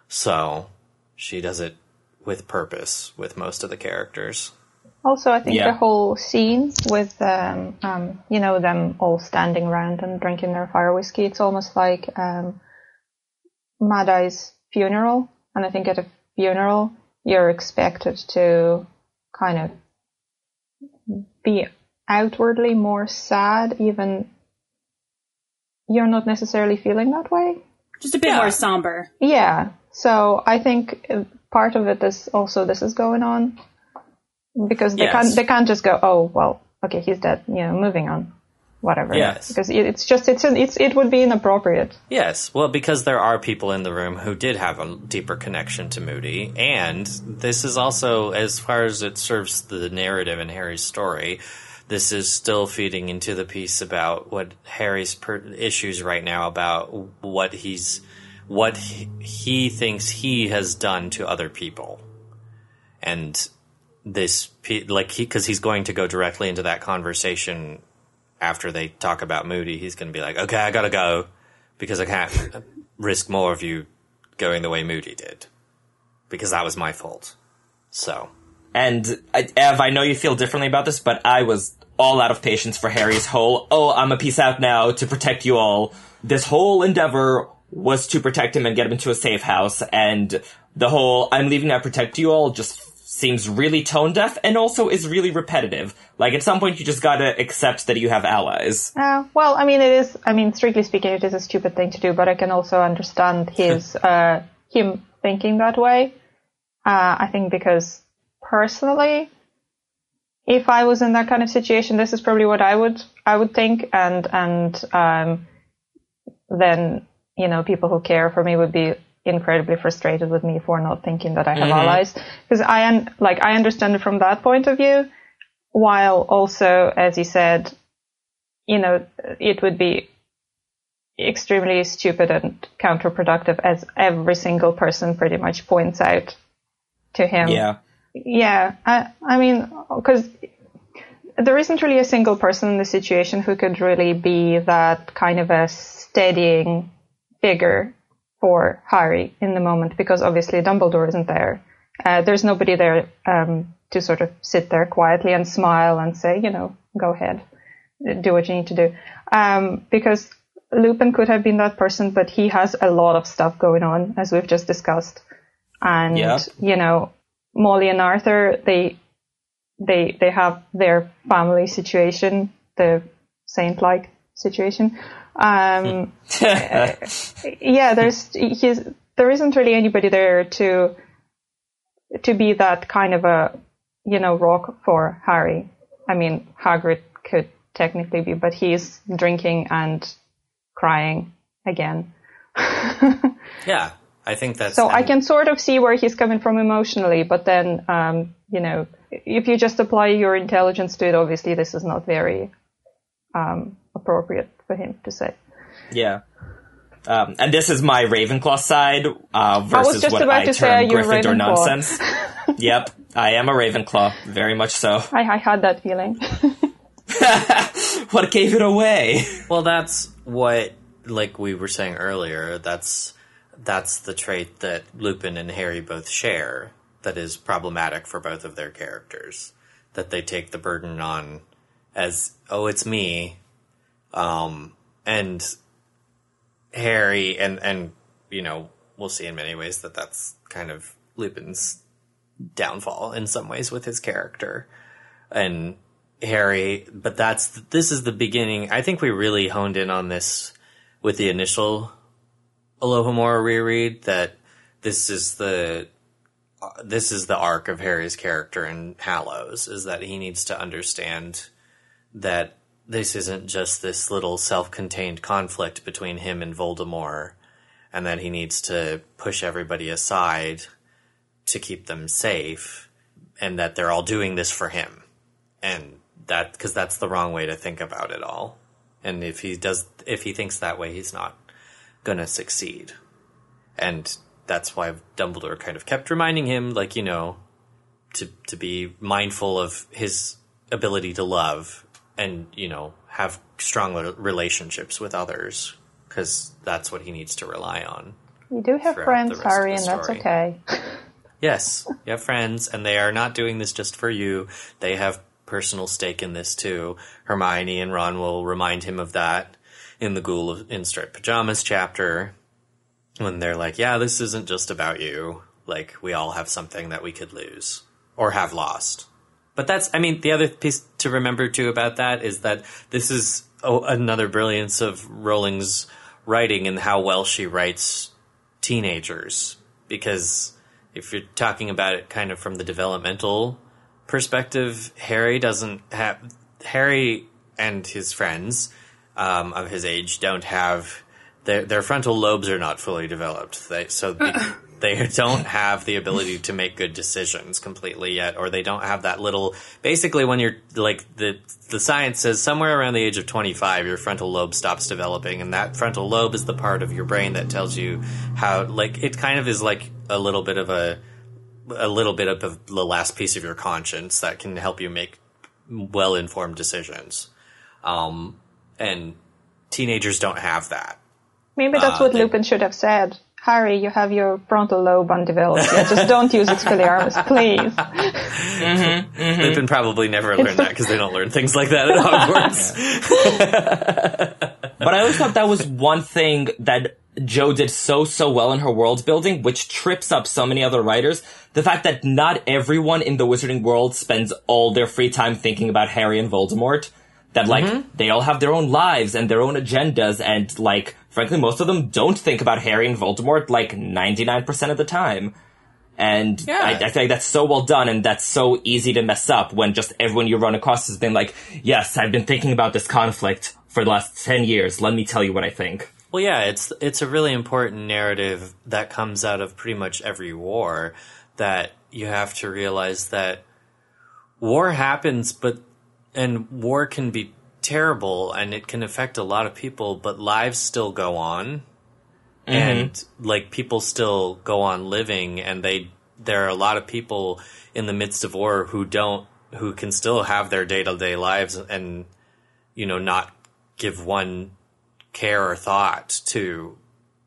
So she does it with purpose with most of the characters. Also, I think yeah. the whole scene with um, um, you know, them all standing around and drinking their fire whiskey, it's almost like um, Mad Eye's funeral, and I think at a funeral, you're expected to kind of be outwardly more sad, even you're not necessarily feeling that way. Just a bit yeah. more somber. Yeah. So I think part of it is also this is going on because they yes. can't they can't just go, oh, well, okay, he's dead, you know, moving on. Whatever. Yes. Because it's just, it's, it's, it would be inappropriate. Yes. Well, because there are people in the room who did have a deeper connection to Moody. And this is also, as far as it serves the narrative in Harry's story, this is still feeding into the piece about what Harry's per- issues right now about what he's, what he, he thinks he has done to other people. And this, like, he, because he's going to go directly into that conversation after they talk about Moody, he's going to be like, okay, I got to go because I can't risk more of you going the way Moody did because that was my fault. So. And I, Ev, I know you feel differently about this, but I was all out of patience for Harry's whole, oh, I'm a peace out now to protect you all. This whole endeavor was to protect him and get him into a safe house. And the whole, I'm leaving now to protect you all just seems really tone deaf and also is really repetitive. Like, at some point, you just gotta accept that you have allies. Uh, well, I mean, it is, I mean, strictly speaking, it is a stupid thing to do, but I can also understand his, uh, him thinking that way. Uh, I think because, personally, if I was in that kind of situation, this is probably what I would, I would think, and, and, um, then, you know, people who care for me would be incredibly frustrated with me for not thinking that I have mm-hmm. allies, because I un- like I understand it from that point of view, while also, as you said, you know, it would be extremely stupid and counterproductive, as every single person pretty much points out to him. Yeah, yeah. I I mean, because there isn't really a single person in the situation who could really be that kind of a steadying figure for Harry in the moment, because obviously Dumbledore isn't there. Uh, there's nobody there um, to sort of sit there quietly and smile and say, you know, go ahead, do what you need to do. Um, because Lupin could have been that person, but he has a lot of stuff going on, as we've just discussed. And, yeah. you know, Molly and Arthur, they they they have their family situation, the saint-like situation. Um, uh, yeah, there's, he's, there isn't really anybody there to, to be that kind of a, you know, rock for Harry. I mean, Hagrid could technically be, but he's drinking and crying again. Yeah, I think that's... So um, I can sort of see where he's coming from emotionally, but then, um, you know, if you just apply your intelligence to it, obviously this is not very, um, appropriate for him to say. Yeah. Um, and this is my Ravenclaw side uh, versus I what I term say, Gryffindor nonsense. Yep, I am a Ravenclaw, very much so. I, I had that feeling. What gave it away? Well, that's what, like we were saying earlier, that's that's the trait that Lupin and Harry both share that is problematic for both of their characters, that they take the burden on as, oh, it's me. Um, and Harry and, and, you know, we'll see in many ways that that's kind of Lupin's downfall in some ways with his character and Harry, but that's, this is the beginning. I think we really honed in on this with the initial Alohomora reread that this is the, uh, this is the arc of Harry's character in Hallows, is that he needs to understand that this isn't just this little self-contained conflict between him and Voldemort, and that he needs to push everybody aside to keep them safe, and that they're all doing this for him. And that, because that's the wrong way to think about it all. And if he does, if he thinks that way, he's not going to succeed. And that's why Dumbledore kind of kept reminding him, like, you know, to to be mindful of his ability to love and, you know, have strong relationships with others, because that's what he needs to rely on. You do have friends, Harry, and that's okay. Yes, you have friends, and they are not doing this just for you. They have personal stake in this, too. Hermione and Ron will remind him of that in the Ghoul in Striped Pajamas chapter, when they're like, yeah, this isn't just about you. Like, we all have something that we could lose or have lost. But that's, I mean, the other piece to remember, too, about that is that this is oh, another brilliance of Rowling's writing and how well she writes teenagers. Because if you're talking about it kind of from the developmental perspective, Harry doesn't have, Harry and his friends um, of his age don't have, their, their frontal lobes are not fully developed. They, so they, they don't have the ability to make good decisions completely yet, or they don't have that little, basically when you're like the, the science says somewhere around the age of twenty-five, your frontal lobe stops developing. And that frontal lobe is the part of your brain that tells you how, like, it kind of is like a little bit of a, a little bit of the last piece of your conscience that can help you make well-informed decisions. Um, and teenagers don't have that. Maybe that's uh, what they, Lupin should have said. Harry, you have your frontal lobe undeveloped. Yeah, just don't use Expelliarmus, please. Mm-hmm, mm-hmm. Lupin probably never learned that, because they don't learn things like that at Hogwarts. But I always thought that was one thing that Jo did so, so well in her world building, which trips up so many other writers. The fact that not everyone in the wizarding world spends all their free time thinking about Harry and Voldemort. That, like, mm-hmm. they all have their own lives and their own agendas, and, like, frankly, most of them don't think about Harry and Voldemort, like, ninety-nine percent of the time. And yeah. I, I feel like that's so well done, and that's so easy to mess up when just everyone you run across has been like, yes, I've been thinking about this conflict for the last ten years. Let me tell you what I think. Well, yeah, it's it's a really important narrative that comes out of pretty much every war, that you have to realize that war happens, but and war can be terrible and it can affect a lot of people, but lives still go on. Mm-hmm. And like people still go on living, and they there are a lot of people in the midst of war who don't who can still have their day-to-day lives and, you know, not give one care or thought to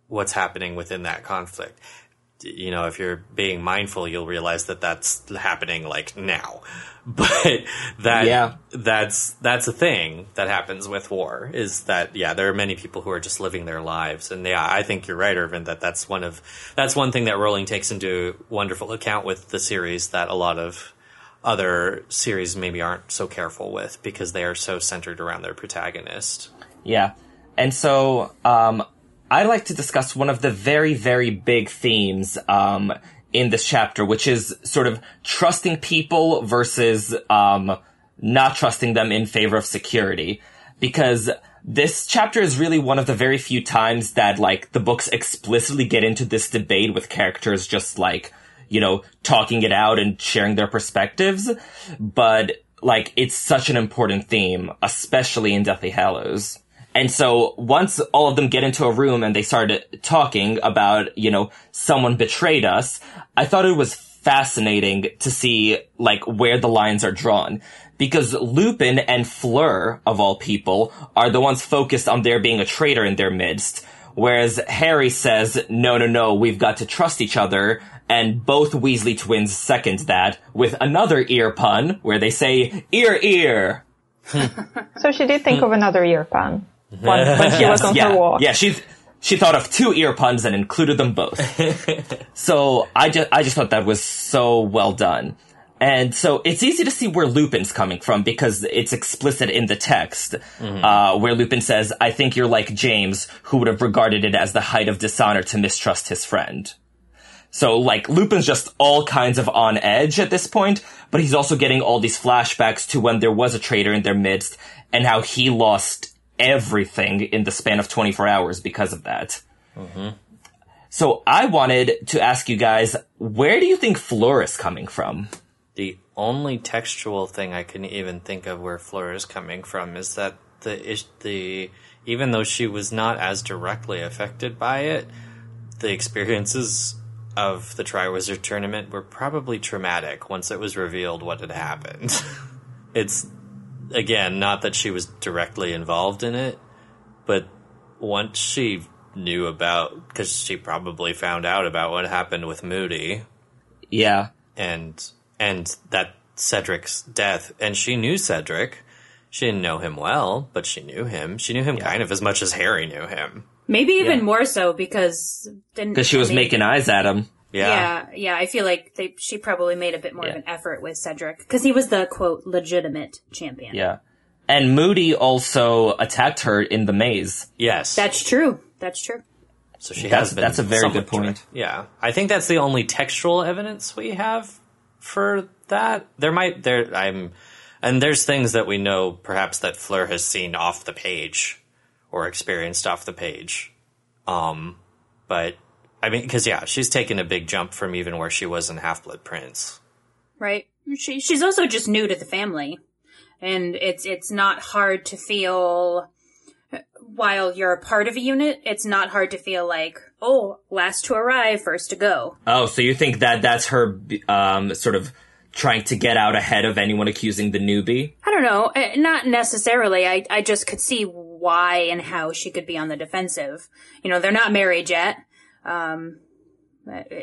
what's happening within that conflict. You know, if you're being mindful, you'll realize that that's happening like now, but that yeah. that's that's a thing that happens with war, is that yeah there are many people who are just living their lives. And yeah, I think you're right, Irvin, that that's one of that's one thing that Rowling takes into wonderful account with the series that a lot of other series maybe aren't so careful with, because they are so centered around their protagonist. Yeah. And so um, I'd like to discuss one of the very, very big themes um, in this chapter, which is sort of trusting people versus um, not trusting them in favor of security. Because this chapter is really one of the very few times that, like, the books explicitly get into this debate with characters just, like, you know, talking it out and sharing their perspectives. But, like, it's such an important theme, especially in Deathly Hallows. And so once all of them get into a room and they started talking about, you know, someone betrayed us, I thought it was fascinating to see, like, where the lines are drawn. Because Lupin and Fleur, of all people, are the ones focused on there being a traitor in their midst. Whereas Harry says, no, no, no, we've got to trust each other. And both Weasley twins second that with another ear pun where they say, ear, ear. So she did think of another ear pun. When, when she was on yeah, her walk. Yeah, she, she thought of two ear puns and included them both. So I just, I just thought that was so well done. And so it's easy to see where Lupin's coming from, because it's explicit in the text, mm-hmm. uh, where Lupin says, I think you're like James, who would have regarded it as the height of dishonor to mistrust his friend. So, like, Lupin's just all kinds of on edge at this point, but he's also getting all these flashbacks to when there was a traitor in their midst and how he lost everything in the span of twenty-four hours because of that. Mm-hmm. So I wanted to ask you guys, where do you think Fleur is coming from? The only textual thing I can even think of where Fleur is coming from is that the the even though she was not as directly affected by it, the experiences of the Triwizard Tournament were probably traumatic once it was revealed what had happened. It's, again, not that she was directly involved in it, but once she knew about, because she probably found out about what happened with Moody. Yeah. And and that Cedric's death. And she knew Cedric. She didn't know him well, but she knew him. She knew him yeah. kind of as much as Harry knew him. Maybe even yeah. more so, because... Because she was maybe, making eyes at him. Yeah. Yeah, yeah I feel like they, she probably made a bit more yeah. of an effort with Cedric, because he was the, quote, legitimate champion. Yeah. And Moody also attacked her in the maze. Yes. That's true. That's true. So she that's, has been... That's a very good point. Tra- yeah. I think that's the only textual evidence we have for that. There might... there I'm, And there's things that we know, perhaps, that Fleur has seen off the page... or experienced off the page. Um, but, I mean, because, yeah, she's taken a big jump from even where she was in Half-Blood Prince. Right. She, she's also just new to the family. And it's it's not hard to feel, while you're a part of a unit, it's not hard to feel like, oh, last to arrive, first to go. Oh, so you think that that's her um, sort of... trying to get out ahead of anyone accusing the newbie? I don't know. Not necessarily. I, I just could see why and how she could be on the defensive. You know, they're not married yet. Um,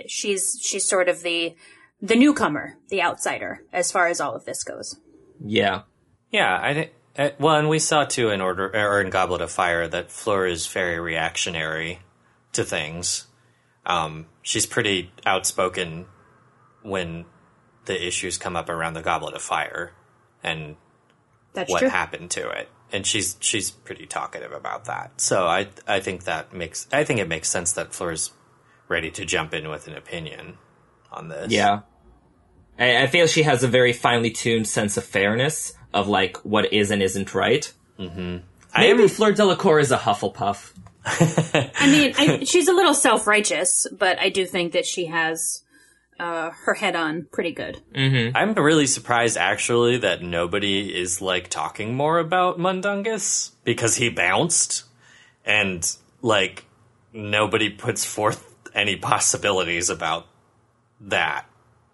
she's she's sort of the the newcomer, the outsider, as far as all of this goes. Yeah. Yeah. I think. Uh, well, and we saw, too, in Order or in Goblet of Fire that Fleur is very reactionary to things. Um, she's pretty outspoken when... the issues come up around the Goblet of Fire and That's what true. happened to it. And she's she's pretty talkative about that. So I I think that makes I think it makes sense that Fleur's ready to jump in with an opinion on this. Yeah. I, I feel she has a very finely tuned sense of fairness of like what is and isn't right. Mm-hmm. Maybe am... Fleur Delacour is a Hufflepuff. I mean, I, she's a little self-righteous, but I do think that she has... Uh, her head on pretty good. Mm-hmm. I'm really surprised, actually, that nobody is, like, talking more about Mundungus, because he bounced, and, like, nobody puts forth any possibilities about that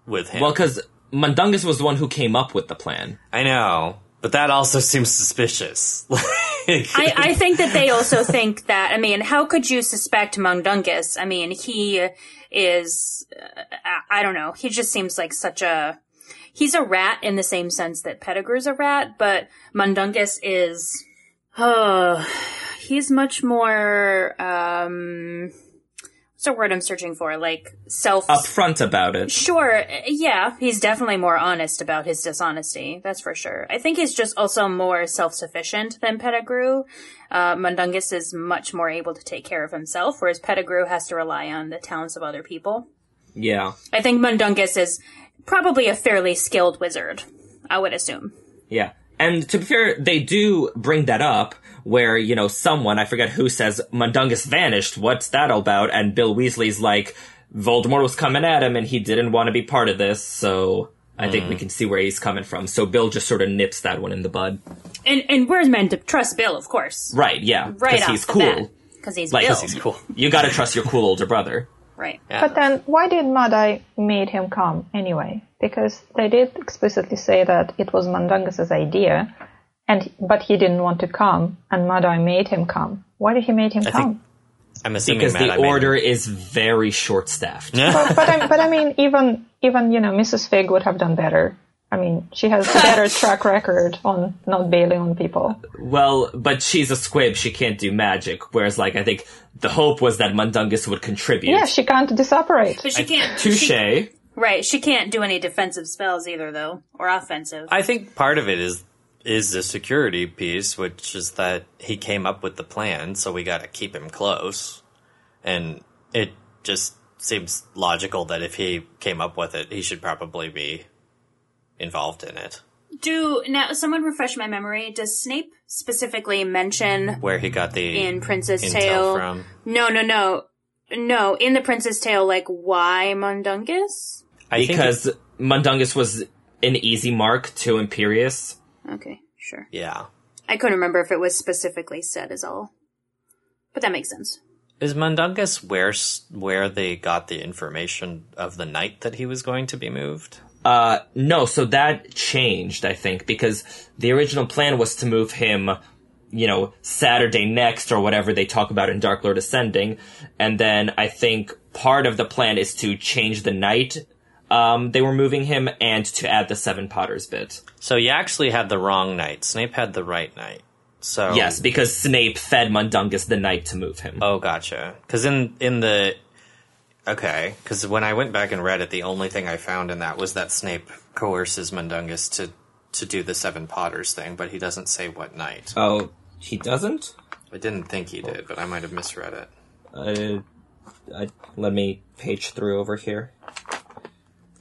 with him. Well, because Mundungus was the one who came up with the plan. I know, but that also seems suspicious. I, I think that they also think that, I mean, how could you suspect Mundungus? I mean, he... is, uh, I don't know, he just seems like such a, he's a rat in the same sense that Pettigrew's a rat, but Mundungus is, oh, he's much more, um, what's the word I'm searching for, like, self... upfront about it. Sure, yeah, he's definitely more honest about his dishonesty, that's for sure. I think he's just also more self-sufficient than Pettigrew. Uh, Mundungus is much more able to take care of himself, whereas Pettigrew has to rely on the talents of other people. Yeah. I think Mundungus is probably a fairly skilled wizard, I would assume. Yeah. And to be fair, they do bring that up where, you know, someone, I forget who, says, Mundungus vanished, what's that all about? And Bill Weasley's like, Voldemort was coming at him and he didn't want to be part of this, so... I think mm. we can see where he's coming from. So Bill just sort of nips that one in the bud. And and we're meant to trust Bill, of course. Right, yeah. Right off he's the cool. Because he's like, Bill. Because he's cool. You gotta trust your cool older brother. Right. Yeah. But then, why did Madai made him come anyway? Because they did explicitly say that it was Mundungus's idea, and but he didn't want to come, and Madai made him come. Why did he make him I come? Think- I'm assuming because the order is very short-staffed. but, but, I, but I mean, even even you know, Missus Fig would have done better. I mean, she has a better track record on not bailing on people. Well, but she's a squib; she can't do magic. Whereas, like, I think the hope was that Mundungus would contribute. Yeah, she can't disoperate. But she can't. Touche. Right, she can't do any defensive spells either, though, or offensive. I think part of it is is the security piece, which is that he came up with the plan, so we gotta keep him close. And it just seems logical that if he came up with it, he should probably be involved in it. Do, now, someone refresh my memory, does Snape specifically mention... where he got the... in Princess Tale? From? No, no, no. No, in The Prince's Tale, like, why Mundungus? I because Mundungus was an easy mark to Imperius. Okay, sure. Yeah. I couldn't remember if it was specifically said is all. But that makes sense. Is Mundungus where where they got the information of the night that he was going to be moved? Uh, no, so that changed, I think, because the original plan was to move him, you know, Saturday next or whatever they talk about in Dark Lord Ascending. And then I think part of the plan is to change the night um, they were moving him and to add the Seven Potters bit. So you actually had the wrong night. Snape had the right night. So yes, because Snape fed Mundungus the night to move him. Oh, gotcha. Because in, in the... Okay, because when I went back and read it, the only thing I found in that was that Snape coerces Mundungus to, to do the Seven Potters thing, but he doesn't say what night. Oh, he doesn't? I didn't think he did, but I might have misread it. Uh, I, let me page through over here.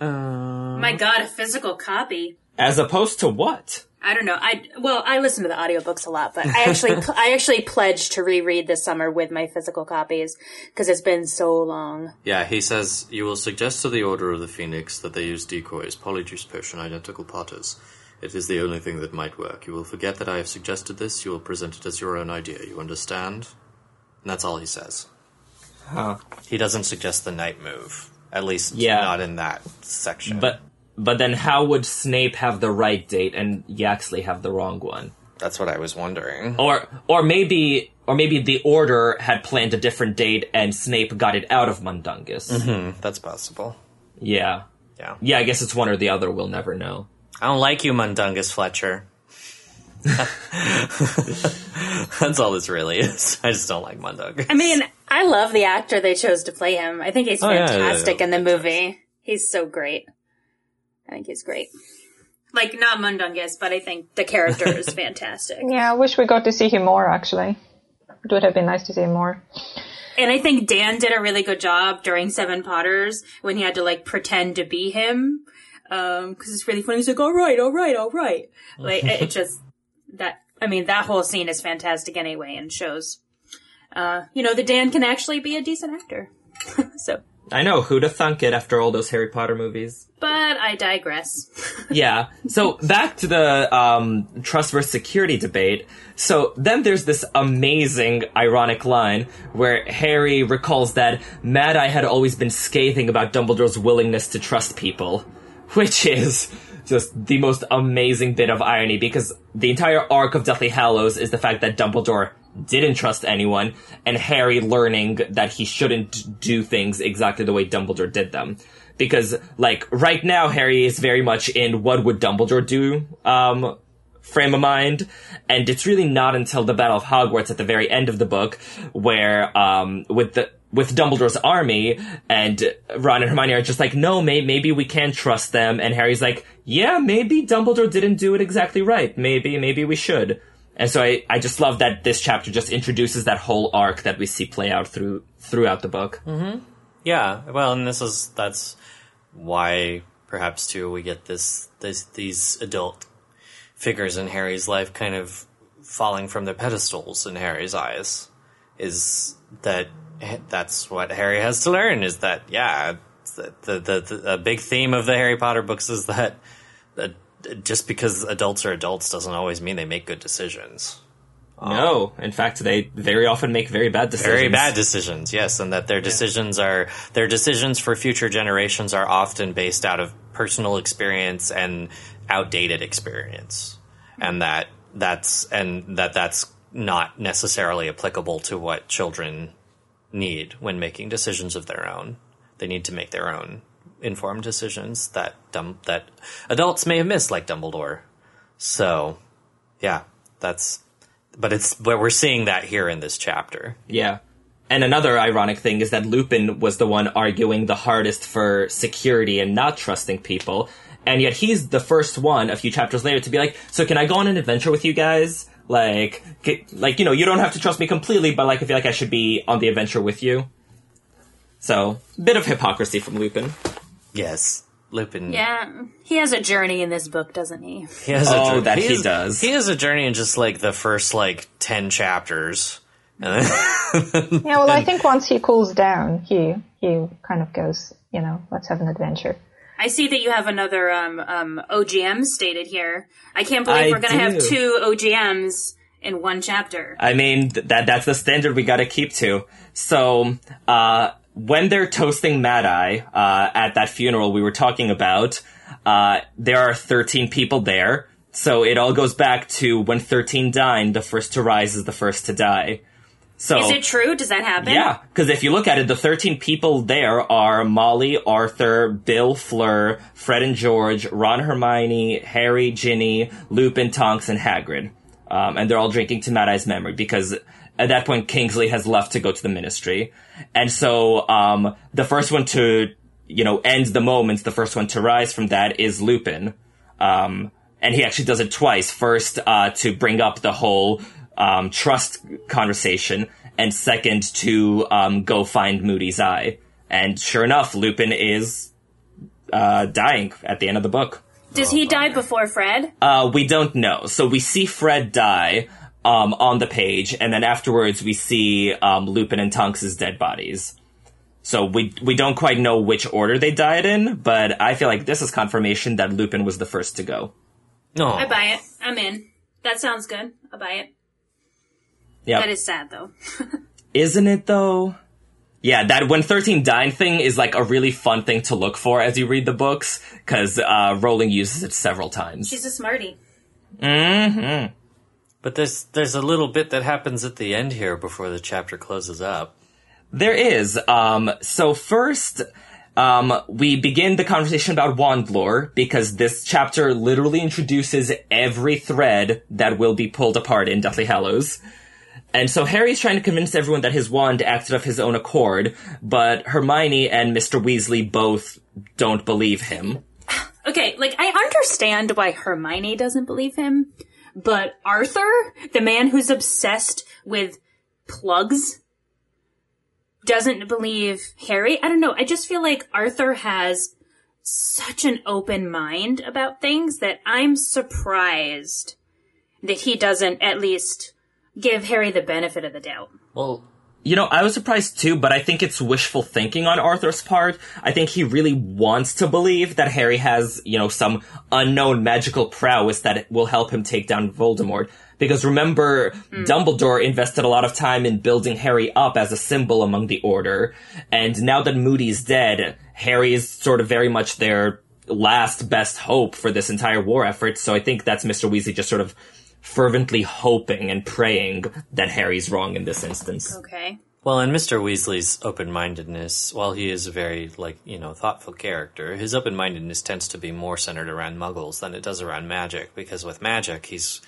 Uh, My god, a physical copy. As opposed to what? I don't know. I well, I listen to the audiobooks a lot, but I actually I actually pledged to reread this summer with my physical copies because it's been so long. Yeah, he says, you will suggest to the Order of the Phoenix that they use decoys, polyjuice potion, identical potters. It is the only thing that might work. You will forget that I have suggested this. You will present it as your own idea. You understand? And that's all he says. Huh. He doesn't suggest the night move. At least yeah. not in that section. But... But then how would Snape have the right date and Yaxley have the wrong one? That's what I was wondering. Or or maybe or maybe the Order had planned a different date and Snape got it out of Mundungus. Mm-hmm. That's possible. Yeah. Yeah. Yeah, I guess it's one or the other. We'll never know. I don't like you, Mundungus Fletcher. That's all this really is. I just don't like Mundungus. I mean, I love the actor they chose to play him. I think he's fantastic oh, yeah, yeah, yeah. in the movie. He's so great. I think he's great. Like, not Mundungus, but I think the character is fantastic. Yeah, I wish we got to see him more, actually. It would have been nice to see him more. And I think Dan did a really good job during Seven Potters when he had to, like, pretend to be him. Um, because it's really funny. He's like, all right, all right, all right. Like, it just, that, I mean, that whole scene is fantastic anyway and shows, uh, you know, that Dan can actually be a decent actor. So... I know, who'da thunk it after all those Harry Potter movies. But I digress. Yeah. So back to the um, trust versus security debate. So then there's this amazing, ironic line where Harry recalls that Mad-Eye had always been scathing about Dumbledore's willingness to trust people, which is just the most amazing bit of irony because the entire arc of Deathly Hallows is the fact that Dumbledore didn't trust anyone, and Harry learning that he shouldn't do things exactly the way Dumbledore did them. Because, like, right now, Harry is very much in what would Dumbledore do, um, frame of mind, and it's really not until the Battle of Hogwarts at the very end of the book, where, um, with the, with Dumbledore's army, and Ron and Hermione are just like, no, may- maybe we can trust them, and Harry's like, yeah, maybe Dumbledore didn't do it exactly right, maybe, maybe we should. And so I, I just love that this chapter just introduces that whole arc that we see play out through throughout the book. Mm-hmm. Yeah, well, and this is that's why perhaps too we get this, this these adult figures in Harry's life kind of falling from their pedestals in Harry's eyes. Is that that's what Harry has to learn? Is that yeah, the the, the, the a big theme of the Harry Potter books is that. that Just because adults are adults doesn't always mean they make good decisions. Um, no. In fact, they very often make very bad decisions. Very bad decisions, yes. And that their decisions yeah. are, their decisions for future generations are often based out of personal experience and outdated experience. And that that's, and that that's not necessarily applicable to what children need when making decisions of their own. They need to make their own informed decisions that dumb that adults may have missed, like Dumbledore. So, yeah, that's. But it's but we're seeing that here in this chapter. Yeah, and another ironic thing is that Lupin was the one arguing the hardest for security and not trusting people, and yet he's the first one a few chapters later to be like, "So can I go on an adventure with you guys? Like, like you know, you don't have to trust me completely, but like I feel like I should be on the adventure with you." So, bit of hypocrisy from Lupin. Yes, Lupin. Yeah, he has a journey in this book, doesn't he? He has oh, a journey. that he, he does. He has a journey in just, like, the first, like, ten chapters. And then yeah, well, I think once he cools down, Hugh, Hugh kind of goes, you know, let's have an adventure. I see that you have another um, um, O G M stated here. I can't believe I we're going to have two O G Ms in one chapter. I mean, th- that that's the standard we got to keep to. So uh, when they're toasting Mad-Eye uh, at that funeral we were talking about, uh, there are thirteen people there. So it all goes back to when thirteen dine, the first to rise is the first to die. So, is it true? Does that happen? Yeah, because if you look at it, the thirteen people there are Molly, Arthur, Bill, Fleur, Fred and George, Ron, Hermione, Harry, Ginny, Lupin, Tonks, and Hagrid. Um, and they're all drinking to Mad-Eye's memory because at that point, Kingsley has left to go to the Ministry. And so um, the first one to, you know, end the moments, the first one to rise from that is Lupin. Um, and he actually does it twice. First, uh, to bring up the whole... Um, trust conversation, and second to um, go find Moody's eye. And sure enough, Lupin is uh, dying at the end of the book. Does he die before Fred? Uh, we don't know. So we see Fred die um, on the page, and then afterwards we see um, Lupin and Tonks' dead bodies. So we we don't quite know which order they died in, but I feel like this is confirmation that Lupin was the first to go. No, I buy it. I'm in. That sounds good. I buy it. Yep. That is sad, though. Isn't it, though? Yeah, that when thirteen dine thing is, like, a really fun thing to look for as you read the books, because uh, Rowling uses it several times. She's a smarty. Mm-hmm. But there's, there's a little bit that happens at the end here before the chapter closes up. There is. Um, so first, um, we begin the conversation about wand lore, because this chapter literally introduces every thread that will be pulled apart in Deathly Hallows. And so Harry's trying to convince everyone that his wand acted of his own accord, but Hermione and Mister Weasley both don't believe him. Okay, like, I understand why Hermione doesn't believe him, but Arthur, the man who's obsessed with plugs, doesn't believe Harry? I don't know, I just feel like Arthur has such an open mind about things that I'm surprised that he doesn't at least... give Harry the benefit of the doubt. Well, you know, I was surprised too, but I think it's wishful thinking on Arthur's part. I think he really wants to believe that Harry has, you know, some unknown magical prowess that will help him take down Voldemort. Because remember, mm. Dumbledore invested a lot of time in building Harry up as a symbol among the Order. And now that Moody's dead, Harry is sort of very much their last best hope for this entire war effort. So I think that's Mister Weasley just sort of fervently hoping and praying that Harry's wrong in this instance. Okay. Well, and Mister Weasley's open-mindedness, while he is a very, like, you know, thoughtful character, his open-mindedness tends to be more centered around muggles than it does around magic, because with magic, he's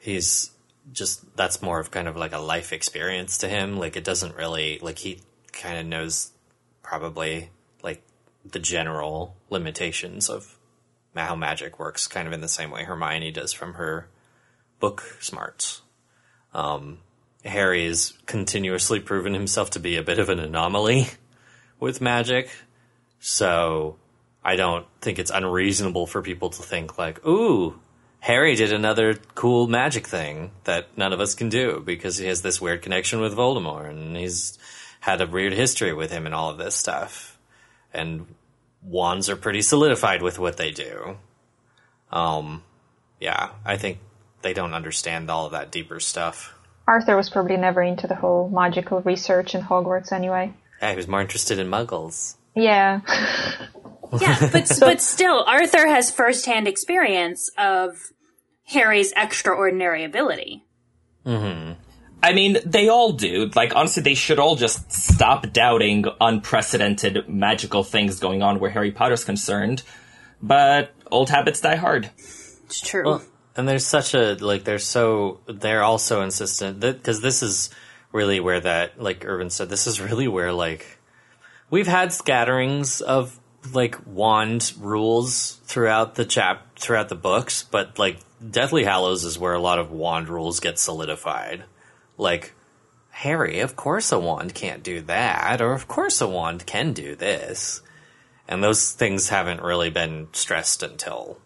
he's just, that's more of kind of like a life experience to him. Like, it doesn't really, like, he kind of knows probably, like, the general limitations of how magic works, kind of in the same way Hermione does from her book smarts. Um, Harry has continuously proven himself to be a bit of an anomaly with magic, so I don't think it's unreasonable for people to think like, ooh, Harry did another cool magic thing that none of us can do because he has this weird connection with Voldemort and he's had a weird history with him and all of this stuff. And wands are pretty solidified with what they do. Um, yeah, I think they don't understand all of that deeper stuff. Arthur was probably never into the whole magical research in Hogwarts anyway. Yeah, he was more interested in muggles. Yeah. Yeah, but but still, Arthur has first-hand experience of Harry's extraordinary ability. Mm-hmm. I mean, they all do. Like, honestly, they should all just stop doubting unprecedented magical things going on where Harry Potter's concerned. But old habits die hard. It's true. Well, and there's such a, like, they're so, they're all so insistent, because this is really where that, like Irvin said, this is really where, like, we've had scatterings of, like, wand rules throughout the chap, throughout the books, but, like, Deathly Hallows is where a lot of wand rules get solidified. Like, Harry, of course a wand can't do that, or of course a wand can do this. And those things haven't really been stressed until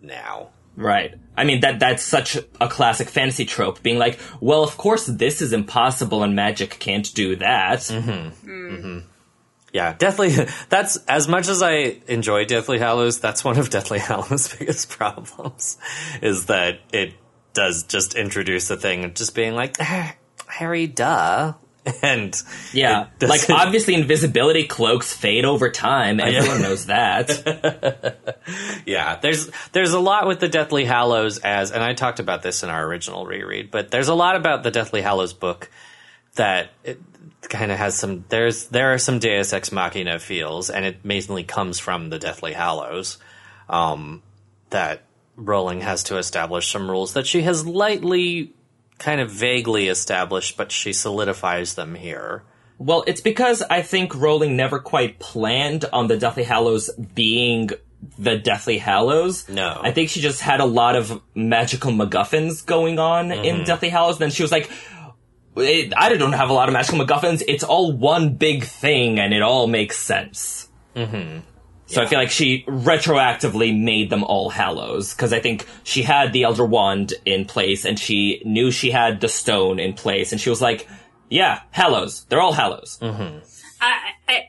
now. Right. I mean, that that's such a classic fantasy trope, being like, well, of course this is impossible and magic can't do that. Mm-hmm. Mm. Mm-hmm. Yeah, Deathly, that's, as much as I enjoy Deathly Hallows, that's one of Deathly Hallows' biggest problems, is that it does just introduce the thing of just being like, ah, Harry, duh. And yeah, like, obviously invisibility cloaks fade over time. Everyone knows that. Yeah, there's there's a lot with the Deathly Hallows as, and I talked about this in our original reread, but there's a lot about the Deathly Hallows book that it kind of has some, there's there are some Deus Ex Machina feels, and it mainly comes from the Deathly Hallows, um, that Rowling has to establish some rules that she has lightly kind of vaguely established, but she solidifies them here. Well, it's because I think Rowling never quite planned on the Deathly Hallows being the Deathly Hallows. No. I think she just had a lot of magical MacGuffins going on mm-hmm. in Deathly Hallows, and then she was like, I don't have a lot of magical MacGuffins, it's all one big thing, and it all makes sense. Mm-hmm. So yeah. I feel like she retroactively made them all Hallows, because I think she had the Elder Wand in place, and she knew she had the stone in place, and she was like, yeah, Hallows. They're all Hallows. Mm-hmm. I, I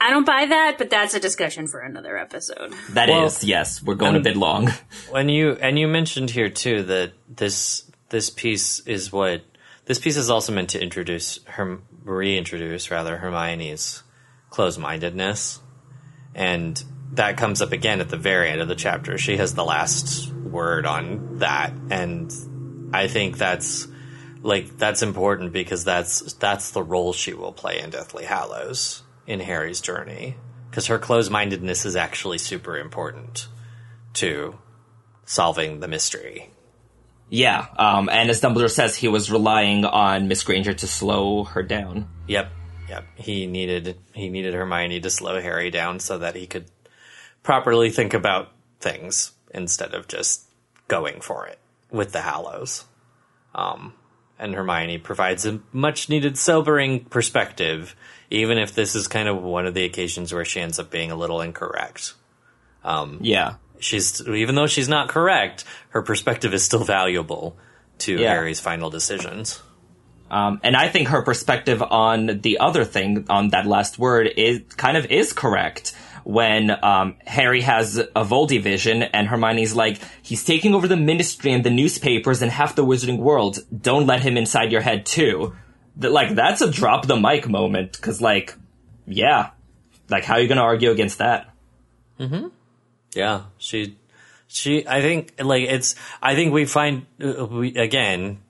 I don't buy that, but that's a discussion for another episode. That well, is, yes. We're going um, a bit long. When you And you mentioned here, too, that this this piece is what... This piece is also meant to introduce, her, reintroduce, rather, Hermione's closed-mindedness. And that comes up again at the very end of the chapter. She has the last word on that. And I think that's like that's important because that's that's the role she will play in Deathly Hallows in Harry's journey. Because her closed-mindedness is actually super important to solving the mystery. Yeah, um, and as Dumbledore says, he was relying on Miss Granger to slow her down. Yep. Yep, he needed he needed Hermione to slow Harry down so that he could properly think about things instead of just going for it with the Hallows. Um, and Hermione provides a much-needed sobering perspective, even if this is kind of one of the occasions where she ends up being a little incorrect. Um, yeah. she's Even though she's not correct, her perspective is still valuable to yeah. Harry's final decisions. Um, and I think her perspective on the other thing, on that last word, is kind of is correct. When um, Harry has a Voldy vision and Hermione's like, he's taking over the ministry and the newspapers and half the wizarding world. Don't let him inside your head, too. That, like, that's a drop the mic moment. Because, like, yeah. Like, how are you going to argue against that? Mm-hmm. Yeah. She, she, I think, like, it's, I think we find, uh, we, again...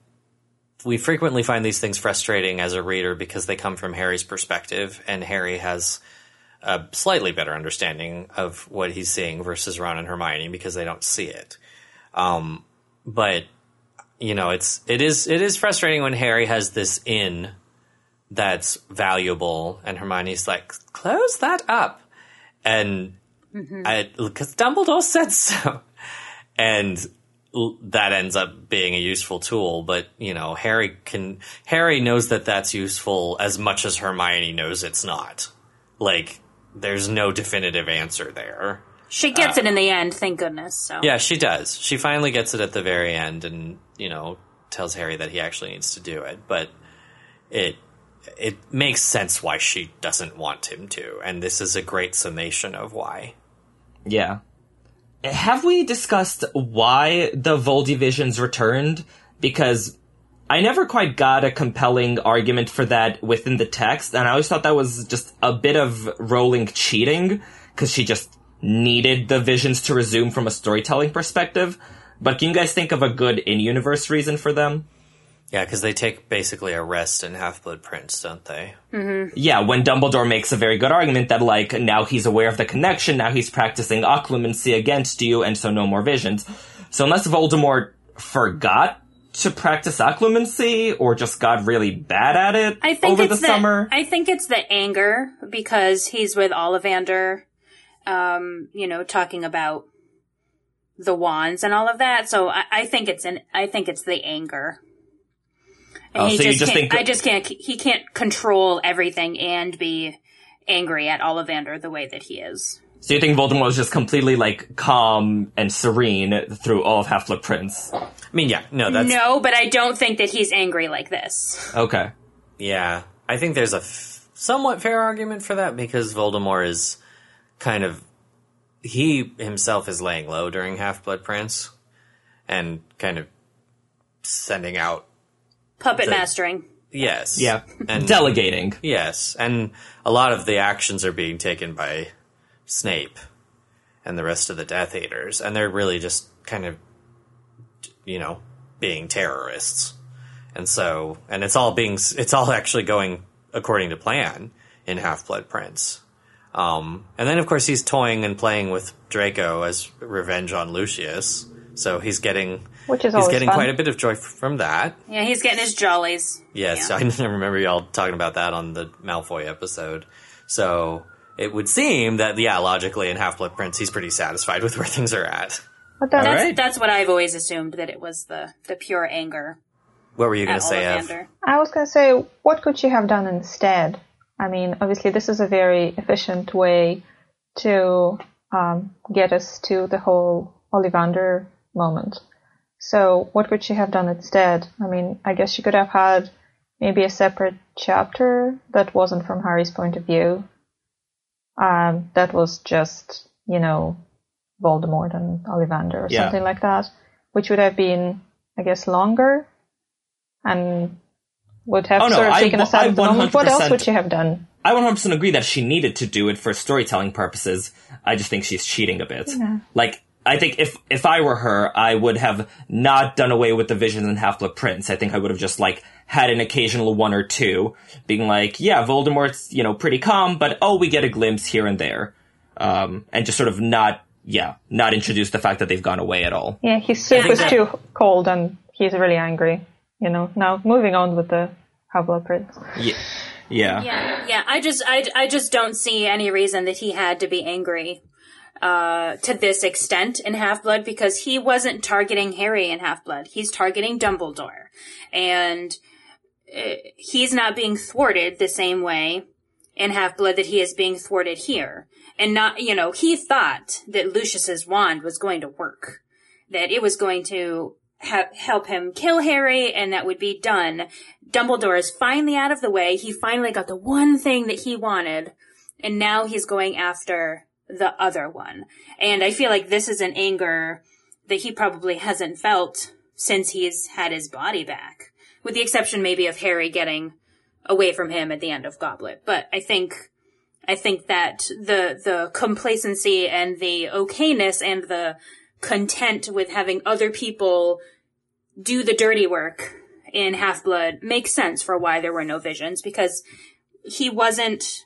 We frequently find these things frustrating as a reader because they come from Harry's perspective, and Harry has a slightly better understanding of what he's seeing versus Ron and Hermione because they don't see it. Um, but you know, it's it is it is frustrating when Harry has this in that's valuable, and Hermione's like, "Close that up," and mm-hmm. I, 'cause Dumbledore said so, and. That ends up being a useful tool, but you know, Harry can Harry knows that that's useful as much as Hermione knows it's not. Like, there's no definitive answer there. She gets uh, it in the end, thank goodness. So yeah, she does. She finally gets it at the very end, and you know, tells Harry that he actually needs to do it. But it it makes sense why she doesn't want him to, and this is a great summation of why. Yeah. Have we discussed why the Voldy visions returned? Because I never quite got a compelling argument for that within the text, and I always thought that was just a bit of Rowling cheating, because she just needed the visions to resume from a storytelling perspective. But can you guys think of a good in-universe reason for them? Yeah, because they take basically a rest in Half-Blood Prince, don't they? Mm-hmm. Yeah, when Dumbledore makes a very good argument that, like, now he's aware of the connection, now he's practicing occlumency against you, and so no more visions. So unless Voldemort forgot to practice occlumency, or just got really bad at it I think over it's the, the summer... I think it's the anger, because he's with Ollivander, um, you know, talking about the wands and all of that, so I, I think it's an, I think it's the anger... Oh, he so just you just think I just can't. He can't control everything and be angry at Ollivander the way that he is. So you think Voldemort was just completely, like, calm and serene through all of Half-Blood Prince? I mean, yeah, no, that's... No, but I don't think that he's angry like this. Okay. Yeah, I think there's a f- somewhat fair argument for that, because Voldemort is kind of... He himself is laying low during Half-Blood Prince, and kind of sending out... Puppet the, mastering. Yes. Yeah. And, delegating. Yes, and a lot of the actions are being taken by Snape and the rest of the Death Eaters, and they're really just kind of, you know, being terrorists. And so, and it's all being, it's all actually going according to plan in Half-Blood Prince. Um, and then, of course, he's toying and playing with Draco as revenge on Lucius. So he's getting, Which is he's getting fun. quite a bit of joy from that. Yeah, he's getting his jollies. Yes, yeah. I remember y'all talking about that on the Malfoy episode. So it would seem that, yeah, logically in Half-Blood Prince, he's pretty satisfied with where things are at. But that's, right. that's what I've always assumed, that it was the, the pure anger. What were you going to say, Ev? I was going to say, what could she have done instead? I mean, obviously, this is a very efficient way to um, get us to the whole Ollivander moment. So what could she have done instead? I mean, I guess she could have had maybe a separate chapter that wasn't from Harry's point of view. Um, that was just, you know, Voldemort and Ollivander or yeah. something like that, which would have been, I guess, longer and would have oh, sort no, of taken I, us out I, of the moment. What else would she have done? I one hundred percent agree that she needed to do it for storytelling purposes. I just think she's cheating a bit. Yeah. Like, I think if, if I were her, I would have not done away with the visions in Half-Blood Prince. I think I would have just, like, had an occasional one or two being like, yeah, Voldemort's, you know, pretty calm, but, oh, we get a glimpse here and there. Um, and just sort of not, yeah, not introduce the fact that they've gone away at all. Yeah, his soup was too cold and he's really angry, you know. Now, moving on with the Half-Blood Prince. Yeah. Yeah. Yeah, yeah. I just, I, I just don't see any reason that he had to be angry uh to this extent in Half-Blood, because he wasn't targeting Harry in Half-Blood. He's targeting Dumbledore. And uh, he's not being thwarted the same way in Half-Blood that he is being thwarted here. And not, you know, he thought that Lucius's wand was going to work, that it was going to ha- help him kill Harry, and that would be done. Dumbledore is finally out of the way. He finally got the one thing that he wanted, and now he's going after the other one. And I feel like this is an anger that he probably hasn't felt since he's had his body back, with the exception maybe of Harry getting away from him at the end of Goblet. But I think, I think that the, the complacency and the okayness and the content with having other people do the dirty work in Half-Blood makes sense for why there were no visions, because he wasn't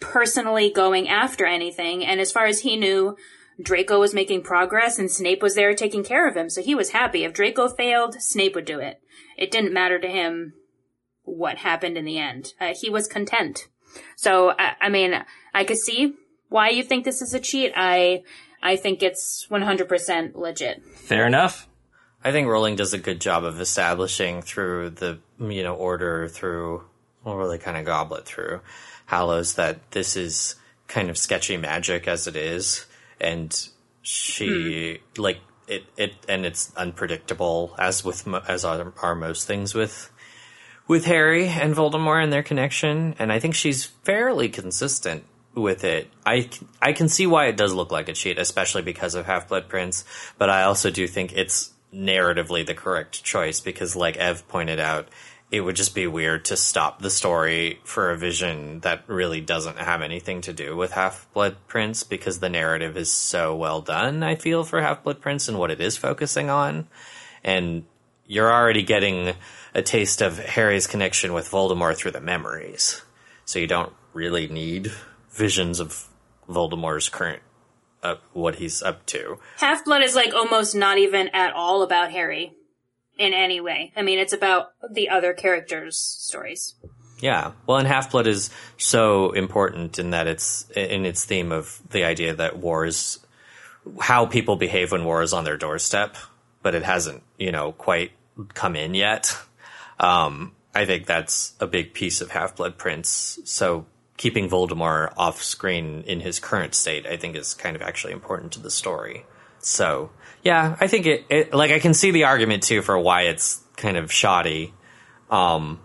personally going after anything, and as far as he knew, Draco was making progress and Snape was there taking care of him, so he was happy. If Draco failed, Snape would do it. It didn't matter to him what happened in the end. Uh, he was content. So, I, I mean, I could see why you think this is a cheat. I I think it's one hundred percent legit. Fair enough. I think Rowling does a good job of establishing through the, you know, order, through, well, really kind of Goblet, through Hallows, that this is kind of sketchy magic as it is, and she mm. like it, it and it's unpredictable, as with as are, are most things with with Harry and Voldemort and their connection, and I think she's fairly consistent with it. I, I can see why it does look like a cheat, especially because of Half-Blood Prince, but I also do think it's narratively the correct choice, because like Ev pointed out, it would just be weird to stop the story for a vision that really doesn't have anything to do with Half-Blood Prince, because the narrative is so well done, I feel, for Half-Blood Prince and what it is focusing on. And you're already getting a taste of Harry's connection with Voldemort through the memories. So you don't really need visions of Voldemort's current, uh, what he's up to. Half-Blood is like almost not even at all about Harry in any way. I mean, it's about the other characters' stories. Yeah. Well, and Half-Blood is so important in that it's in its theme of the idea that war is how people behave when war is on their doorstep, but it hasn't, you know, quite come in yet. Um, I think that's a big piece of Half-Blood Prince. So keeping Voldemort off screen in his current state, I think, is kind of actually important to the story. So, yeah, I think it, it like, I can see the argument, too, for why it's kind of shoddy. Um,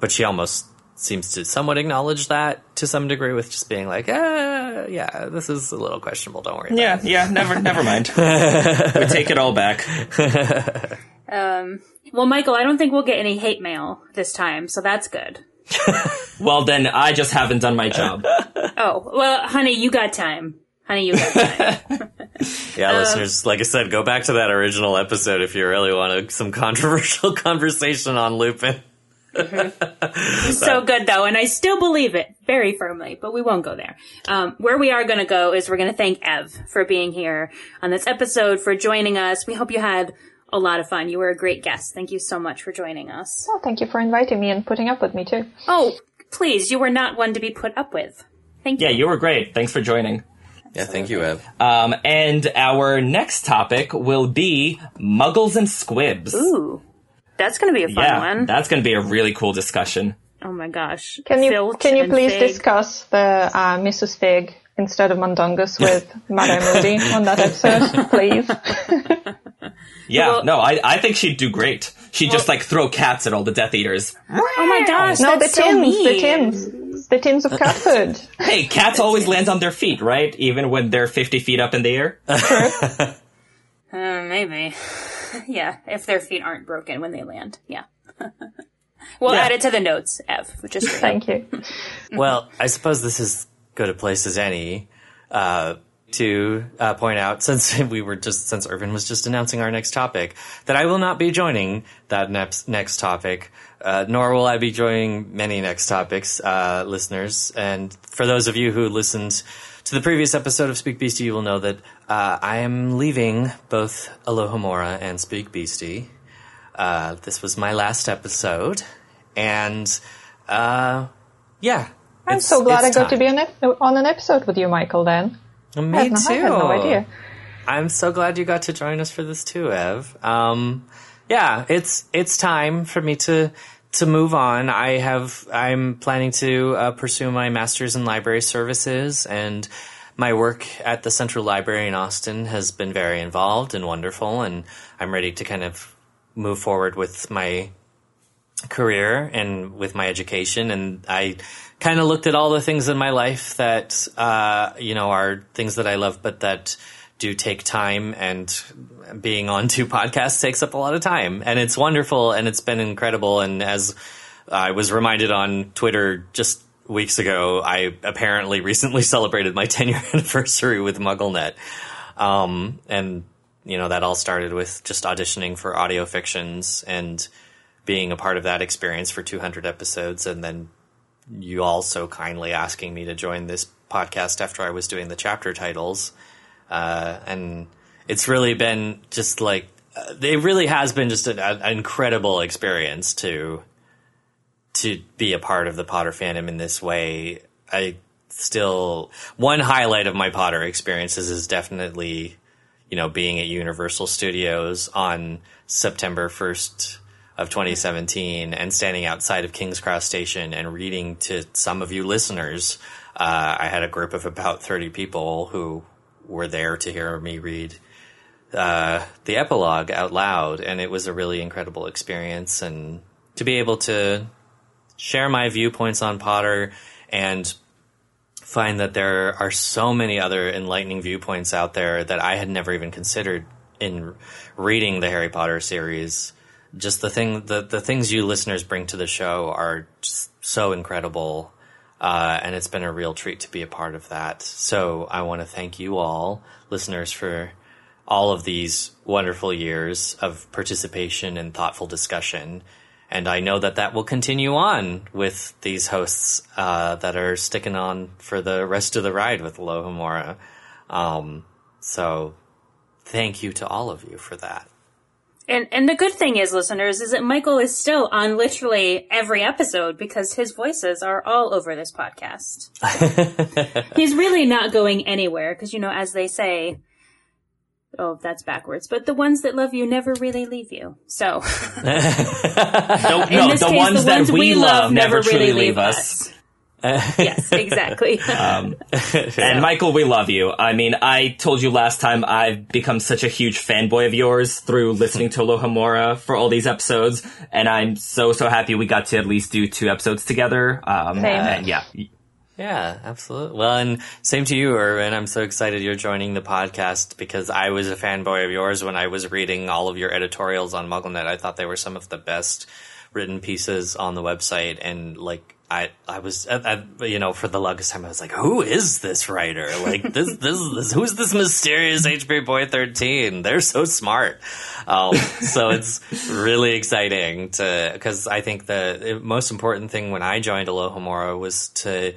but she almost seems to somewhat acknowledge that to some degree with just being like, eh, yeah, this is a little questionable. Don't worry. Yeah. About it. Yeah. Never, never mind. We take it all back. um, well, Michael, I don't think we'll get any hate mail this time. So that's good. Well, then I just haven't done my job. Oh, well, honey, you got time. Honey, you got time. Yeah, um, listeners, like I said, go back to that original episode if you really want a, some controversial conversation on Lupin. Mm-hmm. So good, though, and I still believe it very firmly, but we won't go there. Um, where we are going to go is we're going to thank Ev for being here on this episode, for joining us. We hope you had a lot of fun. You were a great guest. Thank you so much for joining us. Well, thank you for inviting me and putting up with me, too. Oh, please. You were not one to be put up with. Thank you. Yeah, you were great. Thanks for joining. Yeah, thank you, Ev. Um, and our next topic will be Muggles and Squibs. Ooh. That's going to be a fun yeah, one. That's going to be a really cool discussion. Oh, my gosh. Can you Filch can you please Fig. discuss the uh, Missus Fig instead of Mundungus with Madame Moody on that episode, please? Yeah, well, no, I, I think she'd do great. She'd well, just, like, throw cats at all the Death Eaters. Oh, my gosh, no, that's the tins, so mean. the tins, the tins of cat food. Hey, cats always land on their feet, right? Even when they're fifty feet up in the air? True. Uh, maybe. Yeah, if their feet aren't broken when they land. Yeah. We'll yeah. add it to the notes, Ev. Which is Thank you. Well, I suppose this is good a place as any uh, to uh, point out, since we were just, since Irvin was just announcing our next topic, that I will not be joining that ne- next topic, uh, nor will I be joining many next topics, uh, listeners. And for those of you who listened to the previous episode of Speak Beastie, you will know that uh, I am leaving both Alohomora and Speak Beastie. Uh, this was my last episode, and uh, yeah, I'm so glad I got time. to be on, ep- on an episode with you, Michael. Then me I had no, too. I had no idea. I'm so glad you got to join us for this too, Ev. Um, yeah, it's it's time for me to. To move on, I have, I'm planning to uh, pursue my master's in library services, and my work at the Central Library in Austin has been very involved and wonderful, and I'm ready to kind of move forward with my career and with my education. And I kind of looked at all the things in my life that, uh, you know, are things that I love, but that do take time, and being on two podcasts takes up a lot of time, and it's wonderful and it's been incredible. And as I was reminded on Twitter just weeks ago, I apparently recently celebrated my ten year anniversary with MuggleNet. Um, and you know, that all started with just auditioning for audio fictions and being a part of that experience for two hundred episodes. And then you also kindly asking me to join this podcast after I was doing the chapter titles. Uh, and it's really been just like, uh, it really has been just an, an incredible experience to, to be a part of the Potter fandom in this way. I still, one highlight of my Potter experiences is definitely, you know, being at Universal Studios on September first of twenty seventeen and standing outside of King's Cross Station and reading to some of you listeners. Uh, I had a group of about thirty people who were there to hear me read uh, the epilogue out loud, and it was a really incredible experience. And to be able to share my viewpoints on Potter and find that there are so many other enlightening viewpoints out there that I had never even considered in reading the Harry Potter series. Just the thing, the, the things you listeners bring to the show are just so incredible. Uh, and it's been a real treat to be a part of that. So I want to thank you all, listeners, for all of these wonderful years of participation and thoughtful discussion. And I know that that will continue on with these hosts uh, that are sticking on for the rest of the ride with Alohomora. Um, so thank you to all of you for that. And and the good thing is, listeners, is that Michael is still on literally every episode because his voices are all over this podcast. He's really not going anywhere because, you know, as they say, oh, that's backwards, but the ones that love you never really leave you. So, no, no, the, case, ones the ones that we, we love never, never truly really leave us. us. Yes, exactly. um, so. And Michael, we love you. I mean, I told you last time I've become such a huge fanboy of yours through listening to Alohomora for all these episodes, and I'm so, so happy we got to at least do two episodes together. Um, and yeah. Yeah, absolutely. Well, and same to you, Erwin. I'm so excited you're joining the podcast because I was a fanboy of yours when I was reading all of your editorials on MuggleNet. I thought they were some of the best written pieces on the website, and like, I, I was, I, I, you know, for the longest time, I was like, who is this writer? Like, this, this, this, who's this mysterious H P Boy thirteen? They're so smart. Um, so it's really exciting to, because I think the most important thing when I joined Alohomora was to,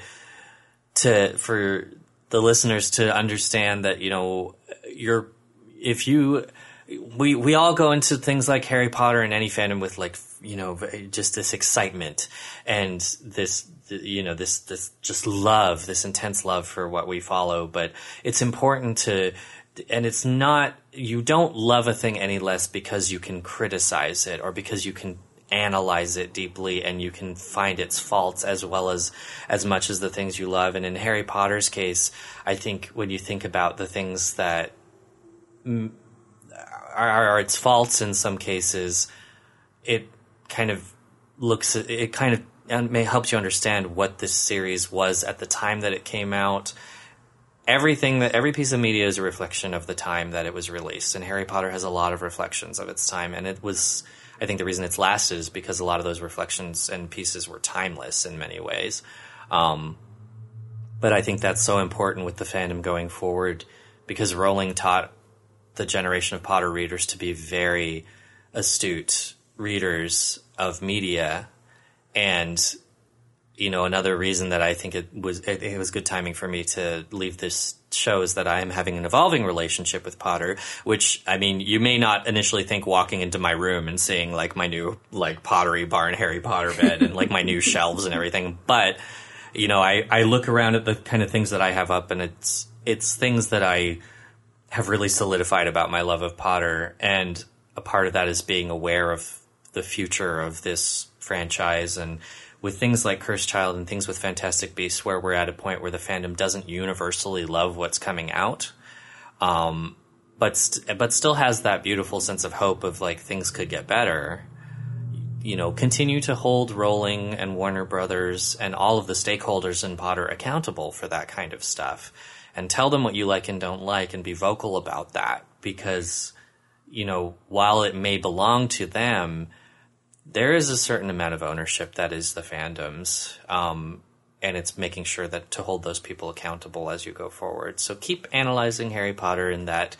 to, for the listeners to understand that, you know, you're, if you, we, we all go into things like Harry Potter and any fandom with like, you know, just this excitement and this, you know, this, this just love, this intense love for what we follow. But it's important to, and it's not, you don't love a thing any less because you can criticize it or because you can analyze it deeply and you can find its faults as well as as much as the things you love. And in Harry Potter's case, I think when you think about the things that m- are, are its faults in some cases, it kind of looks, it kind of may help you understand what this series was at the time that it came out. Everything that every piece of media is a reflection of the time that it was released, and Harry Potter has a lot of reflections of its time, and it was, I think the reason it's lasted is because a lot of those reflections and pieces were timeless in many ways. Um, but I think that's so important with the fandom going forward, because Rowling taught the generation of Potter readers to be very astute readers of media. And, you know, another reason that I think it was, it, it was good timing for me to leave this show is that I am having an evolving relationship with Potter, which, I mean, you may not initially think walking into my room and seeing like my new like pottery barn Harry Potter bed and like my new shelves and everything. But, you know, I, I look around at the kind of things that I have up, and it's, it's things that I have really solidified about my love of Potter. And a part of that is being aware of the future of this franchise, and with things like Cursed Child and things with Fantastic Beasts, where we're at a point where the fandom doesn't universally love what's coming out, um, but st- but still has that beautiful sense of hope of like things could get better. You know, continue to hold Rowling and Warner Brothers and all of the stakeholders in Potter accountable for that kind of stuff, and tell them what you like and don't like, and be vocal about that, because, you know, while it may belong to them, there is a certain amount of ownership that is the fandom's, um, and it's making sure that to hold those people accountable as you go forward. So keep analyzing Harry Potter in that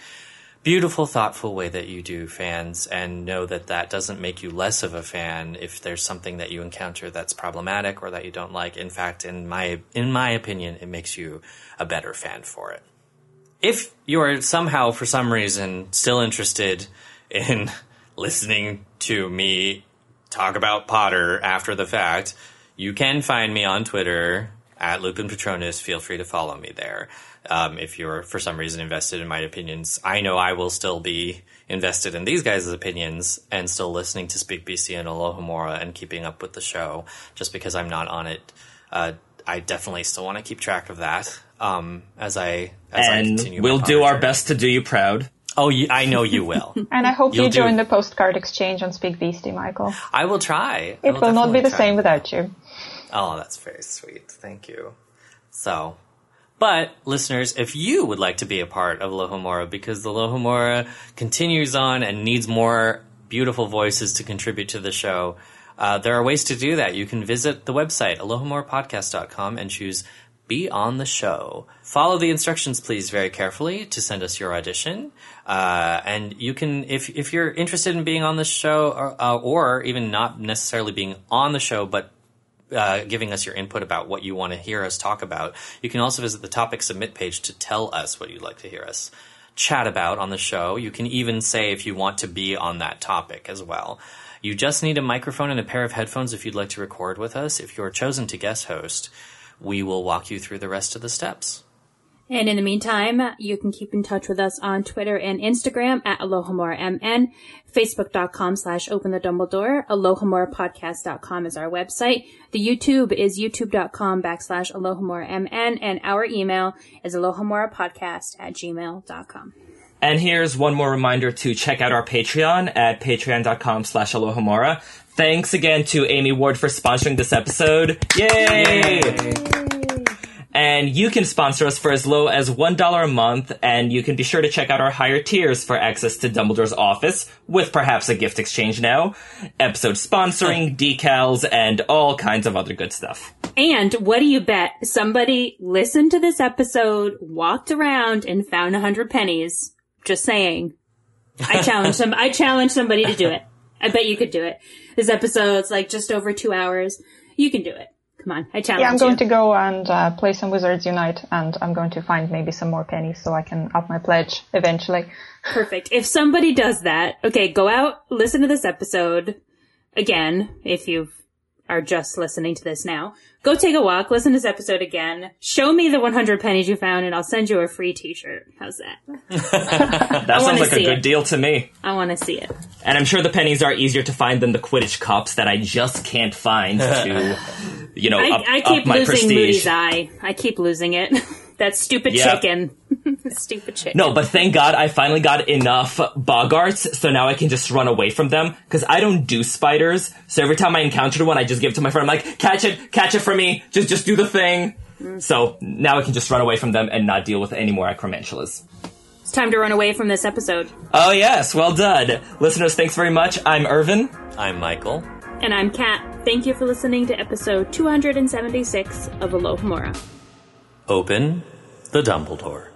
beautiful, thoughtful way that you do, fans, and know that that doesn't make you less of a fan if there's something that you encounter that's problematic or that you don't like. In fact, in my in my opinion, it makes you a better fan for it. If you are somehow, for some reason, still interested in listening to me talk about Potter after the fact, you can find me on Twitter at Lupin Patronus. Feel free to follow me there. Um, if you're for some reason invested in my opinions, I know I will still be invested in these guys' opinions and still listening to Speak B C and Alohomora and keeping up with the show just because I'm not on it. Uh, I definitely still want to keep track of that. Um, as I, as and I continue we'll do our best to do you proud. Oh, you, I know you will. And I hope You'll you join do. the postcard exchange on Speak Beastie, Michael. I will try. It will, will not be the try. same without you. Oh, that's very sweet. Thank you. So, but listeners, if you would like to be a part of Alohomora, because the Alohomora continues on and needs more beautiful voices to contribute to the show, uh, there are ways to do that. You can visit the website, alohomora podcast dot com, and choose Be on the Show. Follow the instructions, please, very carefully to send us your audition. Uh, and you can, if if you're interested in being on the show, or, uh, or even not necessarily being on the show, but uh, giving us your input about what you want to hear us talk about, you can also visit the topic submit page to tell us what you'd like to hear us chat about on the show. You can even say if you want to be on that topic as well. You just need a microphone and a pair of headphones if you'd like to record with us. If you're chosen to guest host, we will walk you through the rest of the steps. And in the meantime, you can keep in touch with us on Twitter and Instagram at Alohomora M N, Facebook.com slash Open the Dumbledore, Alohomora Podcast dot com is our website. The YouTube is YouTube.com backslash AlohomoraMN, and our email is AlohomoraPodcast at gmail.com. And here's one more reminder to check out our Patreon at patreon.com slash Alohomora. Thanks again to Amy Ward for sponsoring this episode. Yay! Yay. And you can sponsor us for as low as one dollar a month, and you can be sure to check out our higher tiers for access to Dumbledore's office, with perhaps a gift exchange now, episode sponsoring, decals, and all kinds of other good stuff. And what do you bet? Somebody listened to this episode, walked around, and found one hundred pennies. Just saying. I challenge some. I challenge somebody to do it. I bet you could do it. This episode's like just over two hours. You can do it. Come on, I challenge you. Yeah, I'm going you. to go and uh, play some Wizards Unite, and I'm going to find maybe some more pennies so I can up my pledge eventually. Perfect. If somebody does that, okay, go out, listen to this episode again, if you are just listening to this now. Go take a walk, listen to this episode again, show me the one hundred pennies you found, and I'll send you a free t-shirt. How's that? That sounds like a good it. deal to me. I want to see it. And I'm sure the pennies are easier to find than the Quidditch cups that I just can't find to... You know, I, up, I keep up my losing prestige. Moody's eye. I keep losing it. That stupid yeah. chicken. Stupid chicken. No, but thank God I finally got enough Boggarts, so now I can just run away from them, because I don't do spiders. So every time I encountered one, I just give it to my friend. I'm like, catch it, catch it for me. Just, just do the thing. Mm. So now I can just run away from them and not deal with any more acromantulas. It's time to run away from this episode. Oh, yes. Well done. Listeners, thanks very much. I'm Irvin. I'm Michael. And I'm Kat. Thank you for listening to episode two hundred seventy-six of Alohomora. Open the Dumbledore.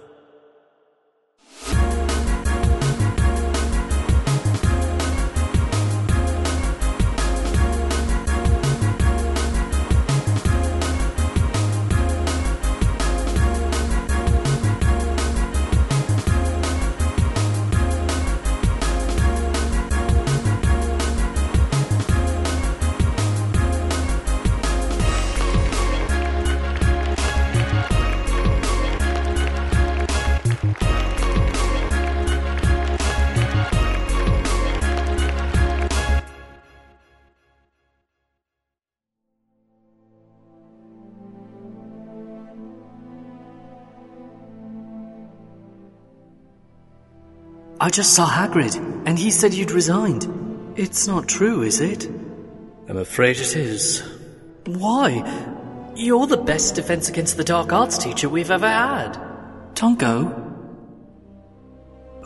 I just saw Hagrid, and he said you'd resigned. It's not true, is it? I'm afraid it is. Why? You're the best defense against the dark arts teacher we've ever had. Tonko?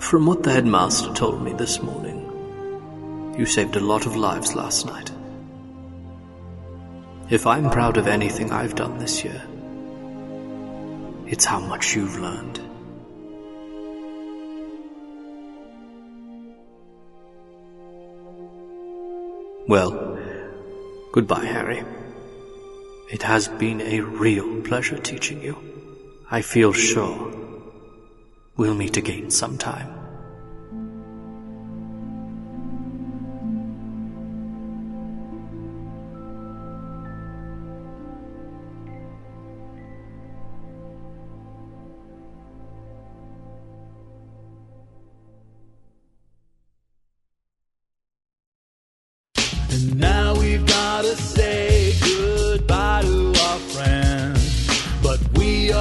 From what the headmaster told me this morning, you saved a lot of lives last night. If I'm proud of anything I've done this year, it's how much you've learned. Well, goodbye, Harry. It has been a real pleasure teaching you. I feel sure we'll meet again sometime. But we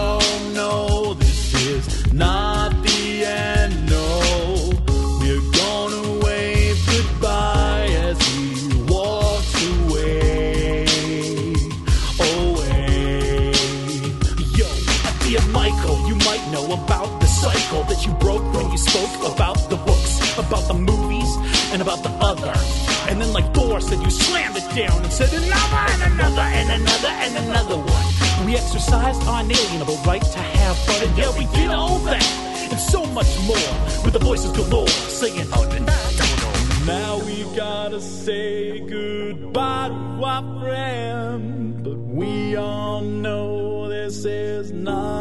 all know this is not